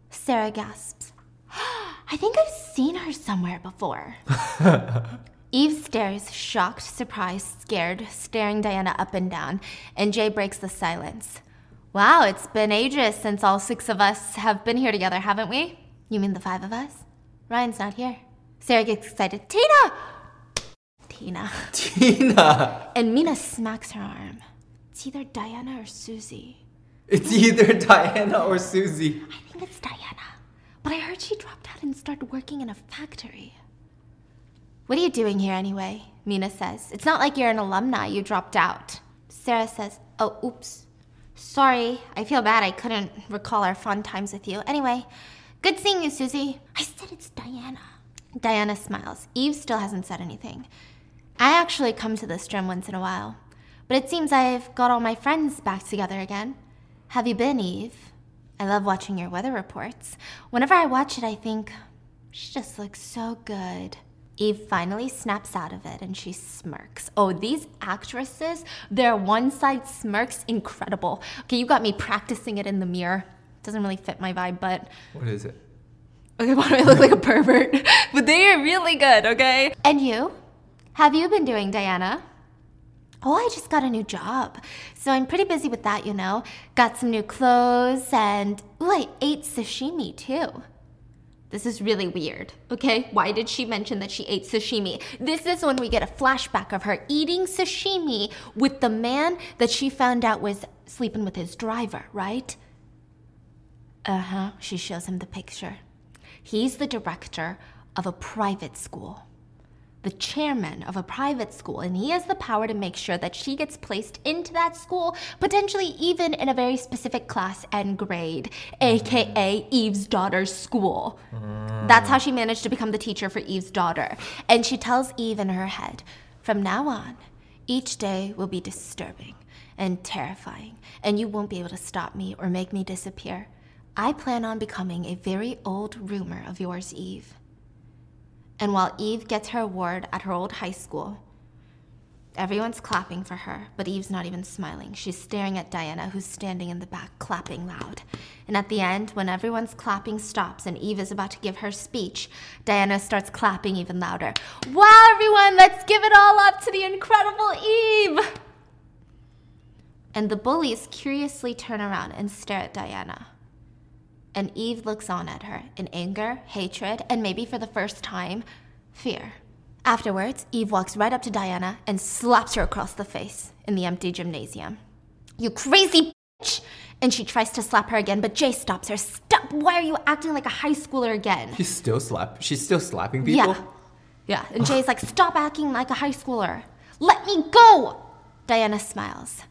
Sarah gasps. I think I've seen her somewhere before. Eve stares, shocked, surprised, scared, staring Diana up and down, and Jay breaks the silence. Wow, it's been ages since all six of us have been here together, haven't we? You mean the five of us? Ryan's not here. Sarah gets excited. Tina! Tina! And Mina smacks her arm. It's either Diana or Susie. I think it's Diana. But I heard she dropped out and started working in a factory. What are you doing here anyway? Mina says. It's not like you're an alumni. You dropped out. Sarah says, oh, oops. Sorry, I feel bad I couldn't recall our fun times with you. Anyway, good seeing you, Susie. I said it's Diana. Diana smiles. Eve still hasn't said anything. I actually come to this gym once in a while, but it seems I've got all my friends back together again. Have you been, Eve? I love watching your weather reports. Whenever I watch it, I think, she just looks so good. Eve finally snaps out of it and she smirks. Oh, these actresses, their one-side smirk's incredible. Okay, you got me practicing it in the mirror. Doesn't really fit my vibe, but... What is it? Okay, why do I look like a pervert? But they are really good, okay? And you? Have you been doing, Diana? Oh, I just got a new job. So I'm pretty busy with that, you know. Got some new clothes and... Ooh, I ate sashimi, too. This is really weird, okay? Why did she mention that she ate sashimi? This is when we get a flashback of her eating sashimi with the man that she found out was sleeping with his driver, right? Uh-huh. She shows him the picture. He's the director of a private school, the chairman of a private school, and he has the power to make sure that she gets placed into that school, potentially even in a very specific class and grade, aka Eve's daughter's school. That's how she managed to become the teacher for Eve's daughter. And she tells Eve in her head, from now on, each day will be disturbing and terrifying, and you won't be able to stop me or make me disappear. I plan on becoming a very old roomer of yours, Eve. And while Eve gets her award at her old high school, everyone's clapping for her, but Eve's not even smiling. She's staring at Diana, who's standing in the back, clapping loud. And at the end, when everyone's clapping stops and Eve is about to give her speech, Diana starts clapping even louder. Wow, everyone, let's give it all up to the incredible Eve! And the bullies curiously turn around and stare at Diana. And Eve looks on at her in anger, hatred, and maybe for the first time, fear. Afterwards, Eve walks right up to Diana and slaps her across the face in the empty gymnasium. You crazy bitch! And she tries to slap her again, but Jay stops her. Stop! Why are you acting like a high schooler again? She's still slapping people? Yeah. And Jay's like, stop acting like a high schooler. Let me go! Diana smiles.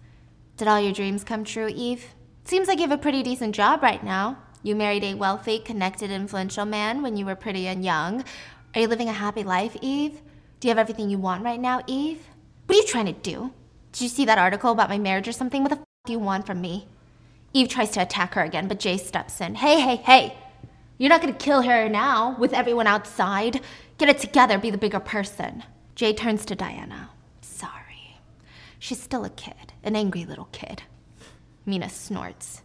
Did all your dreams come true, Eve? Seems like you have a pretty decent job right now. You married a wealthy, connected, influential man when you were pretty and young. Are you living a happy life, Eve? Do you have everything you want right now, Eve? What are you trying to do? Did you see that article about my marriage or something? What the f*** do you want from me? Eve tries to attack her again, but Jay steps in. Hey! You're not gonna kill her now with everyone outside. Get it together, be the bigger person. Jay turns to Diana. Sorry. She's still a kid, an angry little kid. Mina snorts.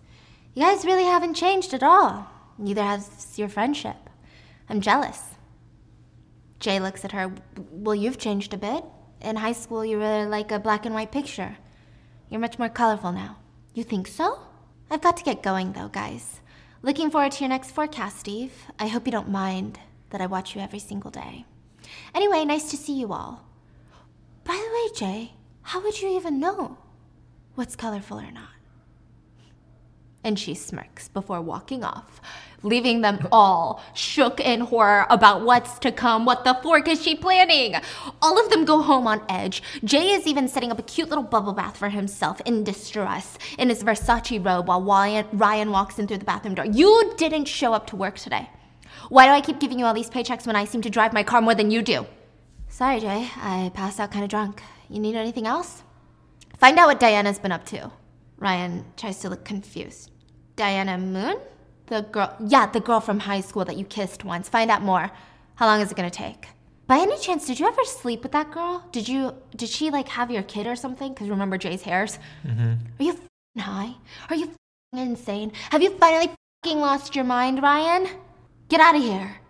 You guys really haven't changed at all. Neither has your friendship. I'm jealous. Jay looks at her. Well, you've changed a bit. In high school, you were like a black and white picture. You're much more colorful now. You think so? I've got to get going, though, guys. Looking forward to your next forecast, Eve. I hope you don't mind that I watch you every single day. Anyway, nice to see you all. By the way, Jay, how would you even know what's colorful or not? And she smirks before walking off, leaving them all shook in horror about what's to come. What the fork is she planning? All of them go home on edge. Jay is even setting up a cute little bubble bath for himself in distress in his Versace robe while Ryan walks in through the bathroom door. You didn't show up to work today. Why do I keep giving you all these paychecks when I seem to drive my car more than you do? Sorry, Jay. I passed out kind of drunk. You need anything else? Find out what Diana's been up to. Ryan tries to look confused. Diana Moon? The girl from high school that you kissed once. Find out more. How long is it gonna take? By any chance, did you ever sleep with that girl? Did she like have your kid or something? Because remember Jay's hairs? Are you f***ing high? Are you f***ing insane? Have you finally f***ing lost your mind, Ryan? Get out of here.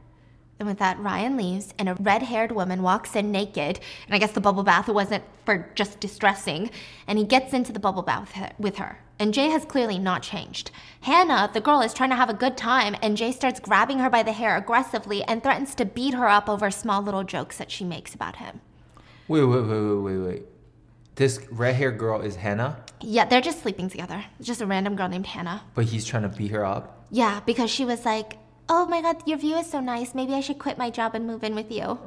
And with that, Ryan leaves, and a red-haired woman walks in naked, and I guess the bubble bath wasn't for just distressing, and he gets into the bubble bath with her. And Jay has clearly not changed. Hannah, the girl, is trying to have a good time, and Jay starts grabbing her by the hair aggressively and threatens to beat her up over small little jokes that she makes about him. Wait. This red-haired girl is Hannah? Yeah, they're just sleeping together. It's just a random girl named Hannah. But he's trying to beat her up? Yeah, because she was like... oh my god, your view is so nice. Maybe I should quit my job and move in with you.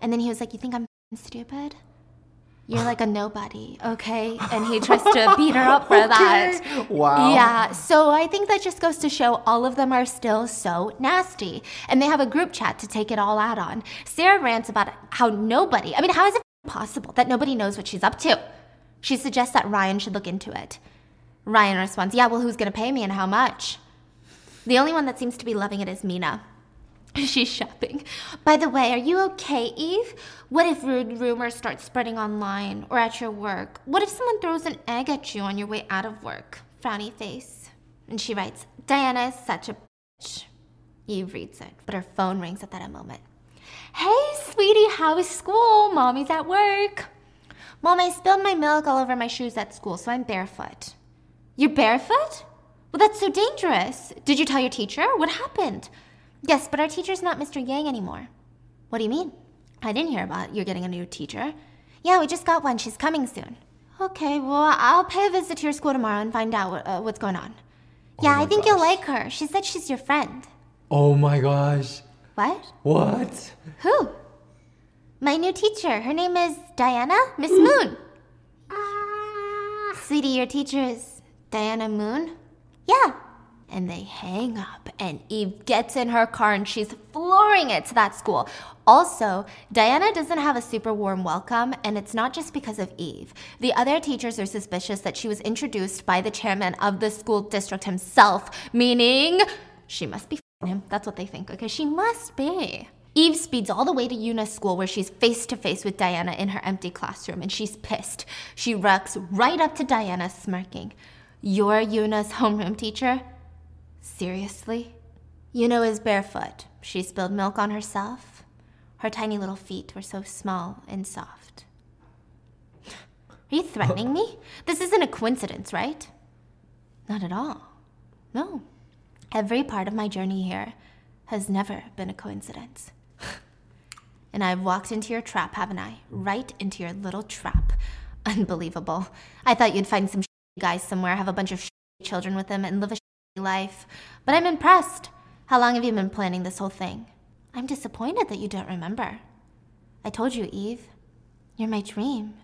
And then he was like, you think I'm stupid? You're like a nobody, okay? And he tries to beat her up for that. Wow. Yeah, so I think that just goes to show all of them are still so nasty. And they have a group chat to take it all out on. Sarah rants about how nobody, I mean, how is it possible that nobody knows what she's up to? She suggests that Ryan should look into it. Ryan responds, yeah, well, who's gonna pay me and how much? The only one that seems to be loving it is Mina. She's shopping. By the way, are you okay, Eve? What if rude rumors start spreading online or at your work? What if someone throws an egg at you on your way out of work? Frowny face. And she writes, Diana is such a bitch. Eve reads it, but her phone rings at that moment. Hey, sweetie, how is school? Mommy's at work. Mom, I spilled my milk all over my shoes at school, so I'm barefoot. You're barefoot? Well, that's so dangerous. Did you tell your teacher? What happened? Yes, but our teacher's not Mr. Yang anymore. What do you mean? I didn't hear about you're getting a new teacher. Yeah, we just got one. She's coming soon. Okay, well, I'll pay a visit to your school tomorrow and find out what's going on. Oh yeah, I think you'll like her. She said she's your friend. Oh my gosh. What? Who? My new teacher. Her name is Diana, Miss Moon. Sweetie, your teacher is Diana Moon? Yeah. And they hang up, and Eve gets in her car, and she's flooring it to that school. Also, Diana doesn't have a super warm welcome, and it's not just because of Eve. The other teachers are suspicious that she was introduced by the chairman of the school district himself, meaning she must be f***ing him. That's what they think, okay? She must be. Eve speeds all the way to Yuna's school where she's face-to-face with Diana in her empty classroom, and she's pissed. She rucks right up to Diana, smirking. You're Yuna's homeroom teacher? Seriously? Yuna is barefoot. She spilled milk on herself. Her tiny little feet were so small and soft. Are you threatening me? This isn't a coincidence, right? Not at all. No. Every part of my journey here has never been a coincidence. And I've walked into your trap, haven't I? Right into your little trap. Unbelievable. I thought you'd find some shitty guys somewhere, have a bunch of shitty children with them, and live a life. But I'm impressed. How long have you been planning this whole thing? I'm disappointed that you don't remember. I told you, Eve. You're my dream.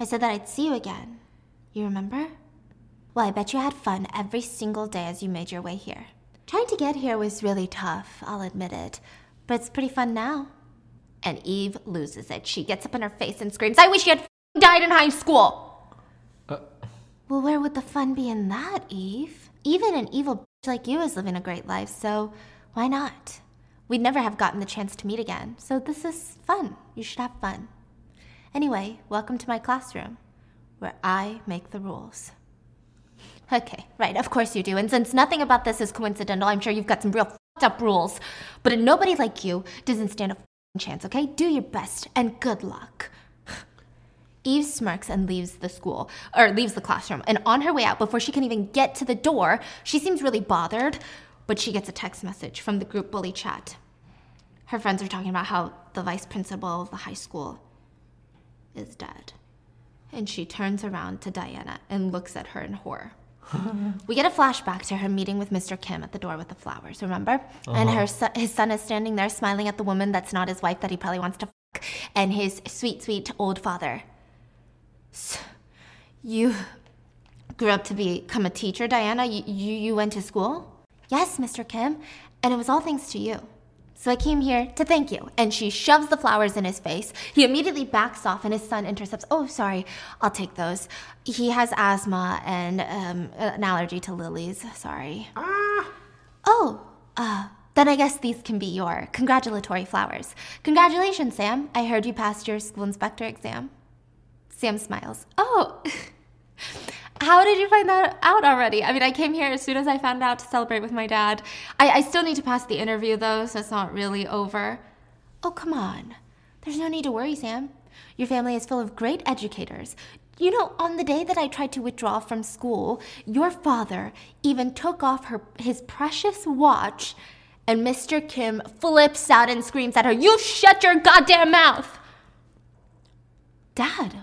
I said that I'd see you again. You remember? Well, I bet you had fun every single day as you made your way here. Trying to get here was really tough, I'll admit it. But it's pretty fun now. And Eve loses it. She gets up in her face and screams, I wish you had died in high school! Well, where would the fun be in that, Eve? Even an evil bitch like you is living a great life, so why not? We'd never have gotten the chance to meet again, so this is fun. You should have fun. Anyway, welcome to my classroom, where I make the rules. Okay, right, of course you do, and since nothing about this is coincidental, I'm sure you've got some real fucked up rules, but nobody like you doesn't stand a fucking chance, okay? Do your best, and good luck. Eve smirks and leaves the classroom. And on her way out, before she can even get to the door, she seems really bothered, but she gets a text message from the group bully chat. Her friends are talking about how the vice principal of the high school is dead. And she turns around to Diana and looks at her in horror. We get a flashback to her meeting with Mr. Kim at the door with the flowers, remember? Uh-huh. And his son is standing there smiling at the woman that's not his wife that he probably wants to fuck, and his sweet, sweet old father. So you grew up to become a teacher, Diana? You went to school? Yes, Mr. Kim, and it was all thanks to you. So I came here to thank you. And she shoves the flowers in his face. He immediately backs off and his son intercepts. Oh, sorry, I'll take those. He has asthma and an allergy to lilies, sorry. Then I guess these can be your congratulatory flowers. Congratulations, Sam. I heard you passed your school inspector exam. Sam smiles. Oh, how did you find that out already? I mean, I came here as soon as I found out to celebrate with my dad. I still need to pass the interview, though, so it's not really over. Oh, come on. There's no need to worry, Sam. Your family is full of great educators. You know, on the day that I tried to withdraw from school, your father even took off his precious watch, and Mr. Kim flips out and screams at her, You shut your goddamn mouth! Dad?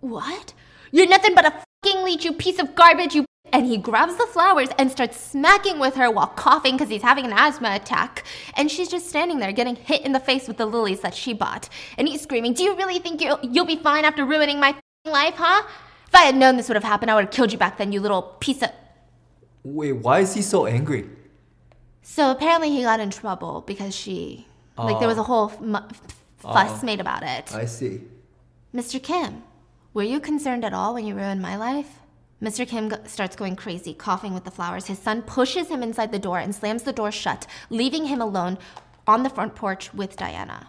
What? You're nothing but a fucking leech, you piece of garbage, you and he grabs the flowers and starts smacking with her while coughing because he's having an asthma attack. And she's just standing there getting hit in the face with the lilies that she bought. And he's screaming, do you really think you'll be fine after ruining my life, huh? If I had known this would have happened, I would have killed you back then, you little piece of... Wait, why is he so angry? So apparently he got in trouble because she... there was a whole fuss made about it. I see. Mr. Kim, were you concerned at all when you ruined my life? Mr. Kim starts going crazy, coughing with the flowers. His son pushes him inside the door and slams the door shut, leaving him alone on the front porch with Diana.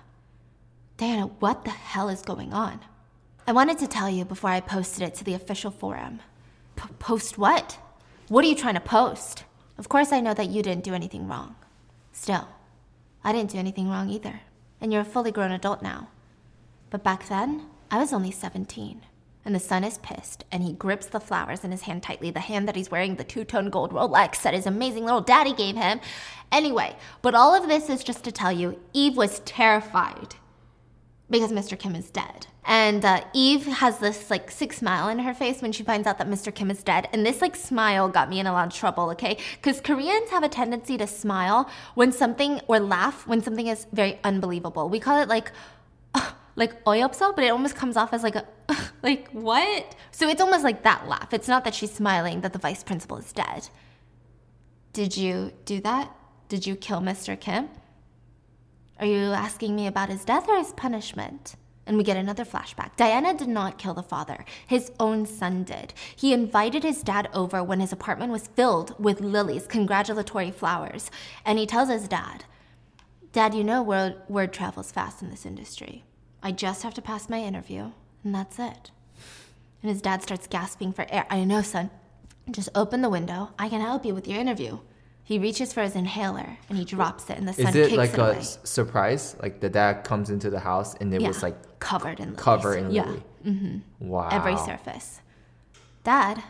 Diana, what the hell is going on? I wanted to tell you before I posted it to the official forum. Post what? What are you trying to post? Of course I know that you didn't do anything wrong. Still, I didn't do anything wrong either. And you're a fully grown adult now. But back then, I was only 17. And the son is pissed, and he grips the flowers in his hand tightly, the hand that he's wearing the two-tone gold Rolex that his amazing little daddy gave him. Anyway, but all of this is just to tell you, Eve was terrified because Mr. Kim is dead. And Eve has this like sick smile in her face when she finds out that Mr. Kim is dead. And this like smile got me in a lot of trouble, okay? Because Koreans have a tendency to smile when something, or laugh when something is very unbelievable. We call it like 어이없어, but it almost comes off as like a, like what? So it's almost like that laugh. It's not that she's smiling that the vice principal is dead. Did you do that? Did you kill Mr. Kim? Are you asking me about his death or his punishment? And we get another flashback. Diana did not kill the father. His own son did. He invited his dad over when his apartment was filled with lilies, congratulatory flowers. And he tells his dad, Dad, you know word travels fast in this industry. I just have to pass my interview, and that's it. And his dad starts gasping for air. I know, son. Just open the window. I can help you with your interview. He reaches for his inhaler, and he drops it, and the son kicks it away. Is it like a surprise? Like the dad comes into the house, and it was like... covered in lilies. Covered in lilies. Yeah. Mm-hmm. Wow. Every surface. Dad,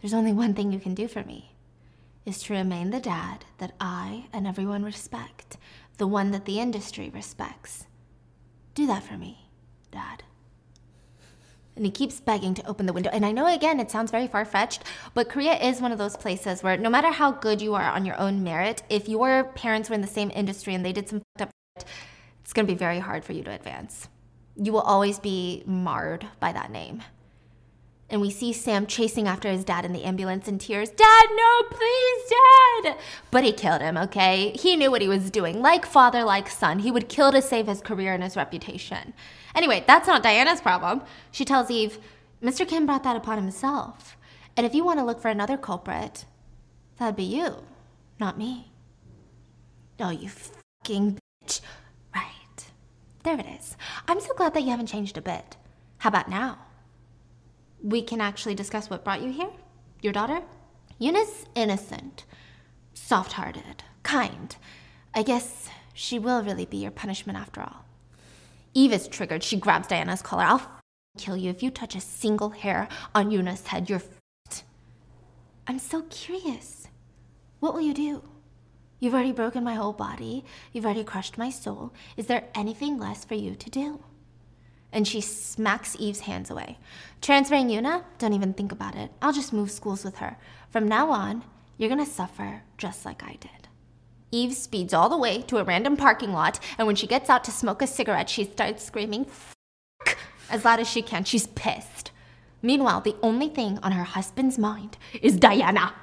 there's only one thing you can do for me, is to remain the dad that I and everyone respect, the one that the industry respects. Do that for me, Dad. And he keeps begging to open the window. And I know, again, it sounds very far-fetched, but Korea is one of those places where no matter how good you are on your own merit, if your parents were in the same industry and they did some fucked up shit, it's going to be very hard for you to advance. You will always be marred by that name. And we see Sam chasing after his dad in the ambulance in tears. Dad, no, please, Dad! But he killed him, okay? He knew what he was doing. Like father, like son. He would kill to save his career and his reputation. Anyway, that's not Diana's problem. She tells Eve, Mr. Kim brought that upon himself. And if you want to look for another culprit, that'd be you, not me. No, you fucking bitch. Right. There it is. I'm so glad that you haven't changed a bit. How about now? We can actually discuss what brought you here, your daughter. Eunice, innocent, soft-hearted, kind. I guess she will really be your punishment after all. Eve is triggered. She grabs Diana's collar. I'll kill you if you touch a single hair on Eunice's head. You're f***ed. I'm so curious. What will you do? You've already broken my whole body. You've already crushed my soul. Is there anything less for you to do? And she smacks Eve's hands away. Transferring Yuna? Don't even think about it. I'll just move schools with her. From now on, you're gonna suffer just like I did. Eve speeds all the way to a random parking lot, and when she gets out to smoke a cigarette, she starts screaming, "Fuck!" as loud as she can. She's pissed. Meanwhile, the only thing on her husband's mind is Diana.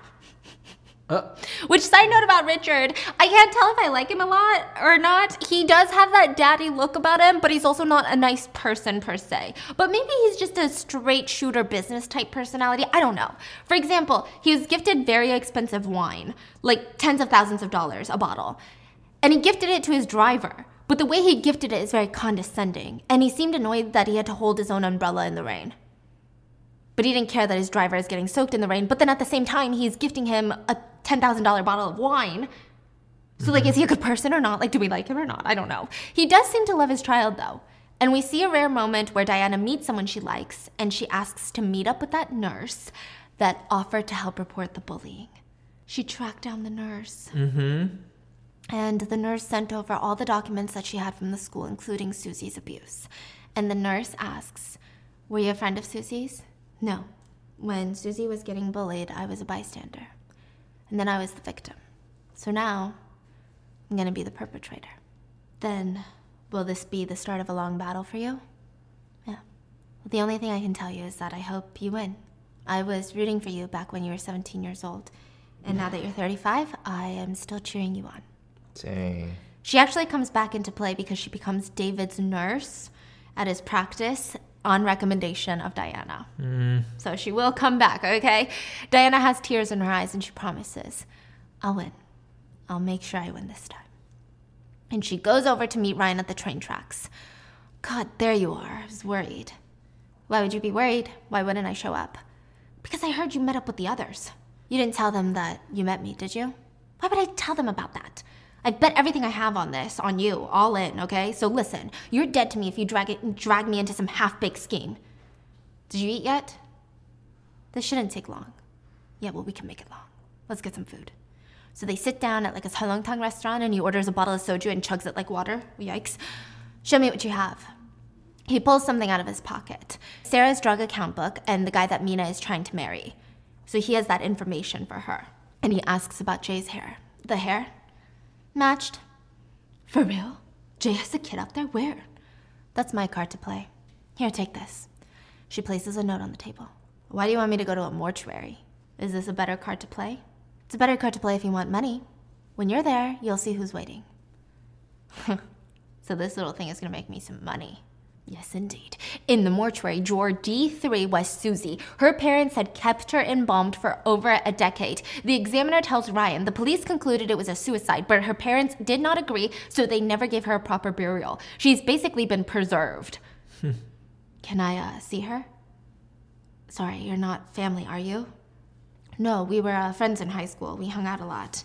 Which, side note about Richard, I can't tell if I like him a lot or not. He does have that daddy look about him, but he's also not a nice person per se. But maybe he's just a straight shooter business type personality. I don't know. For example, he was gifted very expensive wine, like tens of thousands of dollars a bottle. And he gifted it to his driver. But the way he gifted it is very condescending. And he seemed annoyed that he had to hold his own umbrella in the rain. But he didn't care that his driver is getting soaked in the rain. But then at the same time, he's gifting him a $10,000 bottle of wine. So, like, is he a good person or not? Like, do we like him or not? I don't know. He does seem to love his child, though. And we see a rare moment where Diana meets someone she likes, and she asks to meet up with that nurse that offered to help report the bullying. She tracked down the nurse. Mm-hmm. And the nurse sent over all the documents that she had from the school, including Susie's abuse. And the nurse asks, were you a friend of Susie's? No. When Susie was getting bullied, I was a bystander. And then I was the victim. So now, I'm gonna be the perpetrator. Then, will this be the start of a long battle for you? Yeah. Well, the only thing I can tell you is that I hope you win. I was rooting for you back when you were 17 years old. And now that you're 35, I am still cheering you on. Dang. She actually comes back into play because she becomes David's nurse at his practice on recommendation of Diana. So she will come back, okay? Diana has tears in her eyes and she promises, I'll win. I'll make sure I win this time. And she goes over to meet Ryan at the train tracks. God, there you are. I was worried. Why would you be worried? Why wouldn't I show up? Because I heard you met up with the others. You didn't tell them that you met me, did you? Why would I tell them about that? I bet everything I have on this, on you, all in, okay? So listen, you're dead to me if you drag me into some half-baked scheme. Did you eat yet? This shouldn't take long. Yeah, well, we can make it long. Let's get some food. So they sit down at like a Seolongtang restaurant and he orders a bottle of soju and chugs it like water. Yikes. Show me what you have. He pulls something out of his pocket. Sarah's drug account book and the guy that Mina is trying to marry. So he has that information for her. And he asks about Jay's hair. The hair? Matched. For real? Jay has a kid out there? Where? That's my card to play. Here, take this. She places a note on the table. Why do you want me to go to a mortuary? Is this a better card to play? It's a better card to play if you want money. When you're there, you'll see who's waiting. So this little thing is gonna make me some money. Yes, indeed. In the mortuary, drawer D3 was Susie. Her parents had kept her embalmed for over a decade. The examiner tells Ryan the police concluded it was a suicide, but her parents did not agree, so they never gave her a proper burial. She's basically been preserved. Can I see her? Sorry, you're not family, are you? No, we were friends in high school. We hung out a lot.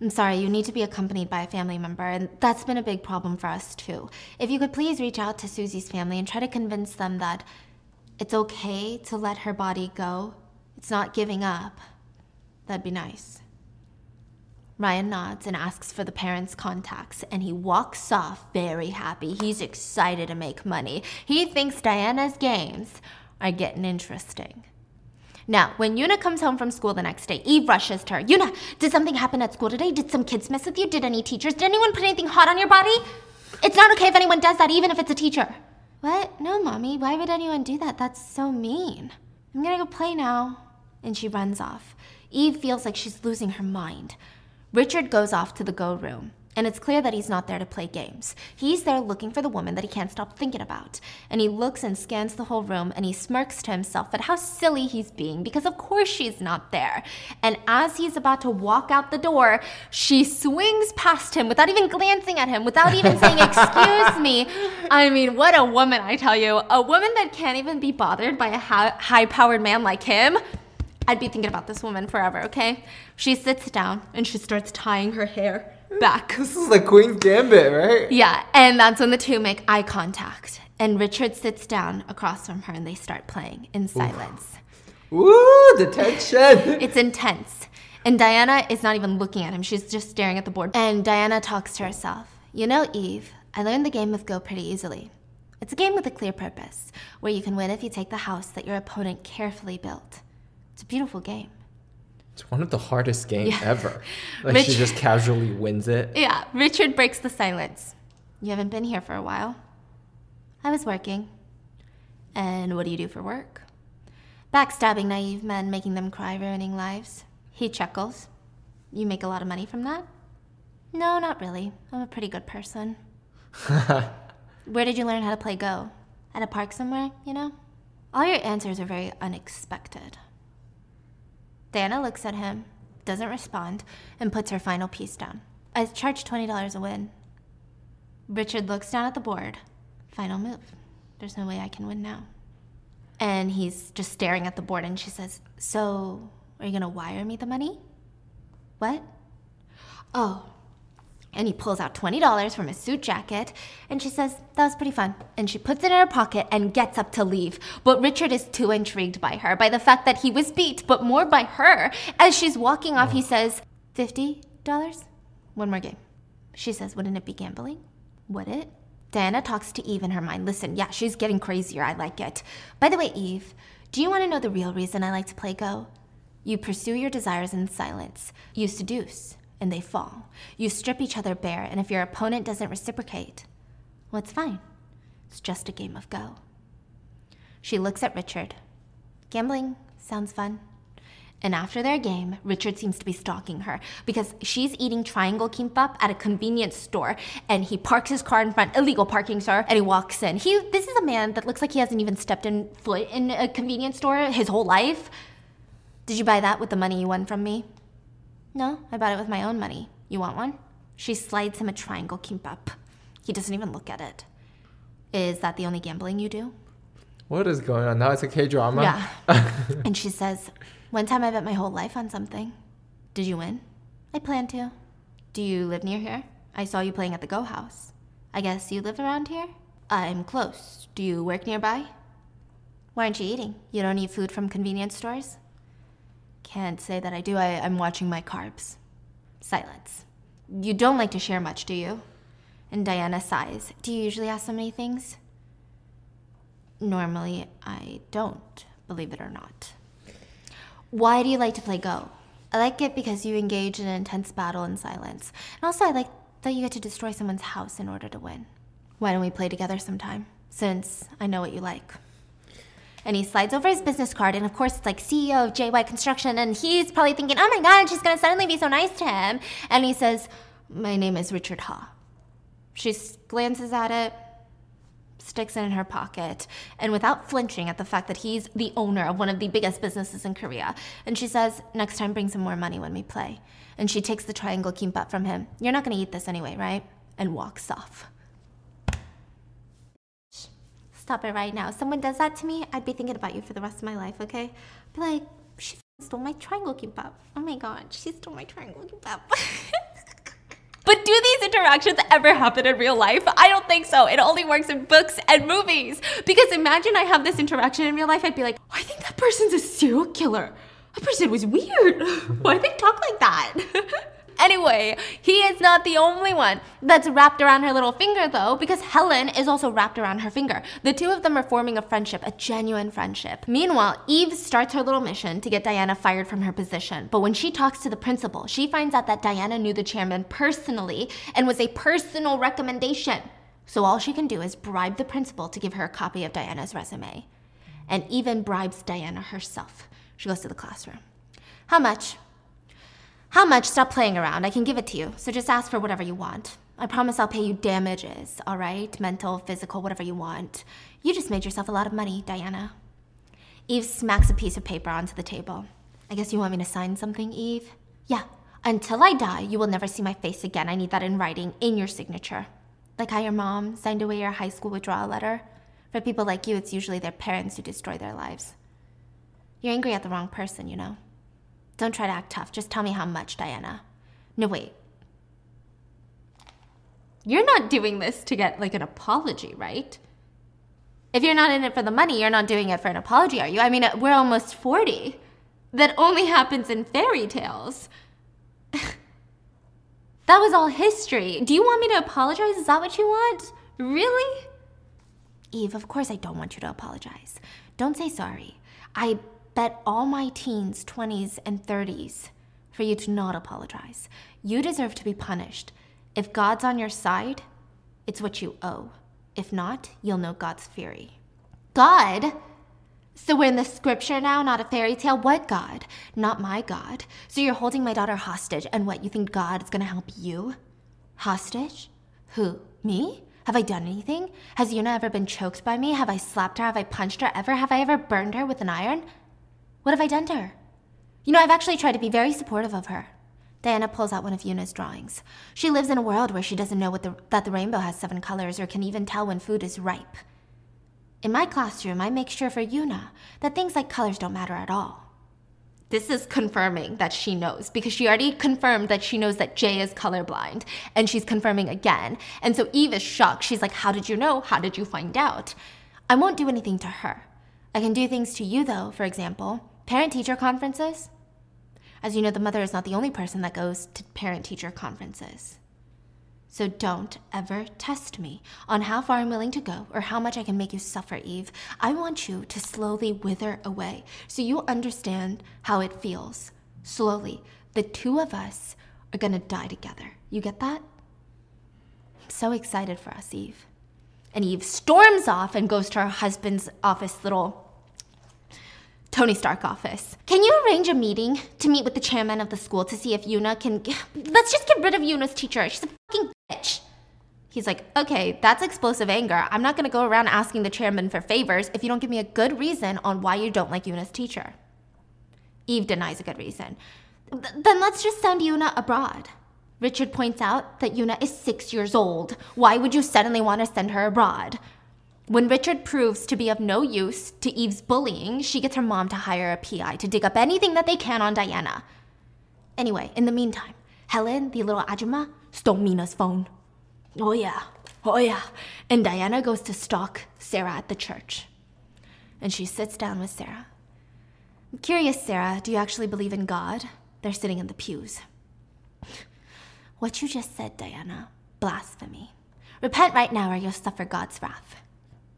I'm sorry, you need to be accompanied by a family member, and that's been a big problem for us, too. If you could please reach out to Susie's family and try to convince them that it's okay to let her body go. It's not giving up. That'd be nice. Ryan nods and asks for the parents' contacts, and he walks off very happy. He's excited to make money. He thinks Diana's games are getting interesting. Now, when Yuna comes home from school the next day, Eve rushes to her. Yuna, did something happen at school today? Did some kids mess with you? Did any teachers? Did anyone put anything hot on your body? It's not okay if anyone does that, even if it's a teacher. What? No, Mommy. Why would anyone do that? That's so mean. I'm gonna go play now. And she runs off. Eve feels like she's losing her mind. Richard goes off to the go room. And it's clear that he's not there to play games. He's there looking for the woman that he can't stop thinking about. And he looks and scans the whole room, and he smirks to himself at how silly he's being, because of course she's not there. And as he's about to walk out the door, she swings past him without even glancing at him, without even saying, excuse me. I mean, what a woman, I tell you. A woman that can't even be bothered by a high-powered man like him. I'd be thinking about this woman forever, okay? She sits down, and she starts tying her hair back. This is like Queen Gambit, right? Yeah, and that's when the two make eye contact. And Richard sits down across from her and they start playing in silence. Ooh, the tension! It's intense. And Diana is not even looking at him. She's just staring at the board. And Diana talks to herself. You know, Eve, I learned the game of Go pretty easily. It's a game with a clear purpose, where you can win if you take the house that your opponent carefully built. It's a beautiful game. It's one of the hardest games ever. Like Richard, she just casually wins it. Yeah, Richard breaks the silence. You haven't been here for a while. I was working. And what do you do for work? Backstabbing naive men, making them cry, ruining lives. He chuckles. You make a lot of money from that? No, not really. I'm a pretty good person. Where did you learn how to play Go? At a park somewhere, you know? All your answers are very unexpected. Diana looks at him, doesn't respond, and puts her final piece down. I charge $20 a win. Richard looks down at the board. Final move. There's no way I can win now. And he's just staring at the board, and she says, so, are you gonna wire me the money? What? Oh. And he pulls out $20 from his suit jacket, and she says, that was pretty fun. And she puts it in her pocket and gets up to leave. But Richard is too intrigued by her, by the fact that he was beat, but more by her. As she's walking off, he says, $50? One more game. She says, wouldn't it be gambling? Would it? Diana talks to Eve in her mind. Listen, yeah, she's getting crazier. I like it. By the way, Eve, Do you want to know the real reason I like to play Go? You pursue your desires in silence. You seduce, and they fall. You strip each other bare, and if your opponent doesn't reciprocate, well, it's fine. It's just a game of Go. She looks at Richard. Gambling sounds fun. And after their game, Richard seems to be stalking her because she's eating triangle kimbap at a convenience store, and he parks his car in front, illegal parking, sir, and he walks in. This is a man that looks like he hasn't even stepped in foot in a convenience store his whole life. Did you buy that with the money you won from me? No, I bought it with my own money. You want one? She slides him a triangle kimbap. He doesn't even look at it. Is that the only gambling you do? What is going on? Now it's a K-drama? Yeah. And she says, one time I bet my whole life on something. Did you win? I planned to. Do you live near here? I saw you playing at the Go house. I guess you live around here? I'm close. Do you work nearby? Why aren't you eating? You don't eat food from convenience stores? Can't say that I do. I'm watching my carbs. Silence. You don't like to share much, do you? And Diana sighs. Do you usually ask so many things? Normally, I don't, believe it or not. Why do you like to play Go? I like it because you engage in an intense battle in silence. And also, I like that you get to destroy someone's house in order to win. Why don't we play together sometime? Since I know what you like. And he slides over his business card, and of course it's like CEO of JY Construction, and he's probably thinking, oh my god, she's gonna suddenly be so nice to him. And he says, my name is Richard Ha. She glances at it, sticks it in her pocket, and without flinching at the fact that he's the owner of one of the biggest businesses in Korea. And she says, next time bring some more money when we play. And she takes the triangle kimbap from him. You're not going to eat this anyway, right? And walks off. Stop it right now. If someone does that to me, I'd be thinking about you for the rest of my life, okay? I'd be like, she stole my triangle kimbap. Oh my god, she stole my triangle kimbap. But do these interactions ever happen in real life? I don't think so. It only works in books and movies. Because imagine I have this interaction in real life, I'd be like, I think that person's a serial killer. That person was weird. Why did they talk like that? Anyway, he is not the only one that's wrapped around her little finger, though, because Helen is also wrapped around her finger. The two of them are forming a friendship, a genuine friendship. Meanwhile, Eve starts her little mission to get Diana fired from her position. But when she talks to the principal, she finds out that Diana knew the chairman personally and was a personal recommendation. So all she can do is bribe the principal to give her a copy of Diana's resume. And even bribes Diana herself. She goes to the classroom. How much? How much? Stop playing around. I can give it to you. So just ask for whatever you want. I promise I'll pay you damages, all right? Mental, physical, whatever you want. You just made yourself a lot of money, Diana. Eve smacks a piece of paper onto the table. I guess you want me to sign something, Eve? Yeah. Until I die, you will never see my face again. I need that in writing, in your signature. Like how your mom signed away your high school withdrawal letter? For people like you, it's usually their parents who destroy their lives. You're angry at the wrong person, you know? Don't try to act tough. Just tell me how much, Diana. No, wait. You're not doing this to get, like, an apology, right? If you're not in it for the money, you're not doing it for an apology, are you? I mean, we're almost 40. That only happens in fairy tales. That was all history. Do you want me to apologize? Is that what you want? Really? Eve, of course I don't want you to apologize. Don't say sorry. I bet all my teens, 20s, and 30s for you to not apologize. You deserve to be punished. If God's on your side, it's what you owe. If not, you'll know God's fury. God? So we're in the scripture now, not a fairy tale? What God? Not my God. So you're holding my daughter hostage, and what, you think God is going to help you? Hostage? Who? Me? Have I done anything? Has Yuna ever been choked by me? Have I slapped her? Have I punched her ever? Have I ever burned her with an iron? What have I done to her? You know, I've actually tried to be very supportive of her. Diana pulls out one of Yuna's drawings. She lives in a world where she doesn't know that the rainbow has 7 colors or can even tell when food is ripe. In my classroom, I make sure for Yuna that things like colors don't matter at all. This is confirming that she knows, because she already confirmed that she knows that Jay is colorblind, and she's confirming again. And so Eve is shocked. She's like, how did you know? How did you find out? I won't do anything to her. I can do things to you, though, for example. Parent-teacher conferences? As you know, the mother is not the only person that goes to parent-teacher conferences. So don't ever test me on how far I'm willing to go or how much I can make you suffer, Eve. I want you to slowly wither away so you understand how it feels. Slowly, the two of us are gonna die together. You get that? I'm so excited for us, Eve. And Eve storms off and goes to her husband's office, little Tony Stark office. Can you arrange a meeting to meet with the chairman of the school to see if Yuna can... Let's just get rid of Yuna's teacher. She's a fucking bitch. He's like, okay, that's explosive anger. I'm not gonna go around asking the chairman for favors if you don't give me a good reason on why you don't like Yuna's teacher. Eve denies a good reason. Then let's just send Yuna abroad. Richard points out that Yuna is 6 years old. Why would you suddenly want to send her abroad? When Richard proves to be of no use to Eve's bullying, she gets her mom to hire a PI to dig up anything that they can on Diana. Anyway, in the meantime, Helen, the little Ajumma, stole Mina's phone. Oh yeah, oh yeah. And Diana goes to stalk Sarah at the church. And she sits down with Sarah. I'm curious, Sarah, do you actually believe in God? They're sitting in the pews. What you just said, Diana, blasphemy. Repent right now or you'll suffer God's wrath.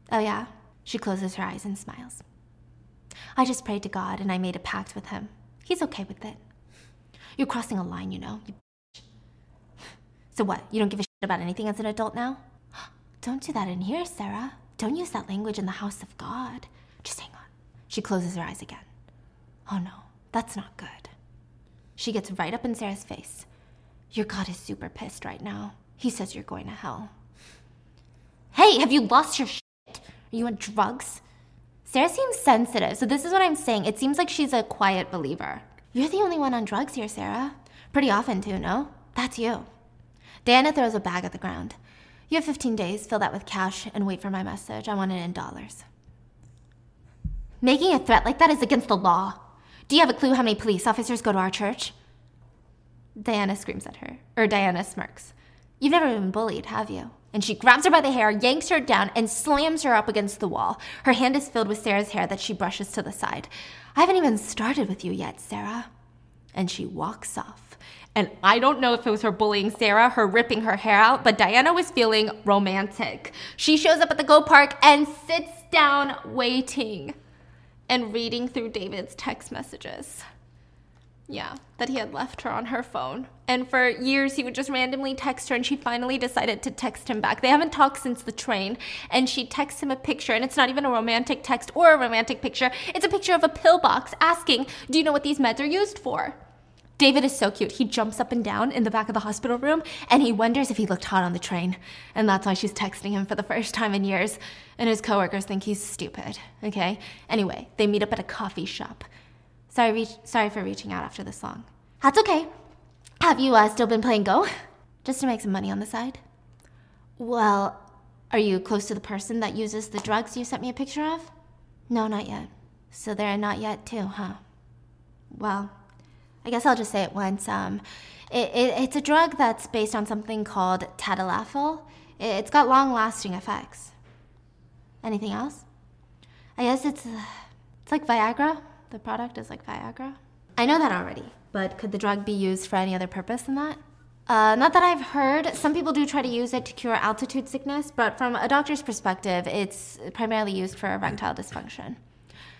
Oh yeah? She closes her eyes and smiles. I just prayed to God and I made a pact with him. He's okay with it. You're crossing a line, you know, you bitch. So what, you don't give a shit about anything as an adult now? Don't do that in here, Sarah. Don't use that language in the house of God. Just hang on. She closes her eyes again. Oh no, that's not good. She gets right up in Sarah's face. Your God is super pissed right now. He says you're going to hell. Hey, have you lost your shit? Are you on drugs? Sarah seems sensitive, so this is what I'm saying. It seems like she's a quiet believer. You're the only one on drugs here, Sarah. Pretty often too, no? That's you. Diana throws a bag at the ground. You have 15 days, fill that with cash, and wait for my message. I want it in dollars. Making a threat like that is against the law. Do you have a clue how many police officers go to our church? Diana screams at her, or Diana smirks. You've never been bullied, have you? And she grabs her by the hair, yanks her down, and slams her up against the wall. Her hand is filled with Sarah's hair that she brushes to the side. I haven't even started with you yet, Sarah. And she walks off. And I don't know if it was her bullying Sarah, her ripping her hair out, but Diana was feeling romantic. She shows up at the Go Park and sits down waiting and reading through David's text messages. Yeah, that he had left her on her phone. And for years, he would just randomly text her, and she finally decided to text him back. They haven't talked since the train, and she texts him a picture, and it's not even a romantic text or a romantic picture. It's a picture of a pillbox asking, do you know what these meds are used for? David is so cute. He jumps up and down in the back of the hospital room, and he wonders if he looked hot on the train. And that's why she's texting him for the first time in years. And his coworkers think he's stupid, okay? Anyway, they meet up at a coffee shop. Sorry for reaching out after this long. That's okay. Have you still been playing Go? Just to make some money on the side? Well, are you close to the person that uses the drugs you sent me a picture of? No, not yet. So they're not yet too, huh? Well, I guess I'll just say it once. It's a drug that's based on something called tadalafil. It's got long-lasting effects. Anything else? I guess it's like Viagra. The product is like Viagra. I know that already, but could the drug be used for any other purpose than that? Not that I've heard. Some people do try to use it to cure altitude sickness, but from a doctor's perspective, it's primarily used for erectile dysfunction.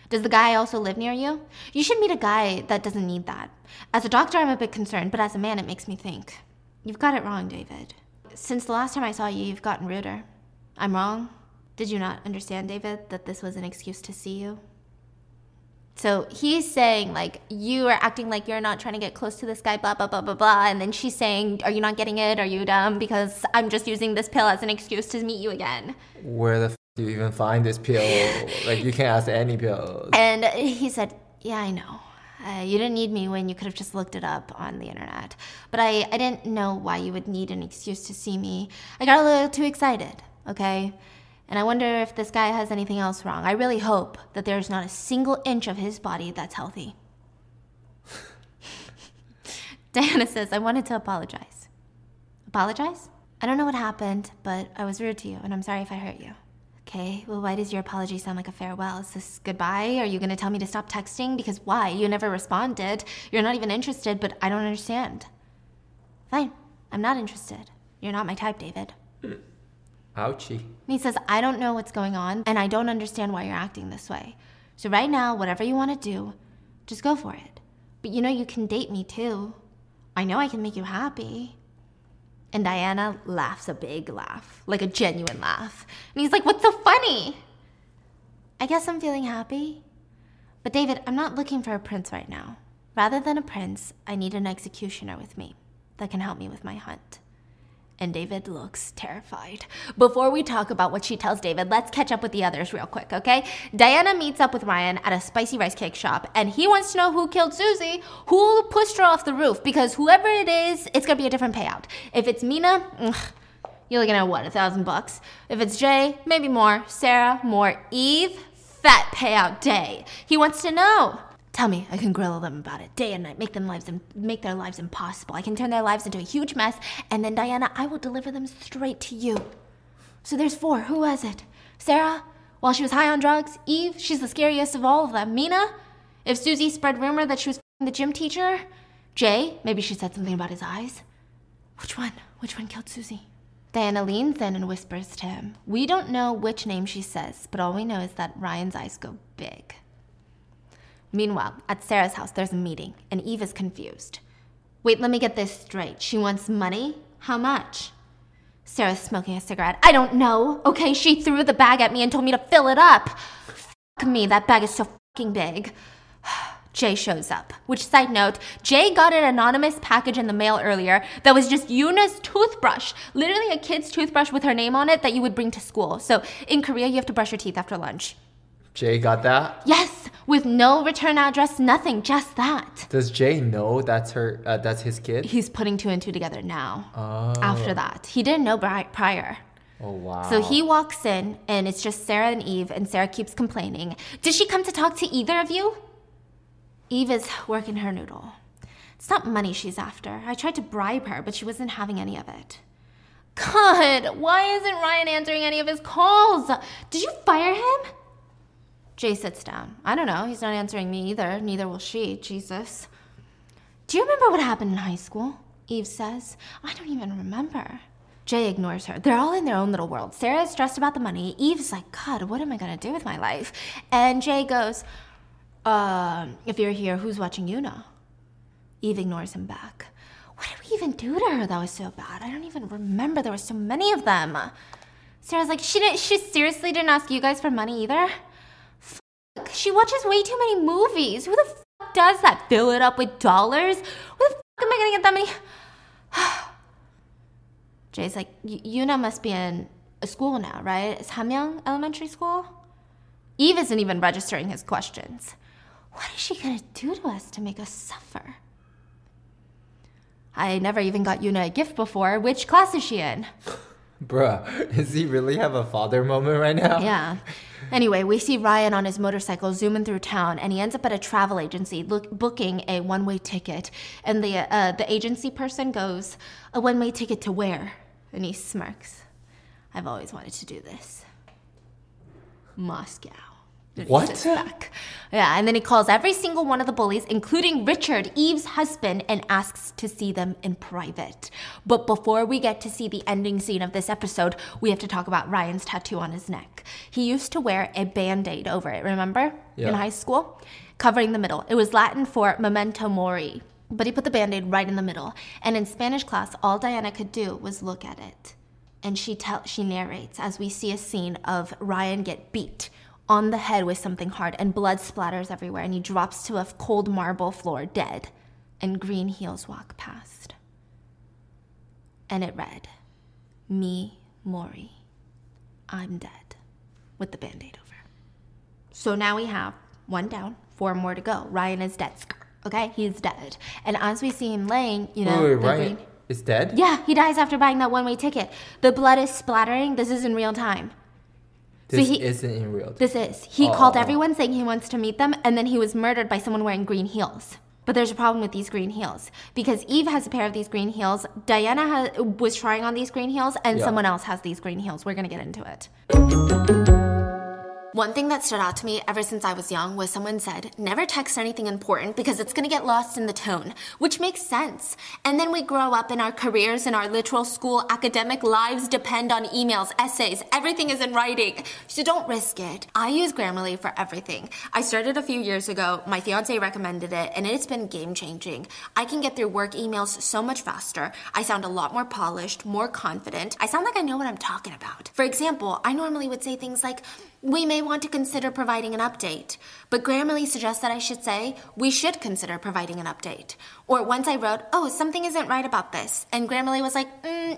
Does the guy also live near you? You should meet a guy that doesn't need that. As a doctor, I'm a bit concerned, but as a man, it makes me think. You've got it wrong, David. Since the last time I saw you, you've gotten ruder. I'm wrong? Did you not understand, David, that this was an excuse to see you? So he's saying, like, you are acting like you're not trying to get close to this guy, blah, blah, blah, blah, blah. And then she's saying, are you not getting it? Are you dumb? Because I'm just using this pill as an excuse to meet you again. Where the f*** do you even find this pill? Like, you can't ask any pills. And he said, yeah, I know. You didn't need me when you could have just looked it up on the internet. But I didn't know why you would need an excuse to see me. I got a little too excited, okay? And I wonder if this guy has anything else wrong. I really hope that there's not a single inch of his body that's healthy. Diana says, I wanted to apologize. Apologize? I don't know what happened, but I was rude to you, and I'm sorry if I hurt you. Okay, well, why does your apology sound like a farewell? Is this goodbye? Are you going to tell me to stop texting? Because why? You never responded. You're not even interested, but I don't understand. Fine, I'm not interested. You're not my type, David. Ouchie. And he says, I don't know what's going on, and I don't understand why you're acting this way. So right now, whatever you want to do, just go for it. But you know you can date me too. I know I can make you happy. And Diana laughs a big laugh, like a genuine laugh. And he's like, what's so funny? I guess I'm feeling happy. But David, I'm not looking for a prince right now. Rather than a prince, I need an executioner with me that can help me with my hunt. And David looks terrified. Before we talk about what she tells David, let's catch up with the others real quick, okay? Diana meets up with Ryan at a spicy rice cake shop, and he wants to know who killed Susie, who pushed her off the roof, because whoever it is, it's gonna be a different payout. If it's Mina, you're looking at what, $1,000 bucks? If it's Jay, maybe more. Sarah, more. Eve, fat payout day. He wants to know. Tell me, I can grill them about it day and night, make their lives impossible. I can turn their lives into a huge mess, and then Diana, I will deliver them straight to you. So there's four. Who was it? Sarah, while she was high on drugs. Eve, she's the scariest of all of them. Mina, if Susie spread rumor that she was the gym teacher. Jay, maybe she said something about his eyes. Which one killed Susie? Diana leans in and whispers to him. We don't know which name she says, but all we know is that Ryan's eyes go big. Meanwhile, at Sarah's house, there's a meeting, and Eve is confused. Wait, let me get this straight. She wants money? How much? Sarah's smoking a cigarette. I don't know. Okay, she threw the bag at me and told me to fill it up. Fuck me, that bag is so fucking big. Jay shows up, which, side note, Jay got an anonymous package in the mail earlier that was just Yuna's toothbrush, literally a kid's toothbrush with her name on it that you would bring to school. So in Korea, you have to brush your teeth after lunch. Jay got that? Yes, with no return address, nothing, just that. Does Jay know that's her? That's his kid? He's putting two and two together now. Oh. After that, he didn't know prior. Oh wow. So he walks in, and it's just Sarah and Eve, and Sarah keeps complaining. Did she come to talk to either of you? Eve is working her noodle. It's not money she's after. I tried to bribe her, but she wasn't having any of it. God, why isn't Ryan answering any of his calls? Did you fire him? Jay sits down. I don't know. He's not answering me either. Neither will she. Jesus. Do you remember what happened in high school? Eve says. I don't even remember. Jay ignores her. They're all in their own little world. Sarah's stressed about the money. Eve's like, God, what am I going to do with my life? And Jay goes, if you're here, who's watching Yuna? Eve ignores him back. What did we even do to her that was so bad? I don't even remember. There were so many of them. Sarah's like, she seriously didn't ask you guys for money either? She watches way too many movies. Who the fuck does that? Fill it up with dollars? Where the fuck am I gonna get that many? Jay's like, Yuna must be in a school now, right? It's Samyang Elementary School? Eve isn't even registering his questions. What is she gonna do to us to make us suffer? I never even got Yuna a gift before. Which class is she in? Bruh, does he really have a father moment right now? Yeah. Anyway, we see Ryan on his motorcycle zooming through town, and he ends up at a travel agency booking a one-way ticket. And the agency person goes, a one-way ticket to where? And he smirks. I've always wanted to do this. Moscow. What? Yeah, and then he calls every single one of the bullies, including Richard, Eve's husband, and asks to see them in private. But before we get to see the ending scene of this episode, we have to talk about Ryan's tattoo on his neck. He used to wear a band-aid over it, remember? Yeah. In high school, covering the middle. It was Latin for memento mori, but he put the band-aid right in the middle. And in Spanish class, all Diana could do was look at it. And she narrates as we see a scene of Ryan get beat on the head with something hard, and blood splatters everywhere, and he drops to a cold marble floor, dead, and green heels walk past. And it read, me, Mori, I'm dead, with the band-aid over. So now we have one down, four more to go. Ryan is dead, okay? He's dead. And as we see him laying, you know, Ryan is dead? Yeah, he dies after buying that one-way ticket. The blood is splattering. This is in real time. This isn't in real time. He called everyone saying he wants to meet them, and then he was murdered by someone wearing green heels. But there's a problem with these green heels, because Eve has a pair of these green heels, Diana was trying on these green heels, and someone else has these green heels. We're going to get into it. One thing that stood out to me ever since I was young was someone said, never text anything important because it's going to get lost in the tone, which makes sense. And then we grow up and our careers and our literal school academic lives depend on emails, essays, everything is in writing. So don't risk it. I use Grammarly for everything. I started a few years ago, my fiance recommended it, and it's been game-changing. I can get through work emails so much faster. I sound a lot more polished, more confident. I sound like I know what I'm talking about. For example, I normally would say things like, we may want to consider providing an update. But Grammarly suggests that I should say, we should consider providing an update. Or once I wrote, oh, something isn't right about this. And Grammarly was like,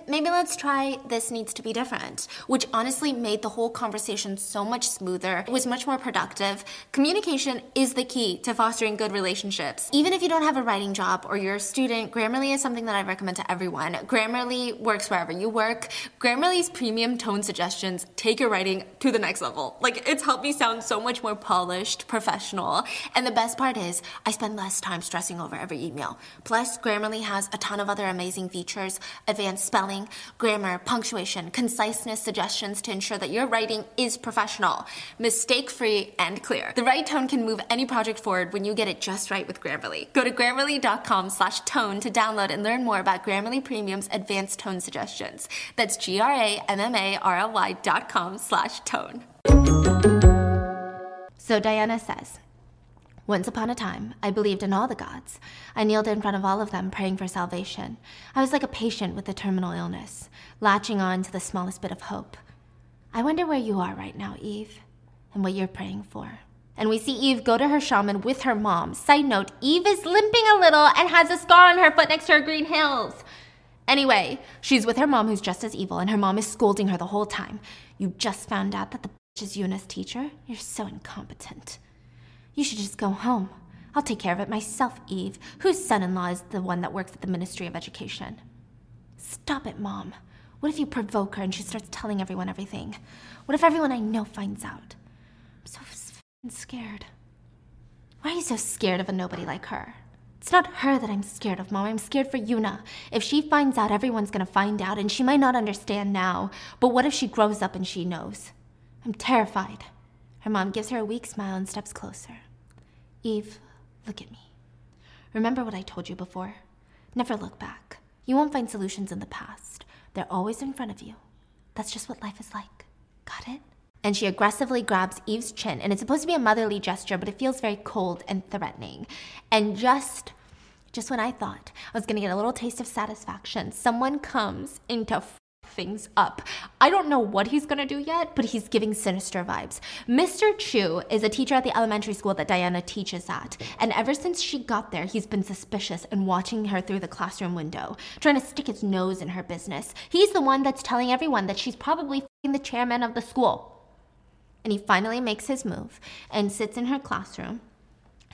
maybe let's try, this needs to be different. Which honestly made the whole conversation so much smoother. It was much more productive. Communication is the key to fostering good relationships. Even if you don't have a writing job or you're a student, Grammarly is something that I recommend to everyone. Grammarly works wherever you work. Grammarly's premium tone suggestions take your writing to the next level. Like, it's helped me sound so much more polished, professional. And the best part is, I spend less time stressing over every email. Plus, Grammarly has a ton of other amazing features, advanced spelling, grammar, punctuation, conciseness suggestions to ensure that your writing is professional, mistake-free, and clear. The right tone can move any project forward when you get it just right with Grammarly. Go to grammarly.com/tone to download and learn more about Grammarly Premium's advanced tone suggestions. That's GRAMMARLY.com/tone. So Diana says, once upon a time, I believed in all the gods. I kneeled in front of all of them, praying for salvation. I was like a patient with a terminal illness, latching on to the smallest bit of hope. I wonder where you are right now, Eve, and what you're praying for. And we see Eve go to her shaman with her mom. Side note, Eve is limping a little and has a scar on her foot next to her green heels. Anyway, she's with her mom, who's just as evil, and her mom is scolding her the whole time. You just found out that the bitch is Yuna's teacher? You're so incompetent. You should just go home. I'll take care of it myself, Eve, whose son-in-law is the one that works at the Ministry of Education. Stop it, Mom. What if you provoke her and she starts telling everyone everything? What if everyone I know finds out? I'm so f***ing scared. Why are you so scared of a nobody like her? It's not her that I'm scared of, Mom. I'm scared for Yuna. If she finds out, everyone's gonna find out, and she might not understand now. But what if she grows up and she knows? I'm terrified. Her mom gives her a weak smile and steps closer. Eve, look at me. Remember what I told you before? Never look back. You won't find solutions in the past. They're always in front of you. That's just what life is like. Got it? And she aggressively grabs Eve's chin, and it's supposed to be a motherly gesture, but it feels very cold and threatening. And just when I thought I was gonna get a little taste of satisfaction, someone comes into things up. I don't know what he's gonna do yet, but he's giving sinister vibes. Mr. Chu is a teacher at the elementary school that Diana teaches at, and ever since she got there, he's been suspicious and watching her through the classroom window, trying to stick his nose in her business. He's the one that's telling everyone that she's probably f***ing the chairman of the school. And he finally makes his move and sits in her classroom,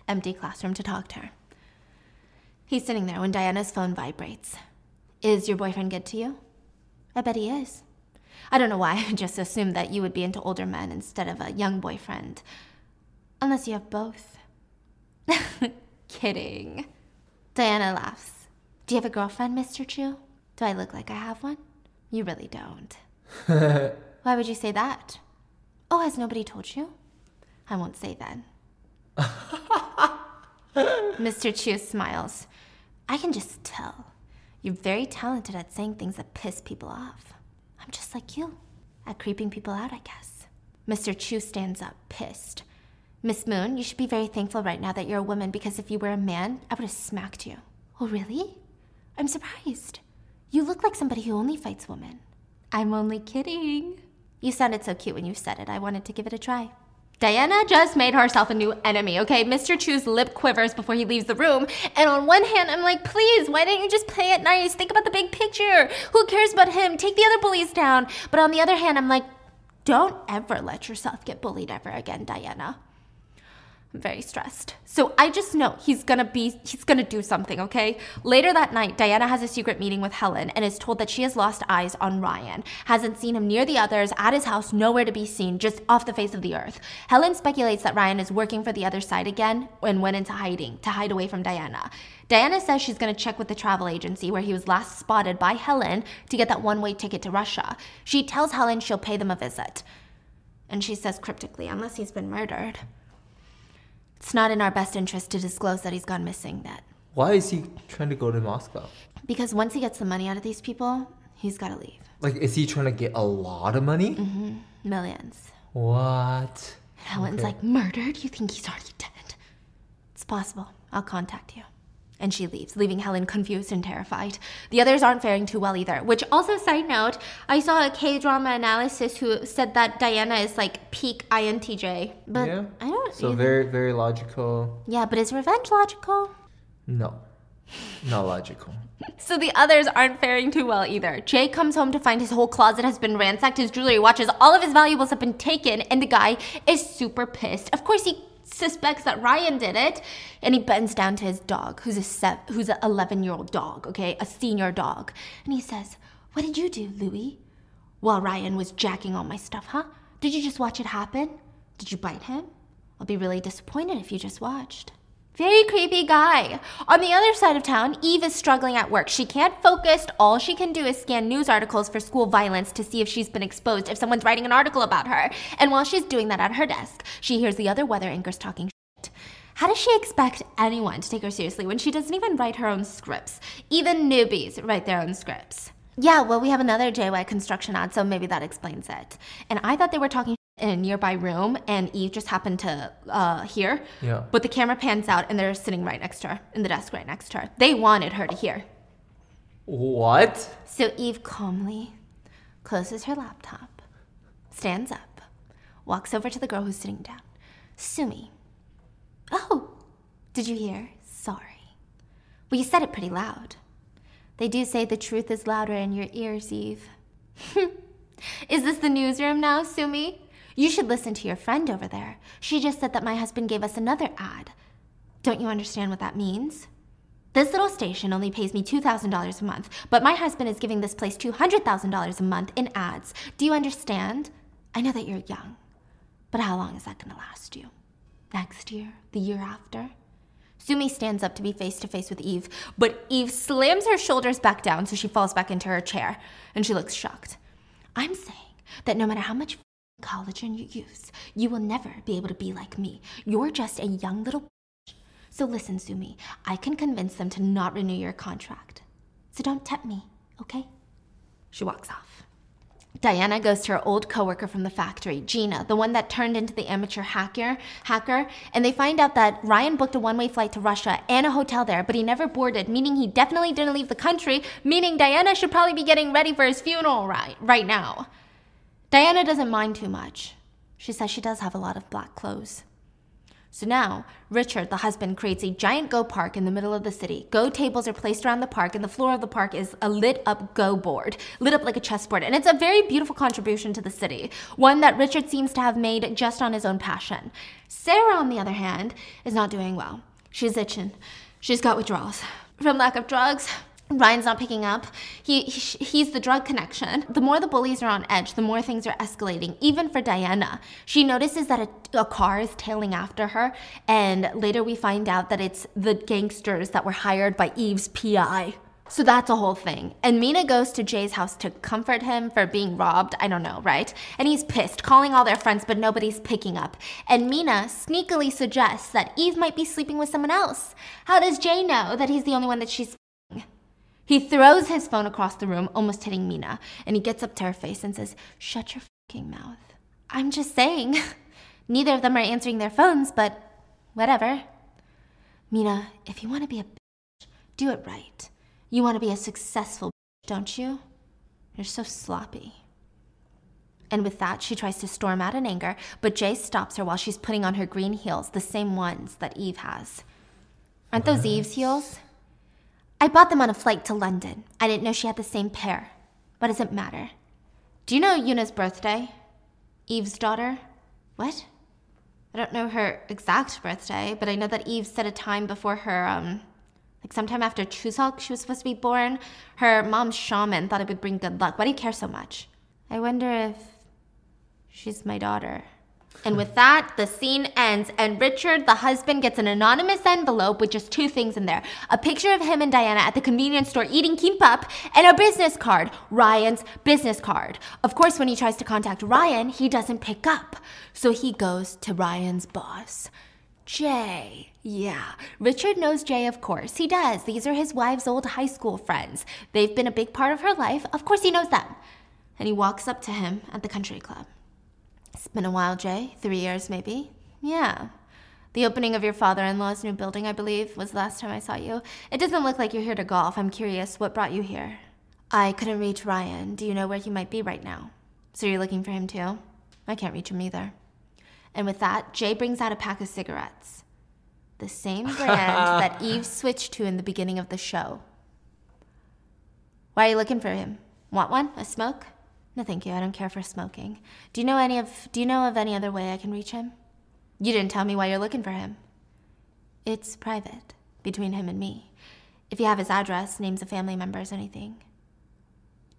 empty classroom, to talk to her. He's sitting there when Diana's phone vibrates. Is your boyfriend good to you? I bet he is. I don't know why, I just assumed that you would be into older men instead of a young boyfriend. Unless you have both. Kidding. Diana laughs. Do you have a girlfriend, Mr. Chu? Do I look like I have one? You really don't. Why would you say that? Oh, has nobody told you? I won't say then. Mr. Chu smiles. I can just tell. You're very talented at saying things that piss people off. I'm just like you, at creeping people out, I guess. Mr. Chu stands up, pissed. Miss Moon, you should be very thankful right now that you're a woman, because if you were a man, I would have smacked you. Oh, really? I'm surprised. You look like somebody who only fights women. I'm only kidding. You sounded so cute when you said it. I wanted to give it a try. Diana just made herself a new enemy, okay? Mr. Chu's lip quivers before he leaves the room, and on one hand, I'm like, please, why didn't you just play it nice? Think about the big picture. Who cares about him? Take the other bullies down. But on the other hand, I'm like, don't ever let yourself get bullied ever again, Diana. I'm very stressed. So I just know he's gonna do something, okay? Later that night, Diana has a secret meeting with Helen and is told that she has lost eyes on Ryan. Hasn't seen him near the others, at his house, nowhere to be seen, just off the face of the earth. Helen speculates that Ryan is working for the other side again and went into hiding to hide away from Diana. Diana says she's gonna check with the travel agency where he was last spotted by Helen to get that one-way ticket to Russia. She tells Helen she'll pay them a visit. And she says cryptically, unless he's been murdered. It's not in our best interest to disclose that he's gone missing, that. Why is he trying to go to Moscow? Because once he gets the money out of these people, he's got to leave. Like, is he trying to get a lot of money? Mm-hmm. Millions. What? And Helen's like, murdered? You think he's already dead? It's possible. I'll contact you. And she leaves, leaving Helen confused and terrified. The others aren't faring too well either, which also, side note, I saw a K-drama analysis who said that Diana is like peak INTJ. But yeah. I don't So either. Very, very logical. Yeah, but is revenge logical? No. Not logical. So the others aren't faring too well either. Jay comes home to find his whole closet has been ransacked, his jewelry, watches, all of his valuables have been taken, and the guy is super pissed. Of course he suspects that Ryan did it, and he bends down to his dog, who's an 11-year-old dog, okay? A senior dog. And he says, what did you do, Louis? Well, Ryan was jacking all my stuff, huh? Did you just watch it happen? Did you bite him? I'll be really disappointed if you just watched. Very creepy guy. On the other side of town, Eve is struggling at work. She can't focus. All she can do is scan news articles for school violence to see if she's been exposed, if someone's writing an article about her. And while she's doing that at her desk, she hears the other weather anchors talking shit. How does she expect anyone to take her seriously when she doesn't even write her own scripts? Even newbies write their own scripts. Yeah, well, we have another JY Construction ad, so maybe that explains it. And I thought they were talking in a nearby room, and Eve just happened to hear. Yeah. But the camera pans out, and they're sitting right next to her, in the desk right next to her. They wanted her to hear. What? So Eve calmly closes her laptop, stands up, walks over to the girl who's sitting down. Sumi. Oh, did you hear? Sorry. Well, you said it pretty loud. They do say the truth is louder in your ears, Eve. Is this the newsroom now, Sumi? You should listen to your friend over there. She just said that my husband gave us another ad. Don't you understand what that means? This little station only pays me $2,000 a month, but my husband is giving this place $200,000 a month in ads. Do you understand? I know that you're young, but how long is that gonna last you? Next year? The year after? Sumi stands up to be face-to-face with Eve, but Eve slams her shoulders back down so she falls back into her chair, and she looks shocked. I'm saying that no matter how much collagen you use, you will never be able to be like me. You're just a young little bitch. So listen, Sumi, I can convince them to not renew your contract. So don't tempt me, okay? She walks off. Diana goes to her old coworker from the factory, Gina, the one that turned into the amateur hacker, and they find out that Ryan booked a one-way flight to Russia and a hotel there, but he never boarded, meaning he definitely didn't leave the country, meaning Diana should probably be getting ready for his funeral right now. Diana doesn't mind too much. She says she does have a lot of black clothes. So now, Richard, the husband, creates a giant Go park in the middle of the city. Go tables are placed around the park, and the floor of the park is a lit-up Go board, lit up like a chessboard. And it's a very beautiful contribution to the city, one that Richard seems to have made just on his own passion. Sarah, on the other hand, is not doing well. She's itching. She's got withdrawals. From lack of drugs, Ryan's not picking up. He's the drug connection. The more the bullies are on edge, the more things are escalating, even for Diana. She notices that a car is tailing after her, and later we find out that it's the gangsters that were hired by Eve's PI. So that's a whole thing. And Mina goes to Jay's house to comfort him for being robbed. I don't know, right? And he's pissed, calling all their friends, but nobody's picking up. And Mina sneakily suggests that Eve might be sleeping with someone else. How does Jay know that he's the only one that she's... He throws his phone across the room, almost hitting Mina, and he gets up to her face and says, shut your fucking mouth. I'm just saying. Neither of them are answering their phones, but whatever. Mina, if you want to be a bitch, do it right. You want to be a successful bitch, don't you? You're so sloppy. And with that, she tries to storm out in anger, but Jay stops her while she's putting on her green heels, the same ones that Eve has. Aren't those Eve's heels? I bought them on a flight to London. I didn't know she had the same pair. What does it matter? Do you know Yuna's birthday? Eve's daughter? What? I don't know her exact birthday, but I know that Eve set a time before her, like sometime after Chuseok she was supposed to be born. Her mom's shaman thought it would bring good luck. Why do you care so much? I wonder if she's my daughter. And with that, the scene ends, and Richard, the husband, gets an anonymous envelope with just two things in there. A picture of him and Diana at the convenience store eating kimbap, and a business card, Ryan's business card. Of course, when he tries to contact Ryan, he doesn't pick up. So he goes to Ryan's boss, Jay. Yeah, Richard knows Jay, of course. He does. These are his wife's old high school friends. They've been a big part of her life. Of course he knows them. And he walks up to him at the country club. It's been a while, Jay. 3 years, maybe? Yeah. The opening of your father-in-law's new building, I believe, was the last time I saw you. It doesn't look like you're here to golf. I'm curious, what brought you here? I couldn't reach Ryan. Do you know where he might be right now? So you're looking for him, too? I can't reach him either. And with that, Jay brings out a pack of cigarettes. The same brand that Eve switched to in the beginning of the show. Why are you looking for him? Want one? A smoke? No, thank you. I don't care for smoking. Do you know of any other way I can reach him? You didn't tell me why you're looking for him. It's private, between him and me. If you have his address, names of family members, anything.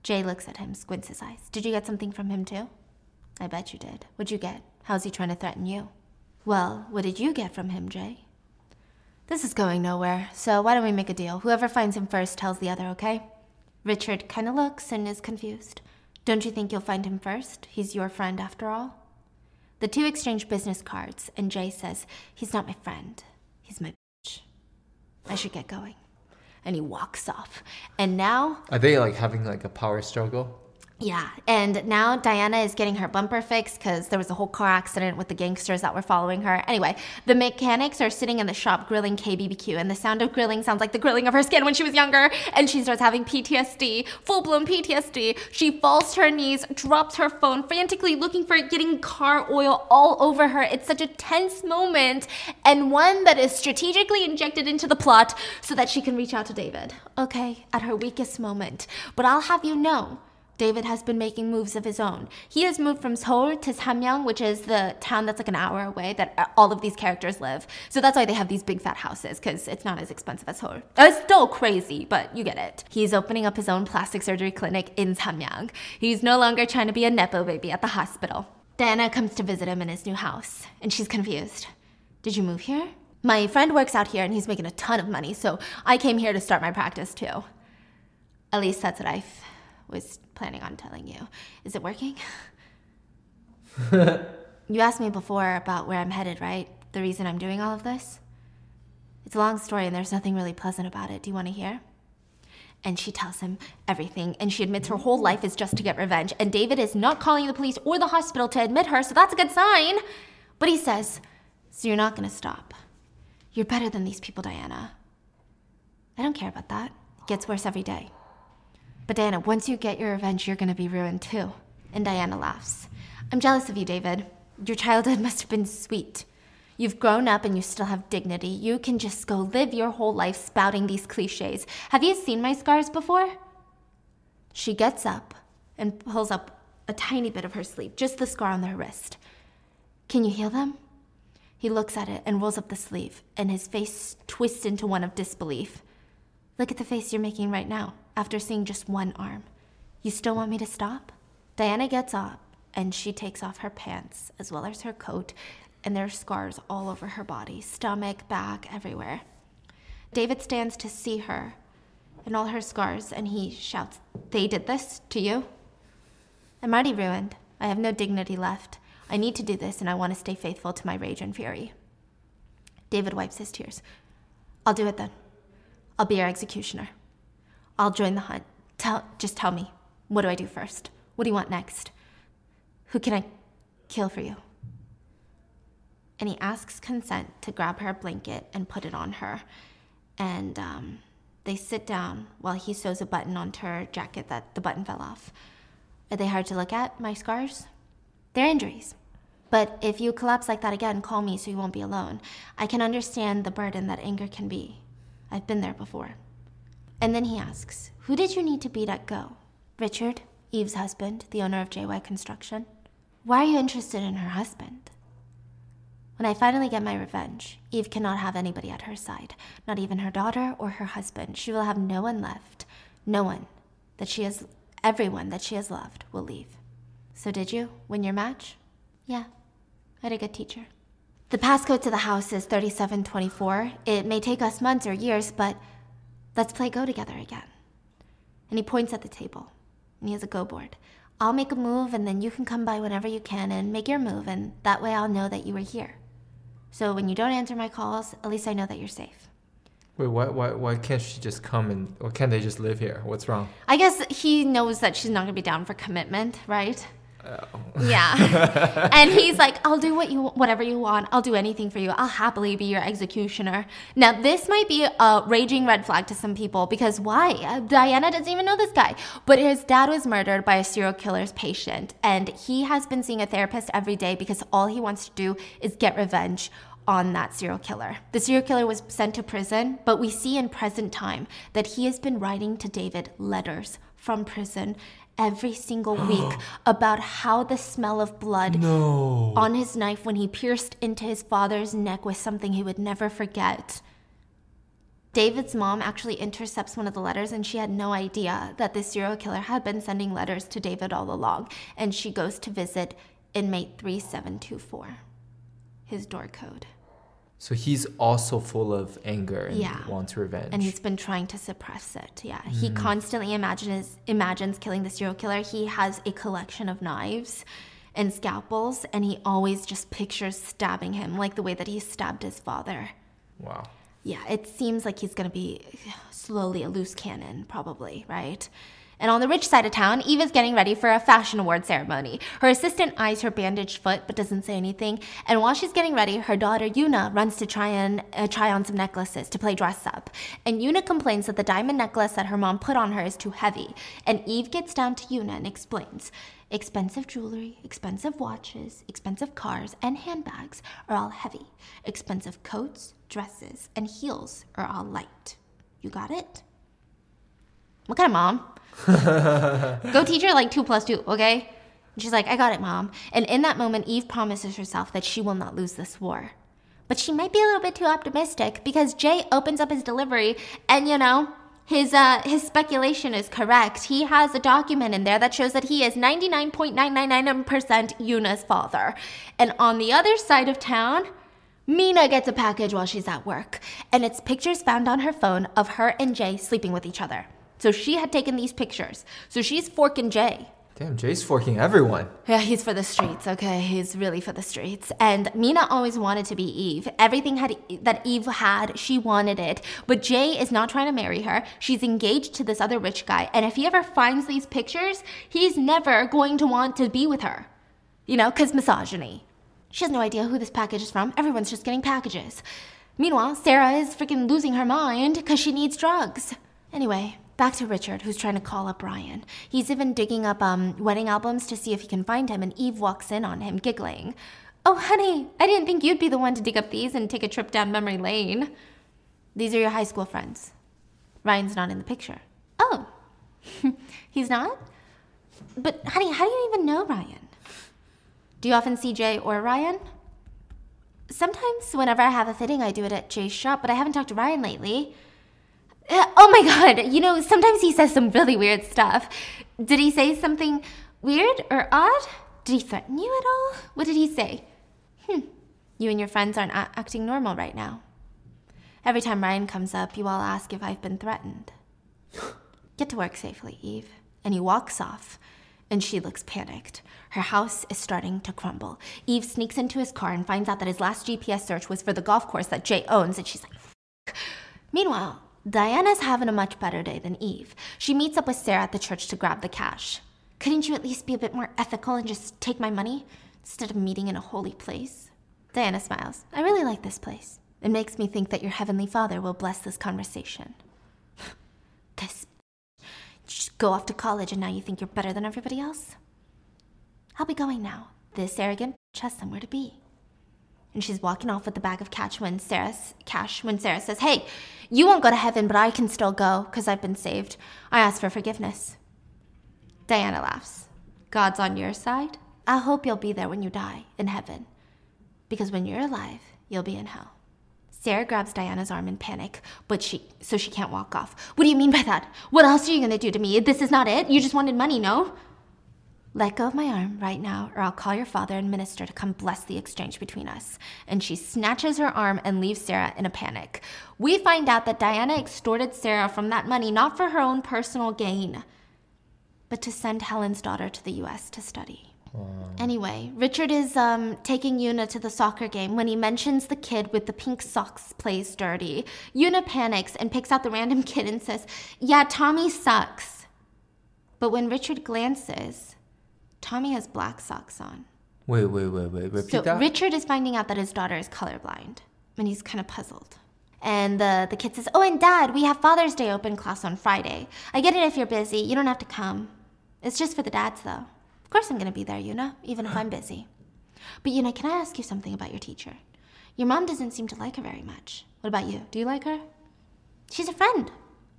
Jay looks at him, squints his eyes. Did you get something from him too? I bet you did. What'd you get? How's he trying to threaten you? Well, what did you get from him, Jay? This is going nowhere, so why don't we make a deal? Whoever finds him first tells the other, okay? Richard kind of looks and is confused. Don't you think you'll find him first? He's your friend after all. The two exchange business cards, and Jay says, he's not my friend, he's my bitch. I should get going. And he walks off. And now... Are they like having like a power struggle? Yeah, and now Diana is getting her bumper fixed because there was a whole car accident with the gangsters that were following her. Anyway, the mechanics are sitting in the shop grilling KBBQ, and the sound of grilling sounds like the grilling of her skin when she was younger, and she starts having PTSD, full-blown PTSD. She falls to her knees, drops her phone, frantically looking for it, getting car oil all over her. It's such a tense moment, and one that is strategically injected into the plot so that she can reach out to David. Okay, at her weakest moment. But I'll have you know, David has been making moves of his own. He has moved from Seoul to Samyang, which is the town that's like an hour away that all of these characters live. So that's why they have these big fat houses, because it's not as expensive as Seoul. It's still crazy, but you get it. He's opening up his own plastic surgery clinic in Samyang. He's no longer trying to be a nepo baby at the hospital. Diana comes to visit him in his new house, and she's confused. Did you move here? My friend works out here, and he's making a ton of money, so I came here to start my practice too. At least that's what I was planning on telling you. Is it working? You asked me before about where I'm headed, right? The reason I'm doing all of this? It's a long story and there's nothing really pleasant about it. Do you want to hear? And she tells him everything, and she admits her whole life is just to get revenge, and David is not calling the police or the hospital to admit her, so that's a good sign. But he says, so you're not going to stop. You're better than these people, Diana. I don't care about that. It gets worse every day. But Diana, once you get your revenge, you're gonna be ruined too. And Diana laughs. I'm jealous of you, David. Your childhood must have been sweet. You've grown up and you still have dignity. You can just go live your whole life spouting these cliches. Have you seen my scars before? She gets up and pulls up a tiny bit of her sleeve, just the scar on her wrist. Can you heal them? He looks at it and rolls up the sleeve, and his face twists into one of disbelief. Look at the face you're making right now, after seeing just one arm. You still want me to stop? Diana gets up, and she takes off her pants, as well as her coat, and there are scars all over her body, stomach, back, everywhere. David stands to see her, and all her scars, and he shouts, "They did this to you? I'm already ruined. I have no dignity left. I need to do this, and I want to stay faithful to my rage and fury." David wipes his tears. "I'll do it then. I'll be your executioner. I'll join the hunt. Just tell me, what do I do first? What do you want next? Who can I kill for you?" And he asks consent to grab her blanket and put it on her. And they sit down while he sews a button onto her jacket that the button fell off. Are they hard to look at, my scars? They're injuries. But if you collapse like that again, call me so you won't be alone. I can understand the burden that anger can be. I've been there before. And then he asks, "Who did you need to beat at Go?" "Richard, Eve's husband, the owner of JY Construction." "Why are you interested in her husband?" "When I finally get my revenge, Eve cannot have anybody at her side, not even her daughter or her husband. She will have no one left. Everyone that she has loved will leave." "So did you win your match?" "Yeah, What a good teacher. The passcode to the house is 3724. It may take us months or years, but let's play Go together again. And he points at the table, and he has a Go board. I'll make a move, and then you can come by whenever you can and make your move, and that way I'll know that you were here. So when you don't answer my calls, at least I know that you're safe. Wait, why can't she just come and, or can't they just live here? What's wrong? I guess he knows that she's not going to be down for commitment, right? Oh. Yeah. And he's like, I'll do whatever you want. I'll do anything for you. I'll happily be your executioner. Now, this might be a raging red flag to some people because why? Diana doesn't even know this guy. But his dad was murdered by a serial killer's patient, and he has been seeing a therapist every day because all he wants to do is get revenge on that serial killer. The serial killer was sent to prison, but we see in present time that he has been writing to David letters from prison every single week about how the smell of blood on his knife when he pierced into his father's neck was something he would never forget. David's mom actually intercepts one of the letters, and she had no idea that this serial killer had been sending letters to David all along, and she goes to visit inmate 3724. His door code. So he's also full of anger and wants revenge. And he's been trying to suppress it, He constantly imagines killing the serial killer. He has a collection of knives and scalpels, and he always just pictures stabbing him, like the way that he stabbed his father. Wow. Yeah, it seems like he's going to be slowly a loose cannon, probably, right? And on the rich side of town, Eve is getting ready for a fashion award ceremony. Her assistant eyes her bandaged foot but doesn't say anything. And while she's getting ready, her daughter Yuna runs to try on some necklaces to play dress up. And Yuna complains that the diamond necklace that her mom put on her is too heavy. And Eve gets down to Yuna and explains, expensive jewelry, expensive watches, expensive cars, and handbags are all heavy. Expensive coats, dresses, and heels are all light. You got it? What kind of mom? Go teach her like 2 plus 2, okay? And she's like, I got it, mom. And in that moment, Eve promises herself that she will not lose this war. But she might be a little bit too optimistic because Jay opens up his delivery and, his speculation is correct. He has a document in there that shows that he is 99.999% Yuna's father. And on the other side of town, Mina gets a package while she's at work. And it's pictures found on her phone of her and Jay sleeping with each other. So she had taken these pictures. So she's forking Jay. Damn, Jay's forking everyone. Yeah, he's for the streets, okay? He's really for the streets. And Mina always wanted to be Eve. Everything that Eve had, she wanted it. But Jay is not trying to marry her. She's engaged to this other rich guy. And if he ever finds these pictures, he's never going to want to be with her. Because misogyny. She has no idea who this package is from. Everyone's just getting packages. Meanwhile, Sarah is freaking losing her mind because she needs drugs. Anyway, back to Richard, who's trying to call up Ryan. He's even digging up wedding albums to see if he can find him, and Eve walks in on him, giggling. Oh, honey, I didn't think you'd be the one to dig up these and take a trip down memory lane. These are your high school friends. Ryan's not in the picture. Oh, he's not? But, honey, how do you even know Ryan? Do you often see Jay or Ryan? Sometimes, whenever I have a fitting, I do it at Jay's shop, but I haven't talked to Ryan lately. Oh my god, sometimes he says some really weird stuff. Did he say something weird or odd? Did he threaten you at all? What did he say? You and your friends aren't acting normal right now. Every time Ryan comes up, you all ask if I've been threatened. Get to work safely, Eve. And he walks off, and she looks panicked. Her house is starting to crumble. Eve sneaks into his car and finds out that his last GPS search was for the golf course that Jay owns, and she's like, f***. Meanwhile, Diana's having a much better day than Eve. She meets up with Sarah at the church to grab the cash. Couldn't you at least be a bit more ethical and just take my money instead of meeting in a holy place? Diana smiles. I really like this place. It makes me think that your heavenly father will bless this conversation. This you just go off to college and now you think you're better than everybody else? I'll be going now. This arrogant has somewhere to be. And she's walking off with the bag of cash when Sarah says, hey, you won't go to heaven, but I can still go because I've been saved. I asked for forgiveness. Diana laughs. God's on your side? I hope you'll be there when you die, in heaven. Because when you're alive, you'll be in hell. Sarah grabs Diana's arm in panic, so she can't walk off. What do you mean by that? What else are you going to do to me? This is not it? You just wanted money, no? Let go of my arm right now, or I'll call your father and minister to come bless the exchange between us. And she snatches her arm and leaves Sarah in a panic. We find out that Diana extorted Sarah from that money, not for her own personal gain, but to send Helen's daughter to the US to study. Anyway, Richard is taking Yuna to the soccer game when he mentions the kid with the pink socks plays dirty. Yuna panics and picks out the random kid and says, "Yeah, Tommy sucks." But when Richard glances, Tommy has black socks on. Wait, repeat that? So Richard is finding out that his daughter is colorblind, and he's kind of puzzled. And the kid says, "Oh, and Dad, we have Father's Day open class on Friday. I get it if you're busy. You don't have to come. It's just for the dads, though. Of course I'm going to be there, Yuna, even if I'm busy. But, Yuna, can I ask you something about your teacher? Your mom doesn't seem to like her very much. What about you? Do you like her?" "She's a friend."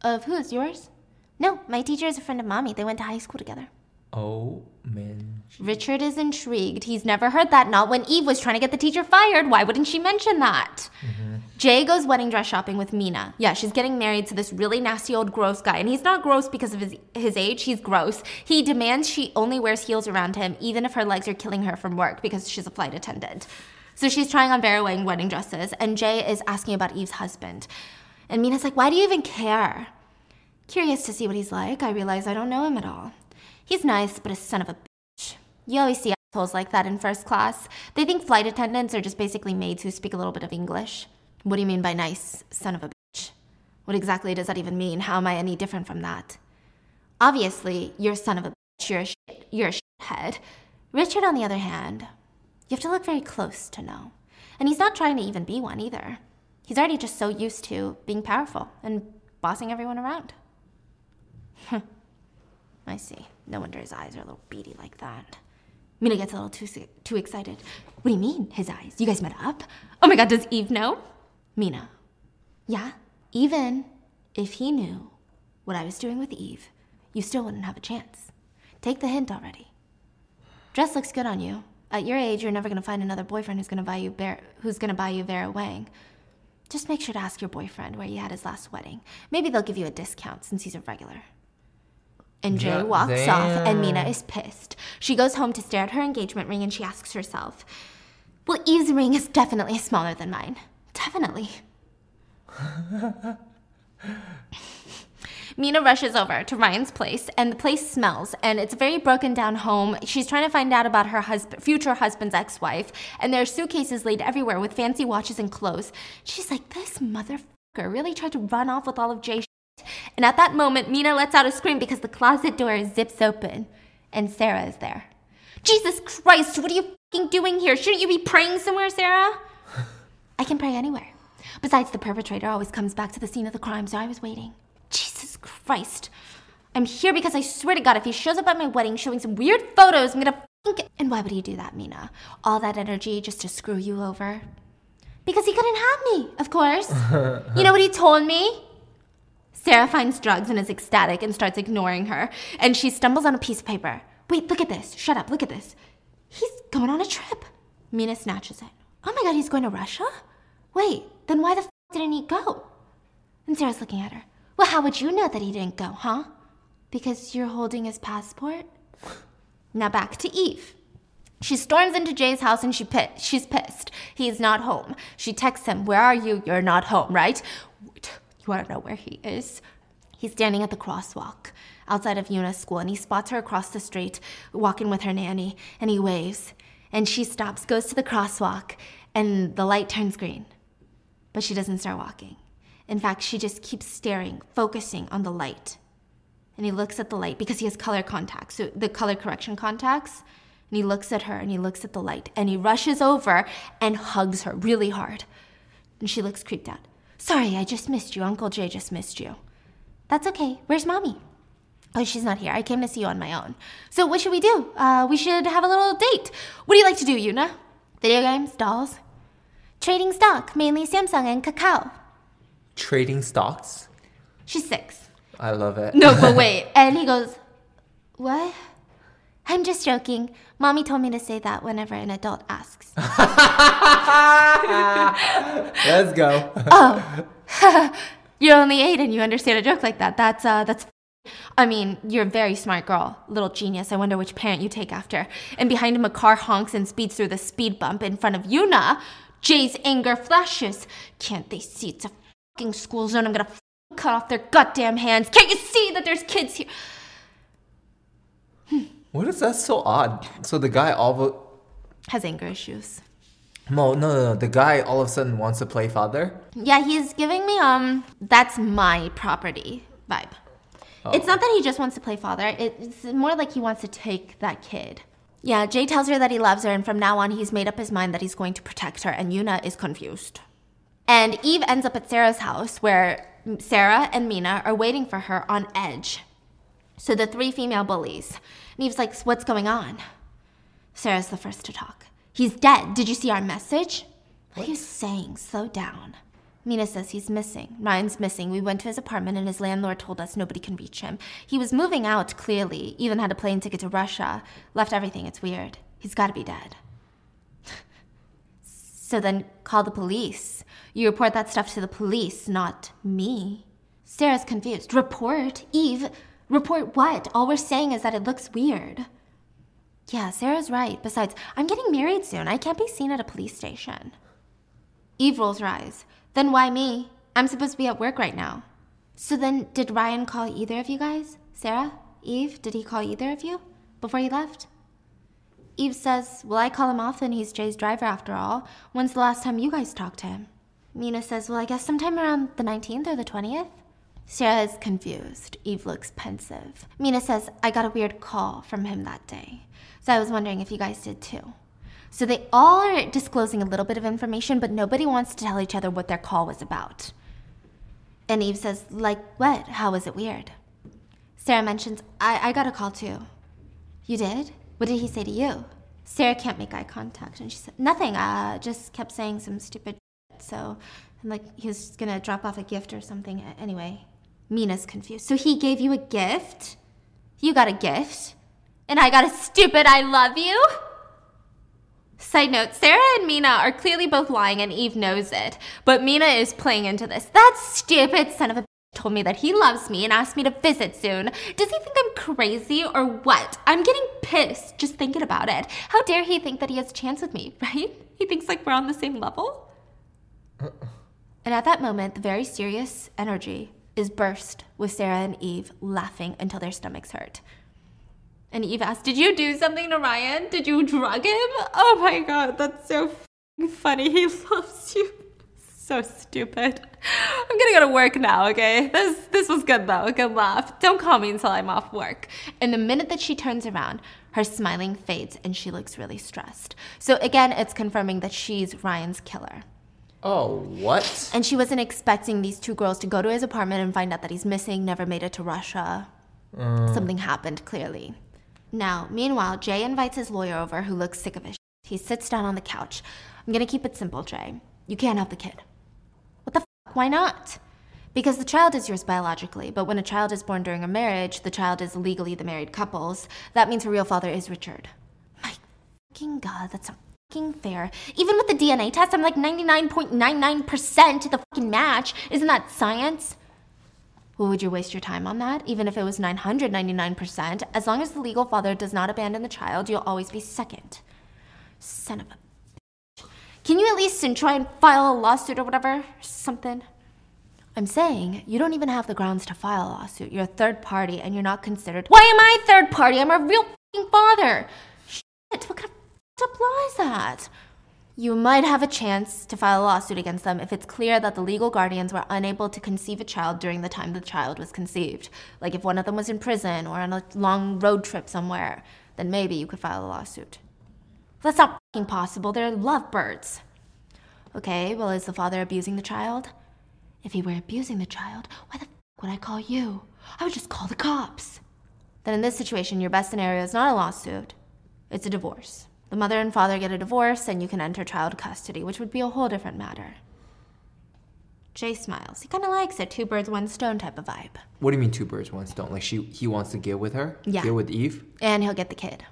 "Of whose? Yours?" "No, my teacher is a friend of Mommy. They went to high school together." Oh, man. Richard is intrigued. He's never heard that. Not when Eve was trying to get the teacher fired. Why wouldn't she mention that? Mm-hmm. Jay goes wedding dress shopping with Mina. Yeah, she's getting married to this really nasty old gross guy. And he's not gross because of his age. He's gross. He demands she only wears heels around him, even if her legs are killing her from work because she's a flight attendant. So she's trying on Vera Wang wedding dresses. And Jay is asking about Eve's husband. And Mina's like, "Why do you even care?" Curious to see what he's like, I realize I don't know him at all. He's nice, but a son of a bitch. You always see assholes like that in first class. They think flight attendants are just basically maids who speak a little bit of English. What do you mean by nice, son of a bitch? What exactly does that even mean? How am I any different from that? Obviously, you're a son of a bitch. You're a shithead. Richard, on the other hand, you have to look very close to know. And he's not trying to even be one either. He's already just so used to being powerful and bossing everyone around. I see. No wonder his eyes are a little beady like that. Mina gets a little too excited. "What do you mean, his eyes? You guys met up? Oh my God, does Eve know?" Mina: "Yeah, even if he knew what I was doing with Eve, you still wouldn't have a chance. Take the hint already. Dress looks good on you. At your age, you're never going to find another boyfriend who's going to buy you Vera Wang. Just make sure to ask your boyfriend where he had his last wedding. Maybe they'll give you a discount since he's a regular." And Jay walks off, and Mina is pissed. She goes home to stare at her engagement ring, and she asks herself, "Well, Eve's ring is definitely smaller than mine. Definitely." Mina rushes over to Ryan's place, and the place smells, and it's a very broken-down home. She's trying to find out about her future husband's ex-wife, and there are suitcases laid everywhere with fancy watches and clothes. She's like, "This motherfucker really tried to run off with all of Jay's." And at that moment, Mina lets out a scream because the closet door zips open, and Sarah is there. "Jesus Christ, what are you fucking doing here? Shouldn't you be praying somewhere, Sarah?" "I can pray anywhere. Besides, the perpetrator always comes back to the scene of the crime, so I was waiting." "Jesus Christ. I'm here because I swear to God, if he shows up at my wedding showing some weird photos, I'm gonna fucking..." "And why would he do that, Mina? All that energy just to screw you over?" "Because he couldn't have me, of course. You know what he told me?" Sarah finds drugs and is ecstatic and starts ignoring her. And she stumbles on a piece of paper. "Wait, look at this. Shut up, look at this. He's going on a trip." Mina snatches it. "Oh my God, he's going to Russia? Wait, then why the f*** didn't he go?" And Sarah's looking at her. "Well, how would you know that he didn't go, huh? Because you're holding his passport?" Now back to Eve. She storms into Jay's house and she's pissed. He's not home. She texts him, "Where are you? You're not home, right? You want to know where he is?" He's standing at the crosswalk outside of Yuna's school, and he spots her across the street walking with her nanny, and he waves. And she stops, goes to the crosswalk, and the light turns green. But she doesn't start walking. In fact, she just keeps staring, focusing on the light. And he looks at the light because he has color contacts, so the color correction contacts. And he looks at her, and he looks at the light, and he rushes over and hugs her really hard. And she looks creeped out. "Sorry, I just missed you. Uncle Jay just missed you." "That's okay. Where's Mommy?" "Oh, she's not here. I came to see you on my own." "So what should we do? We should have a little date. What do you like to do, Yuna?" "Video games, dolls." "Trading stock, mainly Samsung and Kakao." Trading stocks? She's 6. I love it. No, but wait. And he goes, "What? I'm just joking. Mommy told me to say that whenever an adult asks." Let's go. "Oh. You're only 8 and you understand a joke like that. That's I mean, you're a very smart girl, little genius. I wonder which parent you take after. And behind him, a car honks and speeds through the speed bump in front of Yuna. Jay's anger flashes. Can't they see it's a fucking school zone? I'm gonna cut off their goddamn hands. Can't you see that there's kids here? What is that so odd? So the guy has anger issues. No. The guy all of a sudden wants to play father? Yeah, he's giving me, that's my property vibe. Oh. It's not that he just wants to play father. It's more like he wants to take that kid. Yeah, Jay tells her that he loves her, and from now on, he's made up his mind that he's going to protect her, and Yuna is confused. And Eve ends up at Sarah's house, where Sarah and Mina are waiting for her on edge. So the three female bullies. And Eve's like, what's going on? Sarah's the first to talk. He's dead. Did you see our message? What are you saying? Slow down. Mina says he's missing. Ryan's missing. We went to his apartment and his landlord told us nobody can reach him. He was moving out, clearly. Even had a plane ticket to Russia. Left everything. It's weird. He's got to be dead. So then call the police. You report that stuff to the police, not me. Sarah's confused. Report? Eve? Report what? All we're saying is that it looks weird. Yeah, Sarah's right. Besides, I'm getting married soon. I can't be seen at a police station. Eve rolls her eyes. Then why me? I'm supposed to be at work right now. So then, did Ryan call either of you guys? Sarah? Eve? Did he call either of you before he left? Eve says, well, I call him often. He's Jay's driver after all. When's the last time you guys talked to him? Mina says, well, I guess sometime around the 19th or the 20th. Sarah is confused. Eve looks pensive. Mina says, I got a weird call from him that day. So I was wondering if you guys did too. So they all are disclosing a little bit of information, but nobody wants to tell each other what their call was about. And Eve says, like what? How was it weird? Sarah mentions, I got a call too. You did? What did he say to you? Sarah can't make eye contact, and she said, nothing, just kept saying some stupid shit, so, and like, he was gonna drop off a gift or something. Anyway, Mina's confused. So he gave you a gift? You got a gift? And I got a stupid I love you? Side note, Sarah and Mina are clearly both lying and Eve knows it, but Mina is playing into this. That stupid son of a bitch told me that he loves me and asked me to visit soon. Does he think I'm crazy or what? I'm getting pissed just thinking about it. How dare he think that he has a chance with me, right? He thinks like we're on the same level. And at that moment, the very serious energy is burst with Sarah and Eve laughing until their stomachs hurt. And Eve asked, did you do something to Ryan? Did you drug him? Oh my god, that's so funny. He loves you. So stupid. I'm gonna go to work now, okay? This was good though, good laugh. Don't call me until I'm off work. And the minute that she turns around, her smiling fades and she looks really stressed. So again, it's confirming that she's Ryan's killer. Oh, what? And she wasn't expecting these two girls to go to his apartment and find out that he's missing, never made it to Russia. Something happened, clearly. Now, meanwhile, Jay invites his lawyer over, who looks sick of his shit. He sits down on the couch. I'm gonna keep it simple, Jay. You can't have the kid. What the fuck? Why not? Because the child is yours biologically, but when a child is born during a marriage, the child is legally the married couple's. That means her real father is Richard. My fucking god, that's not fucking fair. Even with the DNA test, I'm like 99.99% to the fucking match. Isn't that science? Well, would you waste your time on that? Even if it was 999%, as long as the legal father does not abandon the child, you'll always be second. Son of a bitch. Can you at least try and file a lawsuit or whatever? Something. I'm saying, you don't even have the grounds to file a lawsuit. You're a third party and you're not considered. Why am I third party? I'm a real fucking father. Shit, what kind of fucked up law is that? You might have a chance to file a lawsuit against them if it's clear that the legal guardians were unable to conceive a child during the time the child was conceived. Like if one of them was in prison or on a long road trip somewhere, then maybe you could file a lawsuit. That's not fucking possible. They're lovebirds. Okay, well, is the father abusing the child? If he were abusing the child, why the fuck would I call you? I would just call the cops. Then in this situation, your best scenario is not a lawsuit. It's a divorce. The mother and father get a divorce, and you can enter child custody, which would be a whole different matter. Jay smiles. He kind of likes a two birds, one stone type of vibe. What do you mean two birds, one stone? Like he wants to get with her? Yeah. Get with Eve? And he'll get the kid.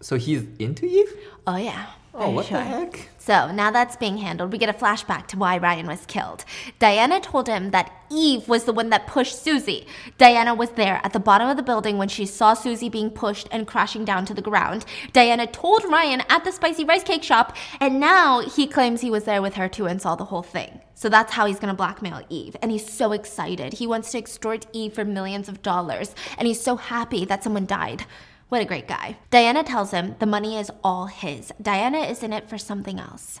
So he's into Eve? Oh, yeah. Oh, what the heck? So now that's being handled, we get a flashback to why Ryan was killed. Diana told him that Eve was the one that pushed Susie. Diana was there at the bottom of the building when she saw Susie being pushed and crashing down to the ground. Diana told Ryan at the spicy rice cake shop, and now he claims he was there with her too and saw the whole thing. So that's how he's gonna blackmail Eve. And he's so excited. He wants to extort Eve for millions of dollars. And he's so happy that someone died. What a great guy. Diana tells him the money is all his. Diana is in it for something else.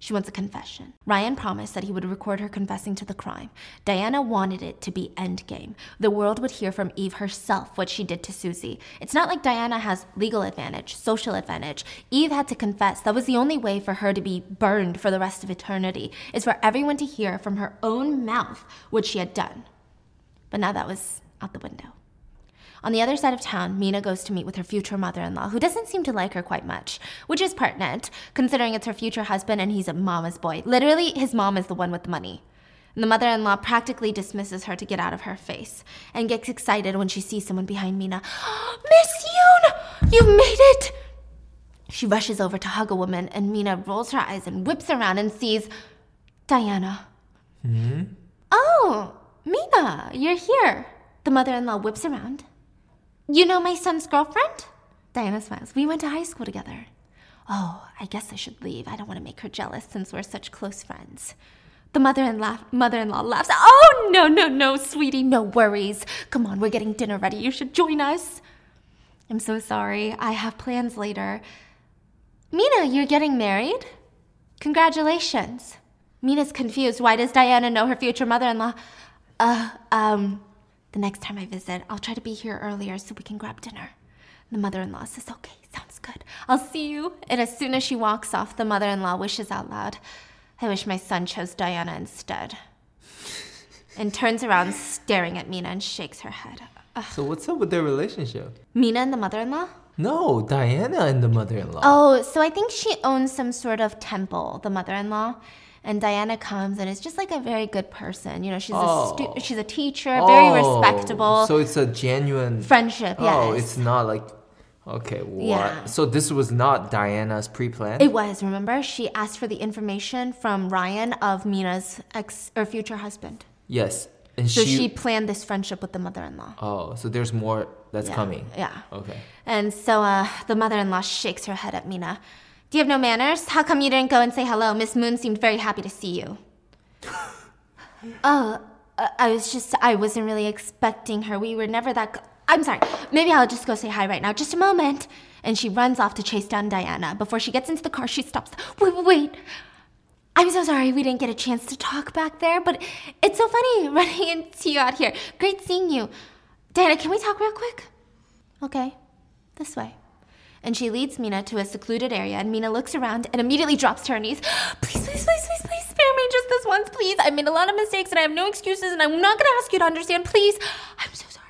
She wants a confession. Ryan promised that he would record her confessing to the crime. Diana wanted it to be endgame. The world would hear from Eve herself what she did to Susie. It's not like Diana has legal advantage, social advantage. Eve had to confess. That was the only way for her to be burned for the rest of eternity, is for everyone to hear from her own mouth what she had done. But now that was out the window. On the other side of town, Mina goes to meet with her future mother-in-law, who doesn't seem to like her quite much, which is pertinent, considering it's her future husband and he's a mama's boy. Literally, his mom is the one with the money. And the mother-in-law practically dismisses her to get out of her face and gets excited when she sees someone behind Mina. Miss Yoon! You've made it! She rushes over to hug a woman, and Mina rolls her eyes and whips around and sees Diana. Mm-hmm. Oh, Mina, you're here. The mother-in-law whips around. You know my son's girlfriend? Diana smiles. We went to high school together. Oh, I guess I should leave. I don't want to make her jealous since we're such close friends. The mother-in-law laughs. Oh, no, sweetie, no worries. Come on, we're getting dinner ready. You should join us. I'm so sorry. I have plans later. Mina, you're getting married? Congratulations. Mina's confused. Why does Diana know her future mother-in-law? The next time I visit, I'll try to be here earlier so we can grab dinner. The mother-in-law says, okay, sounds good. I'll see you. And as soon as she walks off, the mother-in-law wishes out loud, I wish my son chose Diana instead. And turns around staring at Mina and shakes her head. Ugh. So what's up with their relationship? Mina and the mother-in-law? No, Diana and the mother-in-law. Oh, so I think she owns some sort of temple, the mother-in-law. And Diana comes and is just like a very good person. You know, she's a teacher, very respectable. So it's a genuine friendship, yes. Oh, it's not like, okay, what? Yeah. So this was not Diana's pre-plan? It was, remember? She asked for the information from Ryan of Mina's future husband. Yes. And so she planned this friendship with the mother-in-law. Oh, so there's more that's coming. Yeah. Okay. And so the mother-in-law shakes her head at Mina. Do you have no manners? How come you didn't go and say hello? Miss Moon seemed very happy to see you. I wasn't really expecting her. We were never that... I'm sorry. Maybe I'll just go say hi right now. Just a moment. And she runs off to chase down Diana. Before she gets into the car, she stops. Wait. I'm so sorry we didn't get a chance to talk back there, but it's so funny running into you out here. Great seeing you. Diana, can we talk real quick? Okay. This way. And she leads Mina to a secluded area, and Mina looks around and immediately drops to her knees. Please, spare me just this once, please. I made a lot of mistakes, and I have no excuses, and I'm not going to ask you to understand. Please. I'm so sorry.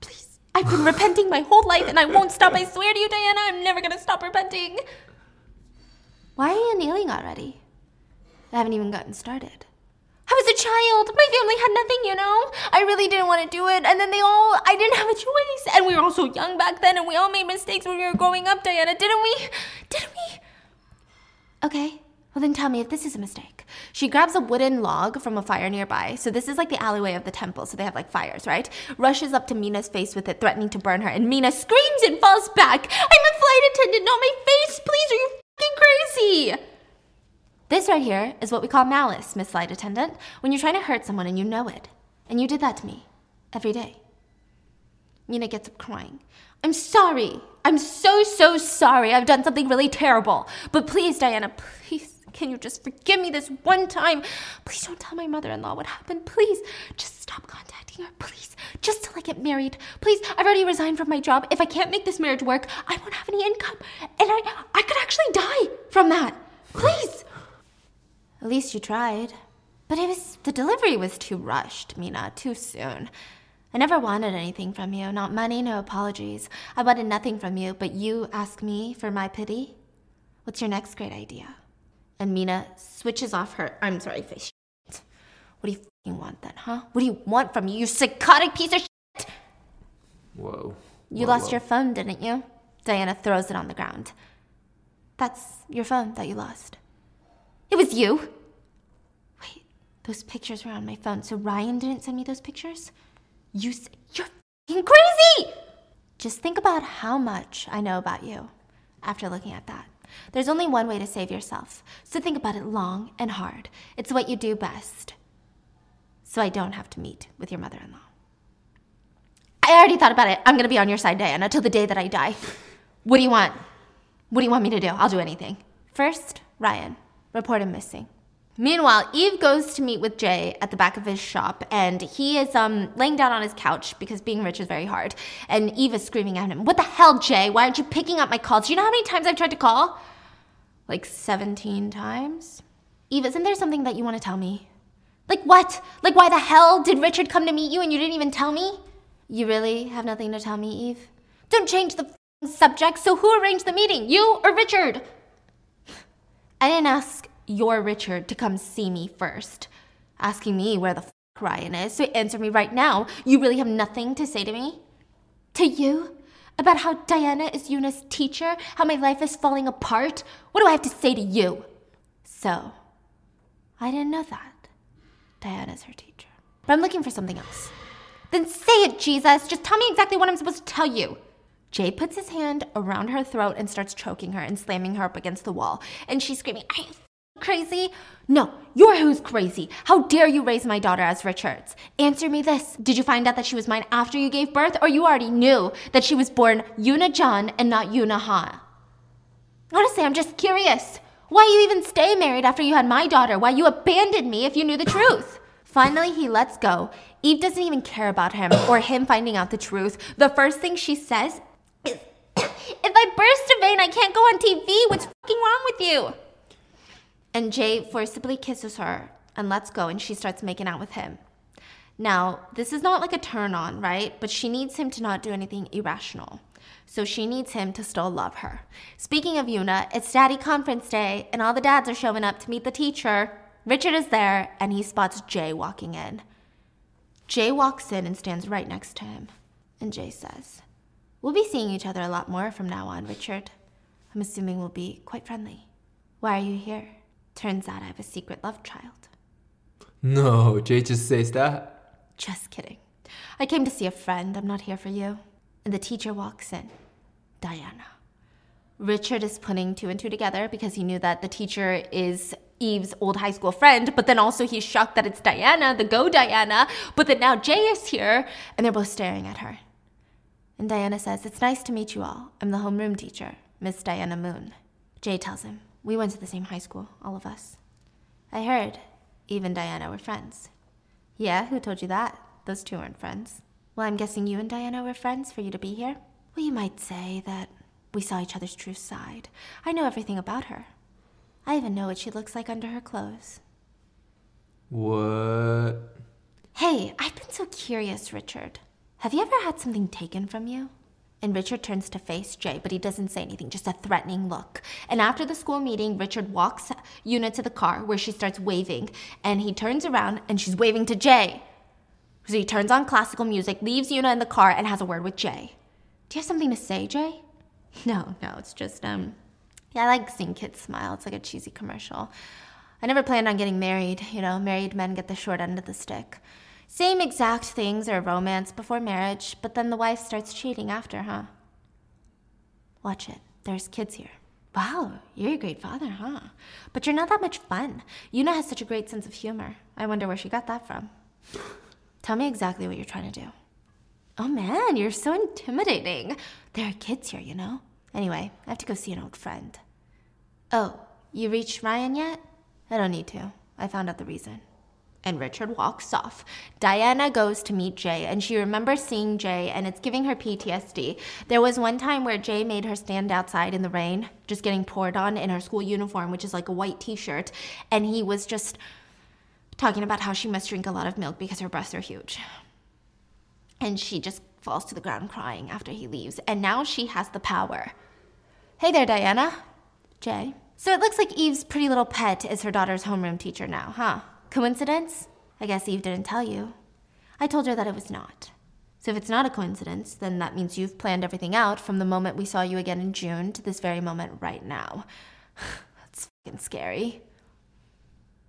Please. I've been repenting my whole life, and I won't stop. I swear to you, Diana, I'm never going to stop repenting. Why are you kneeling already? I haven't even gotten started. I was a child. My family had nothing, you know? I really didn't want to do it. And then I didn't have a choice. And we were all so young back then, and we all made mistakes when we were growing up, Diana. Didn't we? Okay. Well, then tell me if this is a mistake. She grabs a wooden log from a fire nearby. So this is like the alleyway of the temple. So they have like fires, right? Rushes up to Mina's face with it, threatening to burn her. And Mina screams and falls back. I'm a flight attendant, not my face. Please, are you fucking crazy? This right here is what we call malice, Miss Flight Attendant, when you're trying to hurt someone and you know it. And you did that to me. Every day. Mina gets up crying. I'm sorry. I'm so sorry. I've done something really terrible. But please, Diana, please, can you just forgive me this one time? Please don't tell my mother-in-law what happened. Please, just stop contacting her. Please, just till I get married. Please, I've already resigned from my job. If I can't make this marriage work, I won't have any income. And I could actually die from that. Please. At least you tried. But the delivery was too rushed, Mina, too soon. I never wanted anything from you, not money, no apologies. I wanted nothing from you, but you ask me for my pity? What's your next great idea? And Mina switches off her, I'm sorry, face. What do you f***ing want then, huh? What do you want from me, you psychotic piece of shit? Whoa. You lost your phone, didn't you? Diana throws it on the ground. That's your phone that you lost. It was you! Wait, those pictures were on my phone, so Ryan didn't send me those pictures? You're f***ing crazy! Just think about how much I know about you after looking at that. There's only one way to save yourself, so think about it long and hard. It's what you do best. So I don't have to meet with your mother-in-law. I already thought about it. I'm gonna be on your side, Diana, till the day that I die. What do you want? What do you want me to do? I'll do anything. First, Ryan, report him missing. Meanwhile, Eve goes to meet with Jay at the back of his shop, and he is laying down on his couch because being rich is very hard. And Eve is screaming at him, "What the hell, Jay? Why aren't you picking up my calls? Do you know how many times I've tried to call? Like 17 times?" "Eve, isn't there something that you want to tell me?" "Like what? Like why the hell did Richard come to meet you and you didn't even tell me?" "You really have nothing to tell me, Eve?" "Don't change the subject, so who arranged the meeting, you or Richard?" "I didn't ask your Richard to come see me first. Asking me where the f Ryan is, so answer me right now. You really have nothing to say to me?" "To you? About how Diana is Yuna's teacher? How my life is falling apart? What do I have to say to you?" "So, I didn't know that. Diana's her teacher. But I'm looking for something else." "Then say it, Jesus! Just tell me exactly what I'm supposed to tell you!" Jay puts his hand around her throat and starts choking her and slamming her up against the wall. And she's screaming, "Are you crazy?" "No, you're who's crazy. How dare you raise my daughter as Richard's? Answer me this. Did you find out that she was mine after you gave birth, or you already knew that she was born Yuna John and not Yuna Han?" "Honestly, I'm just curious. Why you even stay married after you had my daughter? Why you abandoned me if you knew the truth?" Finally, he lets go. Eve doesn't even care about him or him finding out the truth. The first thing she says is, "If I burst a vein, I can't go on TV. What's fucking wrong with you?" And Jay forcibly kisses her and lets go, and she starts making out with him. Now, this is not like a turn-on, right? But she needs him to not do anything irrational. So she needs him to still love her. Speaking of Yuna, it's Daddy Conference Day, and all the dads are showing up to meet the teacher. Richard is there, and he spots Jay walking in. Jay walks in and stands right next to him. And Jay says, "We'll be seeing each other a lot more from now on, Richard. I'm assuming we'll be quite friendly. Why are you here? Turns out I have a secret love child." No, Jay just says that. Just kidding. "I came to see a friend. I'm not here for you." And the teacher walks in. Diana. Richard is putting two and two together because he knew that the teacher is Eve's old high school friend, but then also he's shocked that it's Diana, the Go Diana, but then now Jay is here, and they're both staring at her. And Diana says, "It's nice to meet you all. I'm the homeroom teacher, Miss Diana Moon." Jay tells him, "We went to the same high school, all of us. I heard Eve and Diana were friends." "Yeah, who told you that? Those two weren't friends." "Well, I'm guessing you and Diana were friends for you to be here?" "Well, you might say that we saw each other's true side. I know everything about her. I even know what she looks like under her clothes." "What?" "Hey, I've been so curious, Richard. Have you ever had something taken from you?" And Richard turns to face Jay, but he doesn't say anything, just a threatening look. And after the school meeting, Richard walks Yuna to the car where she starts waving, and he turns around and she's waving to Jay. So he turns on classical music, leaves Yuna in the car, and has a word with Jay. "Do you have something to say, Jay?" No, it's just, yeah, I like seeing kids smile. It's like a cheesy commercial. I never planned on getting married. You know, married men get the short end of the stick. Same exact things are romance before marriage, but then the wife starts cheating after, huh? Watch it. There's kids here. Wow, you're a great father, huh? But you're not that much fun. Yuna has such a great sense of humor. I wonder where she got that from. Tell me exactly what you're trying to do." "Oh man, you're so intimidating. There are kids here, you know. Anyway, I have to go see an old friend." "Oh, you reached Ryan yet?" "I don't need to. I found out the reason." And Richard walks off. Diana goes to meet Jay, and she remembers seeing Jay, and it's giving her PTSD. There was one time where Jay made her stand outside in the rain, just getting poured on in her school uniform, which is like a white t-shirt, and he was just talking about how she must drink a lot of milk because her breasts are huge. And she just falls to the ground crying after he leaves, and now she has the power. "Hey there, Diana." "Jay." "So it looks like Eve's pretty little pet is her daughter's homeroom teacher now, huh? Coincidence? I guess Eve didn't tell you." "I told her that it was not." So if it's not a coincidence, then that means you've planned everything out from the moment we saw you again in June to this very moment right now. That's fucking scary.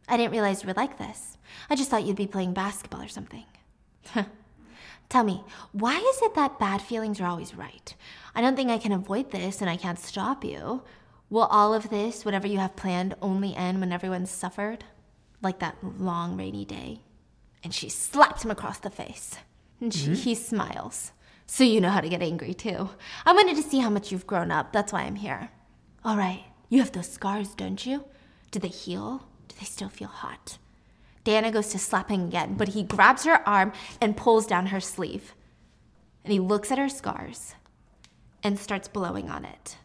I didn't realize you were like this. I just thought you'd be playing basketball or something. Tell me, why is it that bad feelings are always right? I don't think I can avoid this, and I can't stop you. Will all of this, whatever you have planned, only end when everyone's suffered? Like that long rainy day. And she slapped him across the face. And he smiles. So you know how to get angry too. I wanted to see how much you've grown up. That's why I'm here. All right, you have those scars, don't you? Did they heal? Do they still feel hot? Diana goes to slapping again, but he grabs her arm and pulls down her sleeve. And he looks at her scars and starts blowing on it.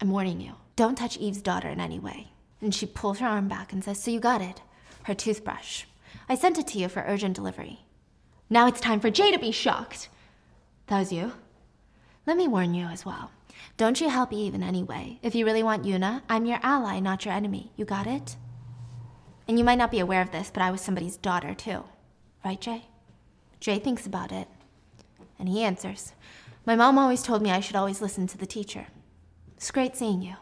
I'm warning you, don't touch Eve's daughter in any way. And she pulls her arm back and says, so you got it. Her toothbrush. I sent it to you for urgent delivery. Now it's time for Jay to be shocked. That was you? Let me warn you as well. Don't you help Eve in any way. If you really want Yuna, I'm your ally, not your enemy. You got it? And you might not be aware of this, but I was somebody's daughter too. Right, Jay? Jay thinks about it. And he answers. My mom always told me I should always listen to the teacher. It's great seeing you.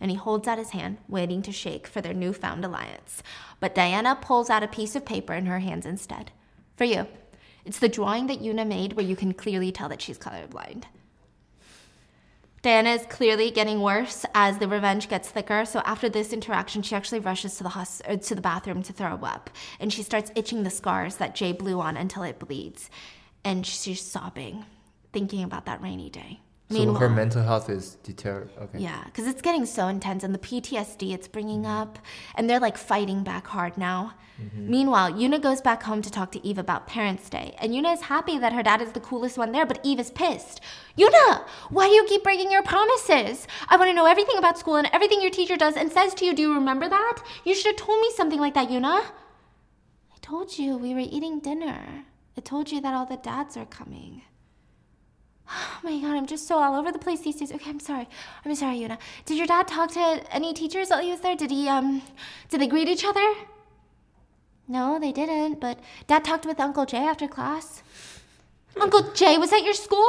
And he holds out his hand, waiting to shake for their newfound alliance. But Diana pulls out a piece of paper in her hands instead. For you. It's the drawing that Yuna made where you can clearly tell that she's colorblind. Diana is clearly getting worse as the revenge gets thicker, so after this interaction, she actually rushes to the bathroom to throw up. And she starts itching the scars that Jay blew on until it bleeds. And she's sobbing, thinking about that rainy day. So her mental health is deteriorated. Okay. Yeah, because it's getting so intense, and the PTSD it's bringing up, and they're like fighting back hard now. Mm-hmm. Meanwhile, Yuna goes back home to talk to Eve about Parents' Day, and Yuna is happy that her dad is the coolest one there, but Eve is pissed. Yuna, why do you keep breaking your promises? I want to know everything about school and everything your teacher does and says to you. Do you remember that? You should have told me something like that, Yuna. I told you we were eating dinner. I told you that all the dads are coming. Oh my God, I'm just so all over the place these days. Okay, I'm sorry, Yuna. Did your dad talk to any teachers while he was there? Did they greet each other? No, they didn't, but Dad talked with Uncle Jay after class. Uncle Jay was at your school?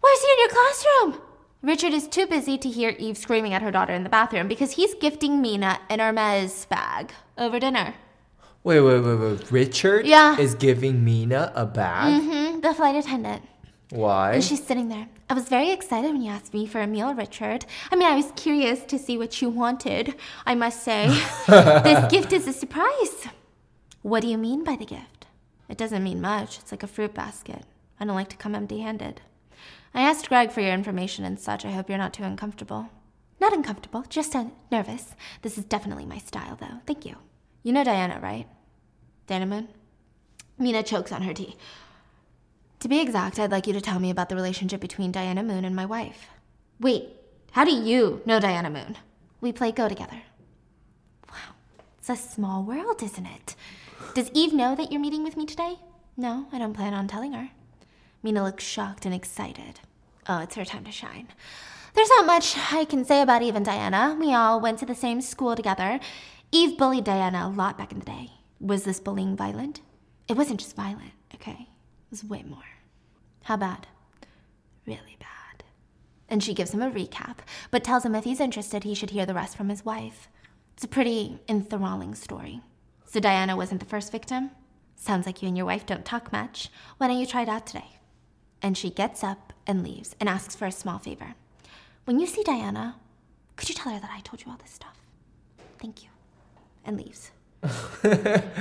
Why is he in your classroom? Richard is too busy to hear Eve screaming at her daughter in the bathroom because he's gifting Mina an Hermes bag over dinner. Wait. Richard is giving Mina a bag? Mm-hmm, the flight attendant. Why? And she's sitting there. I was very excited when you asked me for a meal, Richard. I mean, I was curious to see what you wanted, I must say. This gift is a surprise. What do you mean by the gift? It doesn't mean much. It's like a fruit basket. I don't like to come empty-handed. I asked Greg for your information and such. I hope you're not too uncomfortable. Not uncomfortable, just nervous. This is definitely my style, though. Thank you. You know Diana, right? Diana Moon? Mina chokes on her tea. To be exact, I'd like you to tell me about the relationship between Diana Moon and my wife. Wait, how do you know Diana Moon? We play Go together. Wow, it's a small world, isn't it? Does Eve know that you're meeting with me today? No, I don't plan on telling her. Mina looks shocked and excited. Oh, it's her time to shine. There's not much I can say about Eve and Diana. We all went to the same school together. Eve bullied Diana a lot back in the day. Was this bullying violent? It wasn't just violent, okay? It was way more. How bad? Really bad. And she gives him a recap, but tells him if he's interested, he should hear the rest from his wife. It's a pretty enthralling story. So Diana wasn't the first victim? Sounds like you and your wife don't talk much. Why don't you try it out today? And she gets up and leaves and asks for a small favor. When you see Diana, could you tell her that I told you all this stuff? Thank you. And leaves.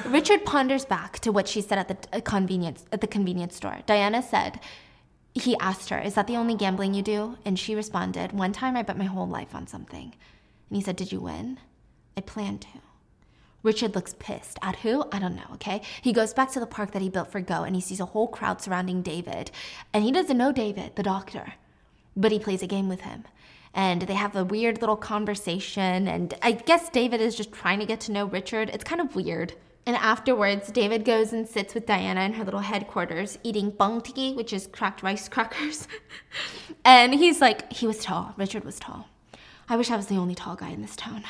Richard ponders back to what she said at the convenience store. Diana said, he asked her, is that the only gambling you do? And she responded, one time I bet my whole life on something. And he said, did you win? I planned to. Richard looks pissed. At who? I don't know, okay? He goes back to the park that he built for Go, and he sees a whole crowd surrounding David. And he doesn't know David, the doctor, but he plays a game with him. And they have a weird little conversation, and I guess David is just trying to get to know Richard. It's kind of weird. And afterwards, David goes and sits with Diana in her little headquarters, eating bongtiki, which is cracked rice crackers. And he's like, he was tall. Richard was tall. I wish I was the only tall guy in this town.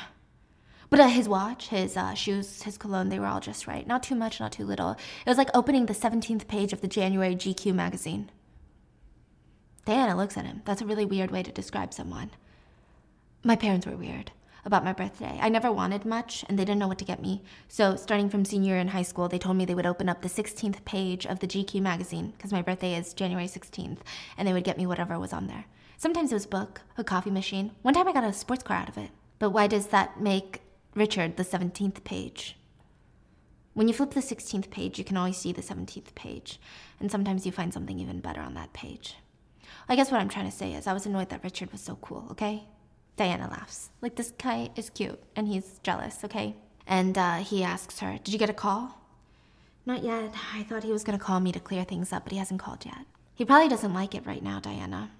But his watch, his shoes, his cologne, they were all just right. Not too much, not too little. It was like opening the 17th page of the January GQ magazine. Diana looks at him. That's a really weird way to describe someone. My parents were weird about my birthday. I never wanted much, and they didn't know what to get me. So starting from senior year in high school, they told me they would open up the 16th page of the GQ magazine, because my birthday is January 16th, and they would get me whatever was on there. Sometimes it was a book, a coffee machine. One time I got a sports car out of it. But why does that make Richard the 17th page? When you flip the 16th page, you can always see the 17th page, and sometimes you find something even better on that page. I guess what I'm trying to say is I was annoyed that Richard was so cool, okay? Diana laughs. Like, this guy is cute, and he's jealous, okay? And he asks her, did you get a call? Not yet. I thought he was going to call me to clear things up, but he hasn't called yet. He probably doesn't like it right now, Diana.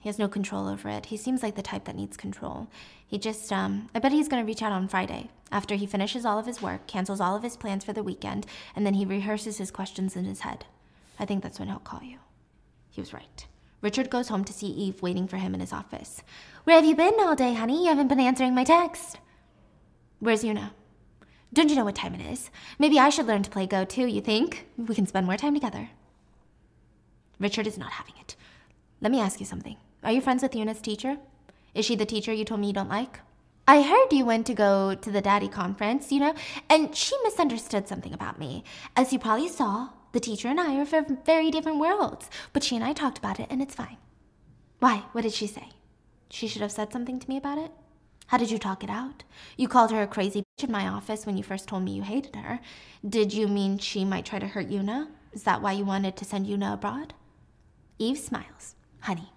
He has no control over it. He seems like the type that needs control. He just, I bet he's going to reach out on Friday, after he finishes all of his work, cancels all of his plans for the weekend, and then he rehearses his questions in his head. I think that's when he'll call you. He was right. Richard goes home to see Eve waiting for him in his office. Where have you been all day, honey? You haven't been answering my text. Where's Yuna? Don't you know what time it is? Maybe I should learn to play Go too, you think? We can spend more time together. Richard is not having it. Let me ask you something. Are you friends with Yuna's teacher? Is she the teacher you told me you don't like? I heard you went to go to the daddy conference, you know, and she misunderstood something about me. As you probably saw, the teacher and I are from very different worlds, but she and I talked about it, and it's fine. Why? What did she say? She should have said something to me about it. How did you talk it out? You called her a crazy bitch in my office when you first told me you hated her. Did you mean she might try to hurt Yuna? Is that why you wanted to send Yuna abroad? Eve smiles. Honey,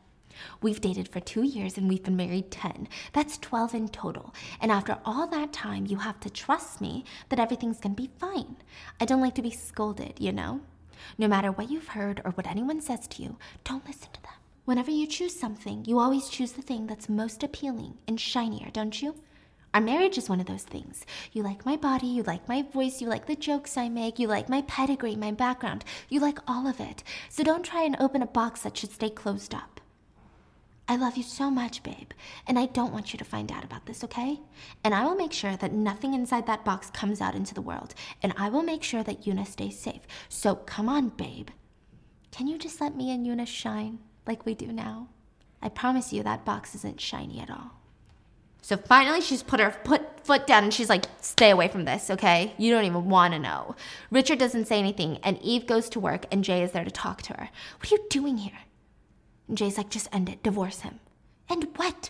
we've dated for 2 years, and we've been married 10. That's 12 in total. And after all that time, you have to trust me that everything's going to be fine. I don't like to be scolded, you know? No matter what you've heard or what anyone says to you, don't listen to them. Whenever you choose something, you always choose the thing that's most appealing and shinier, don't you? Our marriage is one of those things. You like my body, you like my voice, you like the jokes I make, you like my pedigree, my background, you like all of it. So don't try and open a box that should stay closed up. I love you so much, babe, and I don't want you to find out about this, okay? And I will make sure that nothing inside that box comes out into the world, and I will make sure that Yuna stays safe. So come on, babe. Can you just let me and Yuna shine like we do now? I promise you that box isn't shiny at all. So finally, she's put her foot down, and she's like, stay away from this, okay? You don't even want to know. Richard doesn't say anything, and Eve goes to work, and Jay is there to talk to her. What are you doing here? And Jay's like, just end it. Divorce him. And what?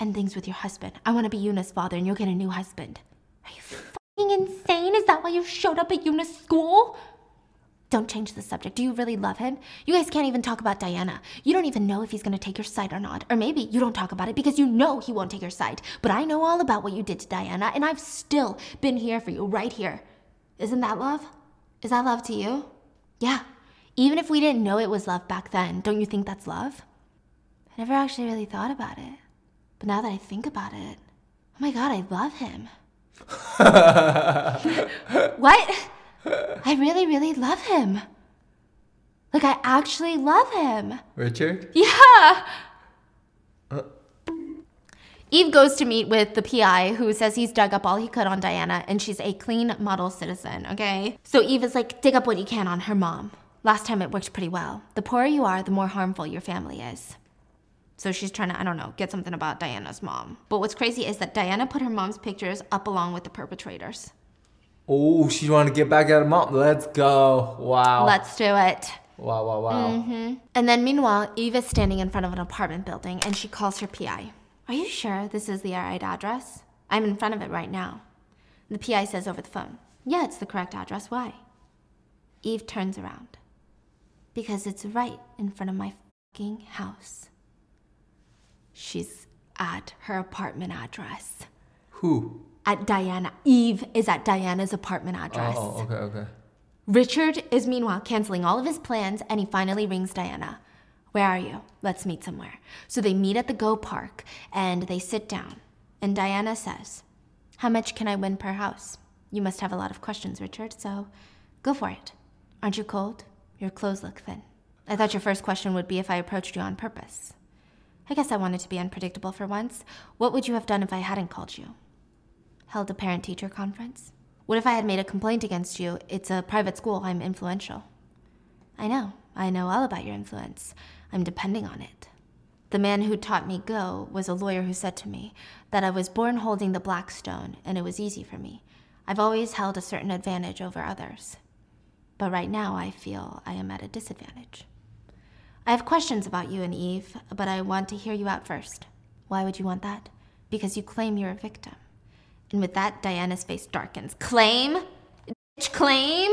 End things with your husband. I want to be Yuna's father, and you'll get a new husband. Are you fucking insane? Is that why you showed up at Yuna's school? Don't change the subject. Do you really love him? You guys can't even talk about Diana. You don't even know if he's going to take your side or not. Or maybe you don't talk about it because you know he won't take your side. But I know all about what you did to Diana, and I've still been here for you, right here. Isn't that love? Is that love to you? Yeah. Even if we didn't know it was love back then, don't you think that's love? I never actually really thought about it. But now that I think about it, oh my god, I love him. What? I really, really love him. Like, I actually love him. Richard? Yeah! Eve goes to meet with the PI, who says he's dug up all he could on Diana, and she's a clean model citizen, okay? So Eve is like, dig up what you can on her mom. Last time it worked pretty well. The poorer you are, the more harmful your family is. So she's trying to, I don't know, get something about Diana's mom. But what's crazy is that Diana put her mom's pictures up along with the perpetrators. Oh, she wanted to get back at her mom. Let's go. Wow. Let's do it. Wow, wow, wow. Mm-hmm. And then meanwhile, Eve is standing in front of an apartment building, and she calls her PI. Are you sure this is the right address? I'm in front of it right now. The PI says over the phone, yeah, it's the correct address. Why? Eve turns around. Because it's right in front of my fucking house. She's at her apartment address. Who? At Diana. Eve is at Diana's apartment address. Oh, okay, okay. Richard is meanwhile canceling all of his plans, and he finally rings Diana. Where are you? Let's meet somewhere. So they meet at the Go Park, and they sit down. And Diana says, how much can I win per house? You must have a lot of questions, Richard, so go for it. Aren't you cold? Your clothes look thin. I thought your first question would be if I approached you on purpose. I guess I wanted to be unpredictable for once. What would you have done if I hadn't called you? held a parent-teacher conference. What if I had made a complaint against you? It's a private school, I'm influential. I know all about your influence. I'm depending on it. The man who taught me Go was a lawyer who said to me that I was born holding the black stone and it was easy for me. I've always held a certain advantage over others. But right now I feel I am at a disadvantage. I have questions about you and Eve, but I want to hear you out first. Why would you want that? Because you claim you're a victim. And with that, Diana's face darkens. Claim? Bitch, claim?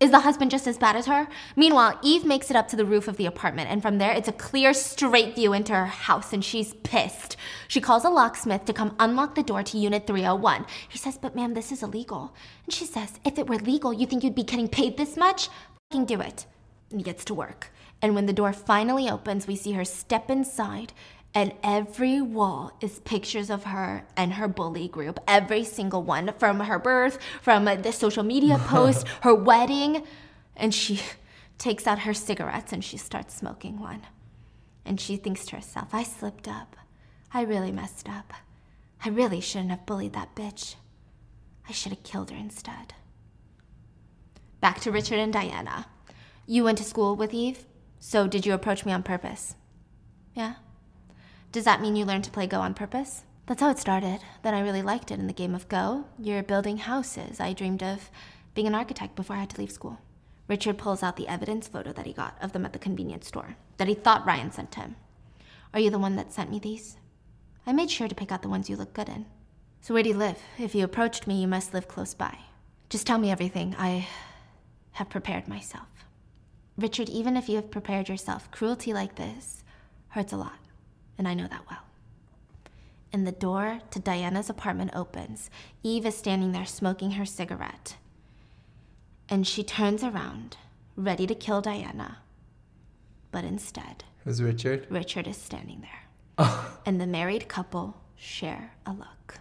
Is the husband just as bad as her? Meanwhile, Eve makes it up to the roof of the apartment, and from there, it's a clear, straight view into her house, and she's pissed. She calls a locksmith to come unlock the door to Unit 301. He says, but ma'am, this is illegal. And she says, if it were legal, you think you'd be getting paid this much? Fucking do it. And he gets to work. And when the door finally opens, we see her step inside, and every wall is pictures of her and her bully group. Every single one, from her birth, from the social media post, her wedding. And she takes out her cigarettes and she starts smoking one. And she thinks to herself, I slipped up. I really messed up. I really shouldn't have bullied that bitch. I should have killed her instead. Back to Richard and Diana. You went to school with Eve, so did you approach me on purpose? Yeah. Does that mean you learned to play Go on purpose? That's how it started. Then I really liked it in the game of Go. You're building houses. I dreamed of being an architect before I had to leave school. Richard pulls out the evidence photo that he got of them at the convenience store that he thought Ryan sent him. Are you the one that sent me these? I made sure to pick out the ones you look good in. So where do you live? If you approached me, you must live close by. Just tell me everything. I have prepared myself. Richard, even if you have prepared yourself, cruelty like this hurts a lot. And I know that well. And the door to Diana's apartment opens. Eve is standing there smoking her cigarette. And she turns around, ready to kill Diana. But instead... Who's Richard? Richard is standing there. Oh. And the married couple share a look.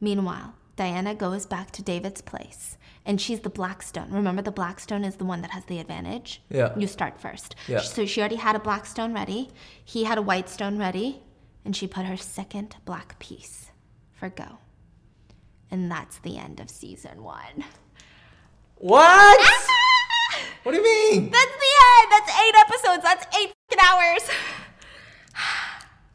Meanwhile, Diana goes back to David's place. And she's the Blackstone. Remember, the Blackstone is the one that has the advantage? Yeah. You start first. Yeah. So she already had a Blackstone ready. He had a Whitestone ready. And she put her second black piece for Go. And that's the end of season one. What? What do you mean? That's the end. That's 8 episodes. That's 8 hours.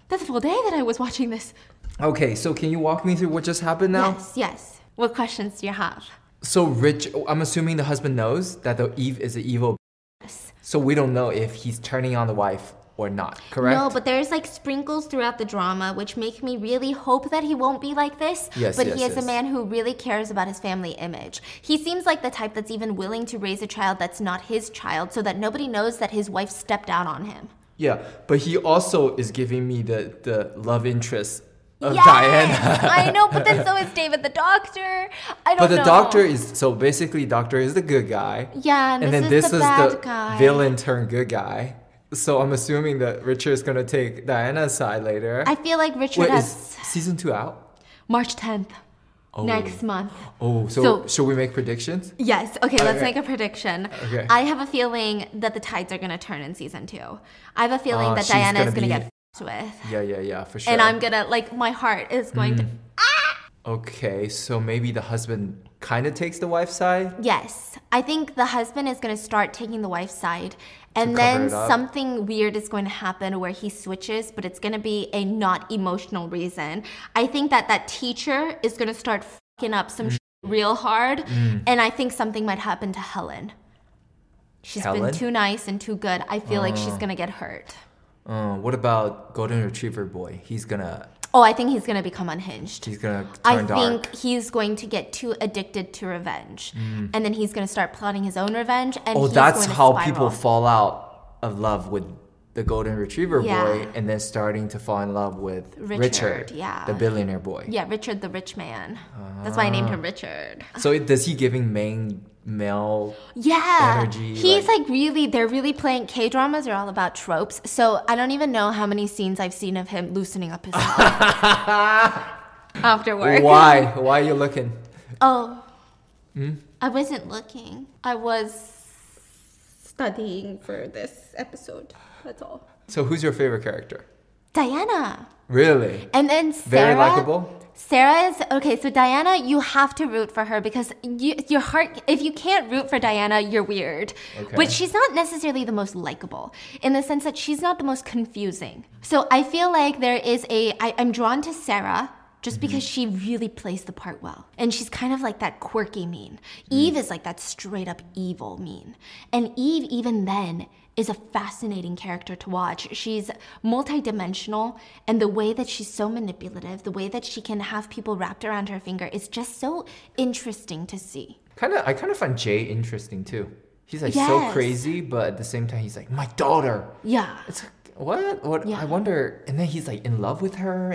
That's a full day that I was watching this. Okay, so can you walk me through what just happened now? Yes. What questions do you have? So Rich, I'm assuming the husband knows that the Eve is an evil. Yes. So we don't know if he's turning on the wife or not, correct? No, but there's like sprinkles throughout the drama which make me really hope that he won't be like this. Yes, but yes, he is a man who really cares about his family image. He seems like the type that's even willing to raise a child that's not his child so that nobody knows that his wife stepped out on him. Yeah, but he also is giving me the love interest of Diana. I know, but then so is David the doctor. I don't know. But the doctor is, so basically doctor is the good guy. Yeah, and then this is the villain turned good guy. So I'm assuming that Richard is going to take Diana's side later. I feel like Richard is season 2 out? March 10th. Oh. Next month. Oh, so should we make predictions? Yes. Okay, let's make a prediction. Okay. I have a feeling that the tides are going to turn in season 2. I have a feeling that Diana is going to get with. Yeah, for sure. And I'm gonna, my heart is going to... Ah! Okay, so maybe the husband kind of takes the wife's side? Yes. I think the husband is gonna start taking the wife's side, and then something weird is going to happen where he switches, but it's gonna be a not emotional reason. I think that teacher is gonna start fucking up some shit real hard, and I think something might happen to Helen. She's been too nice and too good. I feel like she's gonna get hurt. What about Golden Retriever boy? He's gonna... Oh, I think he's gonna become unhinged. He's gonna turn dark. I think he's going to get too addicted to revenge. And then he's gonna start plotting his own revenge. And that's how spiral. People fall out of love with the Golden Retriever boy and then starting to fall in love with Richard the billionaire boy. Yeah, Richard the rich man. That's why I named him Richard. So does he giving male energy. He's they're really playing, K-dramas are all about tropes. So I don't even know how many scenes I've seen of him loosening up his after work. Why are you looking? I wasn't looking. I was studying for this episode. That's all. So who's your favorite character? Diana. Really? And then Sarah. Very likable. Sarah is, okay, so Diana, you have to root for her because your heart, if you can't root for Diana, you're weird. Okay. But she's not necessarily the most likable in the sense that she's not the most confusing. So I feel like there is I'm drawn to Sarah just because she really plays the part well. And she's kind of like that quirky mean. Eve is like that straight up evil mean. And Eve, even then, is a fascinating character to watch. She's multidimensional, and the way that she's so manipulative, the way that she can have people wrapped around her finger is just so interesting to see. I kind of find Jay interesting too. He's like so crazy, but at the same time he's like, my daughter. Yeah. It's like, what? Yeah. I wonder. And then he's like in love with her,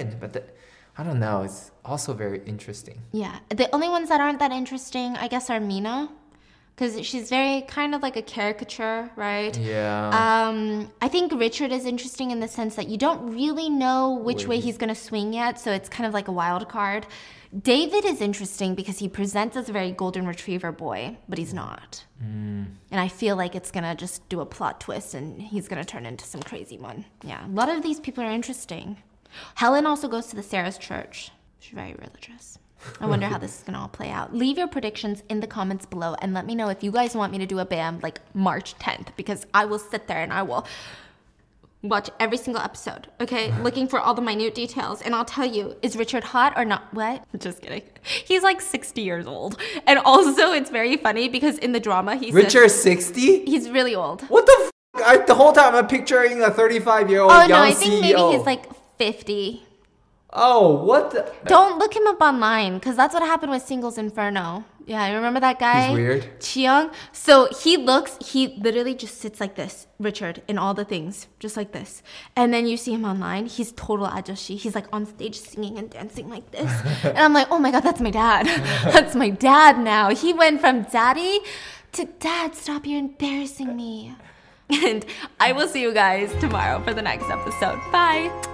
I don't know. It's also very interesting. Yeah. The only ones that aren't that interesting, I guess, are Mina. Because she's very kind of like a caricature, right? Yeah. I think Richard is interesting in the sense that you don't really know which way he's going to swing yet, so it's kind of like a wild card. David is interesting because he presents as a very golden retriever boy, but he's not. And I feel like it's going to just do a plot twist and he's going to turn into some crazy one. Yeah, a lot of these people are interesting. Helen also goes to the Sarah's church. She's very religious. I wonder how this is going to all play out. Leave your predictions in the comments below and let me know if you guys want me to do a BAM like March 10th because I will sit there and I will watch every single episode, okay? Looking for all the minute details. And I'll tell you, is Richard hot or not? What? Just kidding. He's like 60 years old. And also it's very funny because in the drama he says... Richard's 60? He's really old. What the f***? The whole time I'm picturing a 35-year-old young CEO. Oh no, I think maybe he's like 50. Oh, what the... Don't look him up online, because that's what happened with Singles Inferno. Yeah, you remember that guy? He's weird. Chiyoung. So he literally just sits like this, Richard, in all the things, just like this. And then you see him online, he's total ajoshi. He's like on stage singing and dancing like this. And I'm like, oh my god, that's my dad. That's my dad now. He went from daddy to dad, stop, you're embarrassing me. And I will see you guys tomorrow for the next episode. Bye.